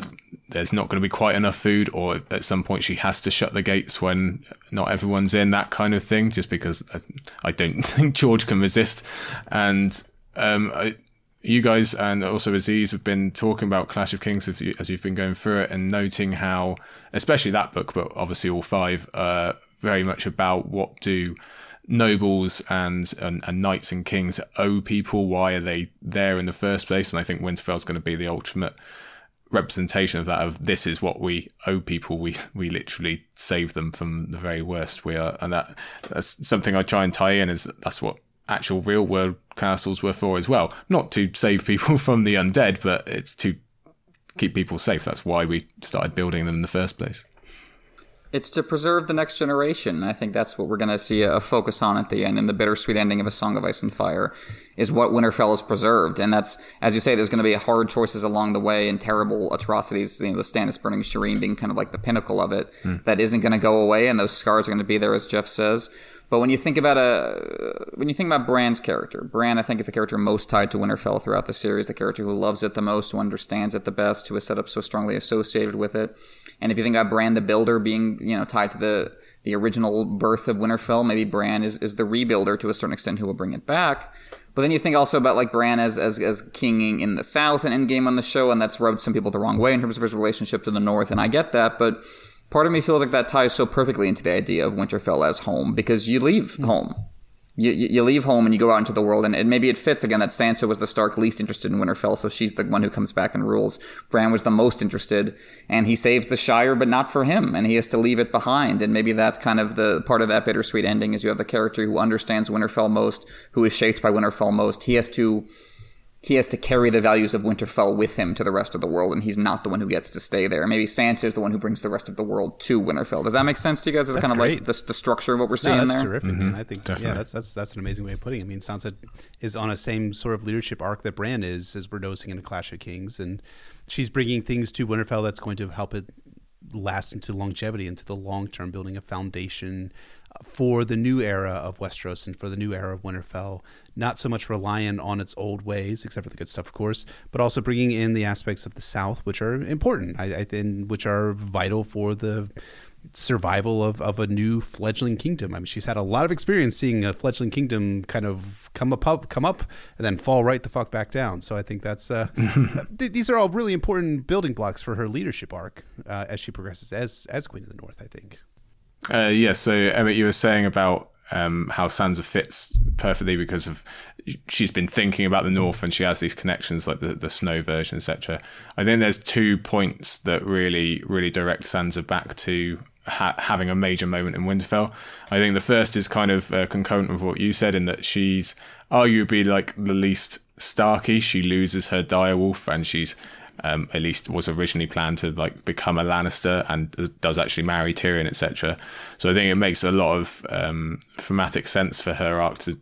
there's not going to be quite enough food, or at some point she has to shut the gates when not everyone's in, that kind of thing, just because I, I don't think George can resist. And um, I, you guys and also Aziz have been talking about Clash of Kings as, you, as you've been going through it, and noting how, especially that book, but obviously all five, uh, very much about what do nobles and, and, and knights and kings owe people? Why are they there in the first place? And I think Winterfell's going to be the ultimate representation of that, of this is what we owe people. We we literally save them from the very worst. We are, and that that's something I try and tie in, is that's what actual real world castles were for as well. Not to save people from the undead, but it's to keep people safe. That's why we started building them in the first place. It's to preserve the next generation. I think that's what we're going to see a focus on at the end. And the bittersweet ending of A Song of Ice and Fire is what Winterfell has preserved. And that's, as you say, there's going to be hard choices along the way and terrible atrocities. You know, the Stannis burning Shireen being kind of like the pinnacle of it. Mm. That isn't going to go away, and those scars are going to be there, as Jeff says. But when you think about a, when you think about Bran's character, Bran, I think, is the character most tied to Winterfell throughout the series, the character who loves it the most, who understands it the best, who is set up so strongly associated with it. And if you think about Bran the Builder being, you know, tied to the, the original birth of Winterfell, maybe Bran is, is the rebuilder to a certain extent who will bring it back. But then you think also about like Bran as, as, as king in the South and Endgame on the show, and that's rubbed some people the wrong way in terms of his relationship to the North, and I get that, but part of me feels like that ties so perfectly into the idea of Winterfell as home, because you leave home. You, you leave home and you go out into the world, and, and maybe it fits again that Sansa was the Stark least interested in Winterfell, so she's the one who comes back and rules. Bran was the most interested, and he saves the Shire, but not for him, and he has to leave it behind. And maybe that's kind of the part of that bittersweet ending, is you have the character who understands Winterfell most, who is shaped by Winterfell most. He has to he has to carry the values of Winterfell with him to the rest of the world, and he's not the one who gets to stay there. Maybe Sansa is the one who brings the rest of the world to Winterfell. Does that make sense to you guys? Is that's kind of great. Like the, the structure of what we're seeing there? No, that's there? terrific, mm-hmm. man. I think, Definitely. yeah, that's, that's that's an amazing way of putting it. I mean, Sansa is on a same sort of leadership arc that Bran is, as we're noticing in A Clash of Kings, and she's bringing things to Winterfell that's going to help it last into longevity, into the long-term, building a foundation for the new era of Westeros and for the new era of Winterfell, not so much reliant on its old ways, except for the good stuff, of course, but also bringing in the aspects of the South, which are important, I, I think, which are vital for the survival of, of a new fledgling kingdom. I mean, she's had a lot of experience seeing a fledgling kingdom kind of come up, come up and then fall right the fuck back down. So I think that's, uh, th- these are all really important building blocks for her leadership arc uh, as she progresses as, as Queen of the North, I think. Uh, yeah, so Emmett, you were saying about um, how Sansa fits perfectly because of she's been thinking about the North and she has these connections like the, the Snow version, et cetera. I think there's two points that really, really direct Sansa back to ha- having a major moment in Winterfell. I think the first is kind of uh, concurrent with what you said, in that she's arguably like the least Starky. She loses her direwolf, and she's Um, at least was originally planned to like become a Lannister, and does actually marry Tyrion, et cetera. So I think it makes a lot of um, thematic sense for her arc to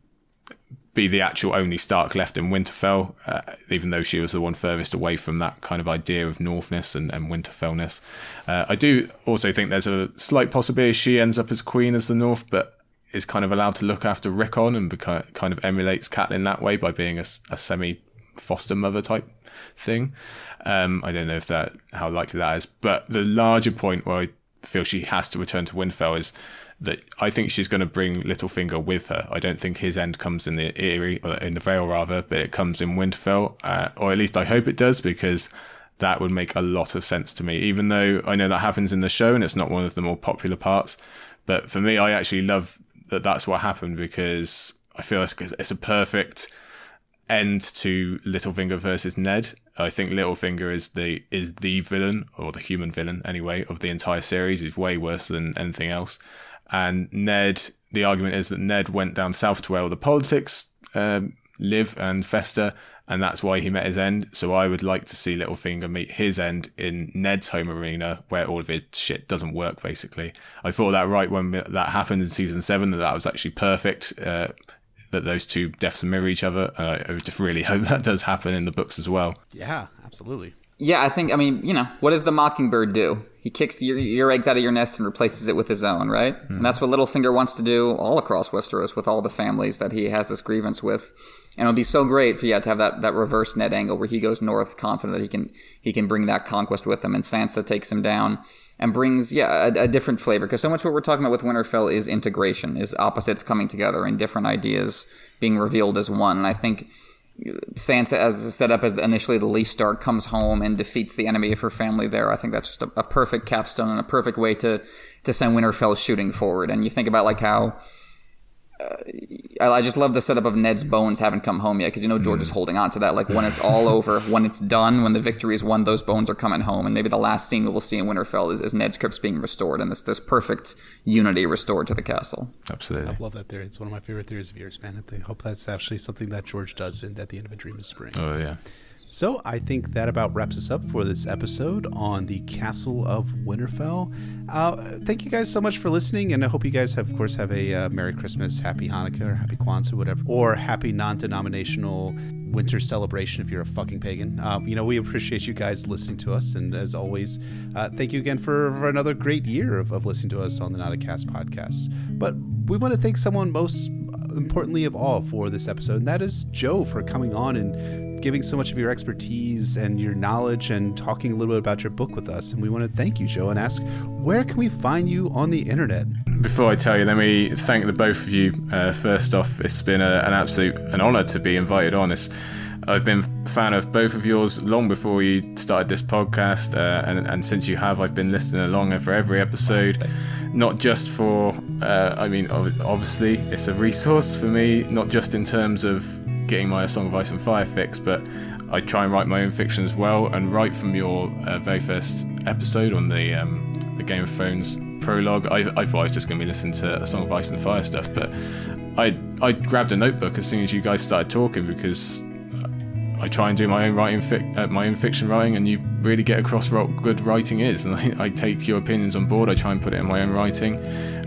be the actual only Stark left in Winterfell, uh, even though she was the one furthest away from that kind of idea of Northness and, and Winterfellness. Uh, I do also think there's a slight possibility she ends up as Queen as the North, but is kind of allowed to look after Rickon and beca- kind of emulates Catelyn that way by being a, a semi foster mother type thing. Um, I don't know if that how likely that is, but the larger point where I feel she has to return to Winterfell is that I think she's going to bring Littlefinger with her. I don't think his end comes in the Eyrie, or in the Vale rather, but it comes in Winterfell, uh, or at least I hope it does, because that would make a lot of sense to me. Even though I know that happens in the show and it's not one of the more popular parts, but for me, I actually love that that's what happened, because I feel it's, it's a perfect end to Littlefinger versus Ned. I think Littlefinger is the is the villain, or the human villain anyway, of the entire series. He's way worse than anything else. And Ned, the argument is that Ned went down south to where all the politics um, live and fester, and that's why he met his end. So I would like to see Littlefinger meet his end in Ned's home arena, where all of his shit doesn't work, basically. I thought that right when that happened in season seven, that that was actually perfect, uh, that those two deaths mirror each other. Uh, I just really hope that does happen in the books as well. Yeah, absolutely. Yeah, I think, I mean, you know, what does the Mockingbird do? He kicks the, your, your eggs out of your nest and replaces it with his own, right? Mm. And that's what Littlefinger wants to do all across Westeros with all the families that he has this grievance with. And it would be so great for you yeah, to have that, that reverse Ned angle where he goes north confident that he can he can bring that conquest with him, and Sansa takes him down and brings, yeah, a, a different flavor. Because so much what we're talking about with Winterfell is integration, is opposites coming together and different ideas being revealed as one. And I think Sansa, as set up as initially the Leigh Stark, comes home and defeats the enemy of her family there. I think that's just a, a perfect capstone and a perfect way to, to send Winterfell shooting forward. And you think about like how uh, I, I just love the setup of Ned's bones haven't come home yet, because you know George mm. is holding on to that. Like when it's all over, when it's done, when the victory is won, those bones are coming home. And maybe the last scene we will see in Winterfell is, is Ned's crypt's being restored and this this perfect unity restored to the castle. Absolutely. I love that theory. It's one of my favorite theories of yours, man. I hope that's actually something that George does in, at the end of A Dream of Spring. Oh, yeah. So I think that about wraps us up for this episode on the Castle of Winterfell. Uh, thank you guys so much for listening, and I hope you guys, have, of course, have a uh, Merry Christmas, Happy Hanukkah, or Happy Kwanzaa, whatever, or Happy Non-Denominational Winter Celebration if you're a fucking pagan. Um, you know, we appreciate you guys listening to us, and as always, uh, thank you again for, for another great year of, of listening to us on the Not a Cast podcast. But we want to thank someone most importantly of all for this episode, and that is Joe for coming on and giving so much of your expertise and your knowledge and talking a little bit about your book with us. And we want to thank you, Joe, and ask, where can we find you on the internet? Before I tell you, let me thank the both of you. Uh, first off, it's been a, an absolute an honor to be invited on. It's, I've been a fan of both of yours long before you started this podcast. Uh, and, and since you have, I've been listening along for every episode. Thanks. Not just for, uh, I mean, obviously, it's a resource for me, not just in terms of getting my Song of Ice and Fire fix, but I try and write my own fiction as well. And right from your uh, very first episode on the um, the Game of Thrones prologue, I, I thought I was just going to be listening to a Song of Ice and Fire stuff, but I I grabbed a notebook as soon as you guys started talking, because I try and do my own writing, fic- uh, my own fiction writing, and you really get across what good writing is. And I, I take your opinions on board. I try and put it in my own writing,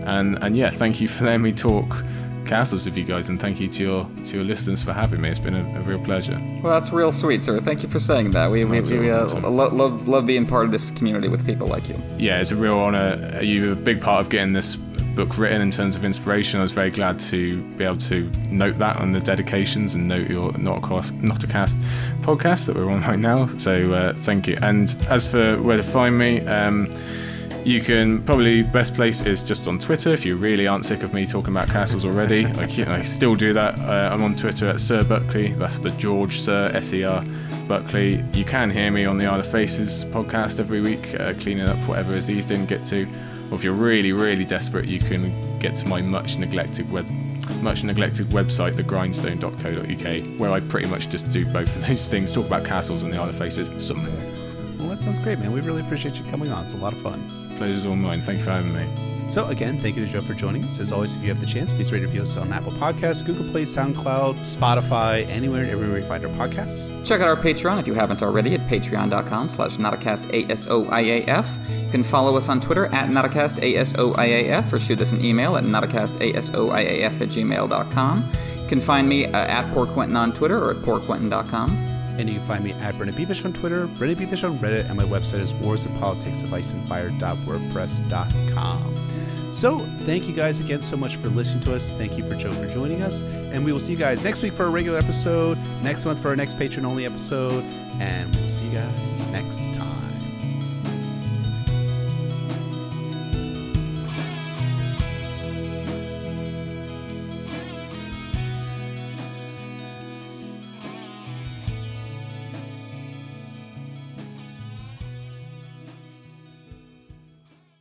and and yeah, thank you for letting me talk castles with you guys, and thank you to your to your listeners for having me. It's been a, a real pleasure. Well, that's real sweet, sir. Thank you for saying that. We we, we, we uh, lo- love love being part of this community with people like you. Yeah, it's a real honor. You were a big part of getting this book written in terms of inspiration. I was very glad to be able to note that on the dedications and note your Not a Cast, Not a Cast podcast that we're on right now. So uh, thank you. And as for where to find me, um you can probably, best place is just on Twitter if you really aren't sick of me talking about castles already. I, you know, I still do that. Uh, I'm on Twitter at Sir Buckley. That's the George Sir, S E R Buckley. You can hear me on the Isle of Faces podcast every week, uh, cleaning up whatever Aziz didn't get to. Or if you're really, really desperate, you can get to my much neglected web, much neglected website, the grindstone dot co dot uk, where I pretty much just do both of those things, talk about castles and the Isle of Faces. Some. Well, that sounds great, man. We really appreciate you coming on. It's a lot of fun. Pleasure's all mine. Thank you for having me. So again, thank you to Joe for joining us. As always, if you have the chance, please rate and review us on Apple Podcasts, Google Play, SoundCloud, Spotify, anywhere and everywhere you find our podcasts. Check out our Patreon if you haven't already at patreon dot com slash notacast A S O I A F. You can follow us on Twitter at notacast A S O I A F, or shoot us an email at notacast A S O I A F at gmail dot com. You can find me uh, at PoorQuentin on Twitter or at poor quentin dot com. And you can find me at Brennan Beavish on Twitter, Brennan Beavish on Reddit, and my website is wars and politics of ice and fire dot wordpress dot com. So, thank you guys again so much for listening to us. Thank you for Joe for joining us. And we will see you guys next week for a regular episode, next month for our next patron-only episode, and we will see you guys next time.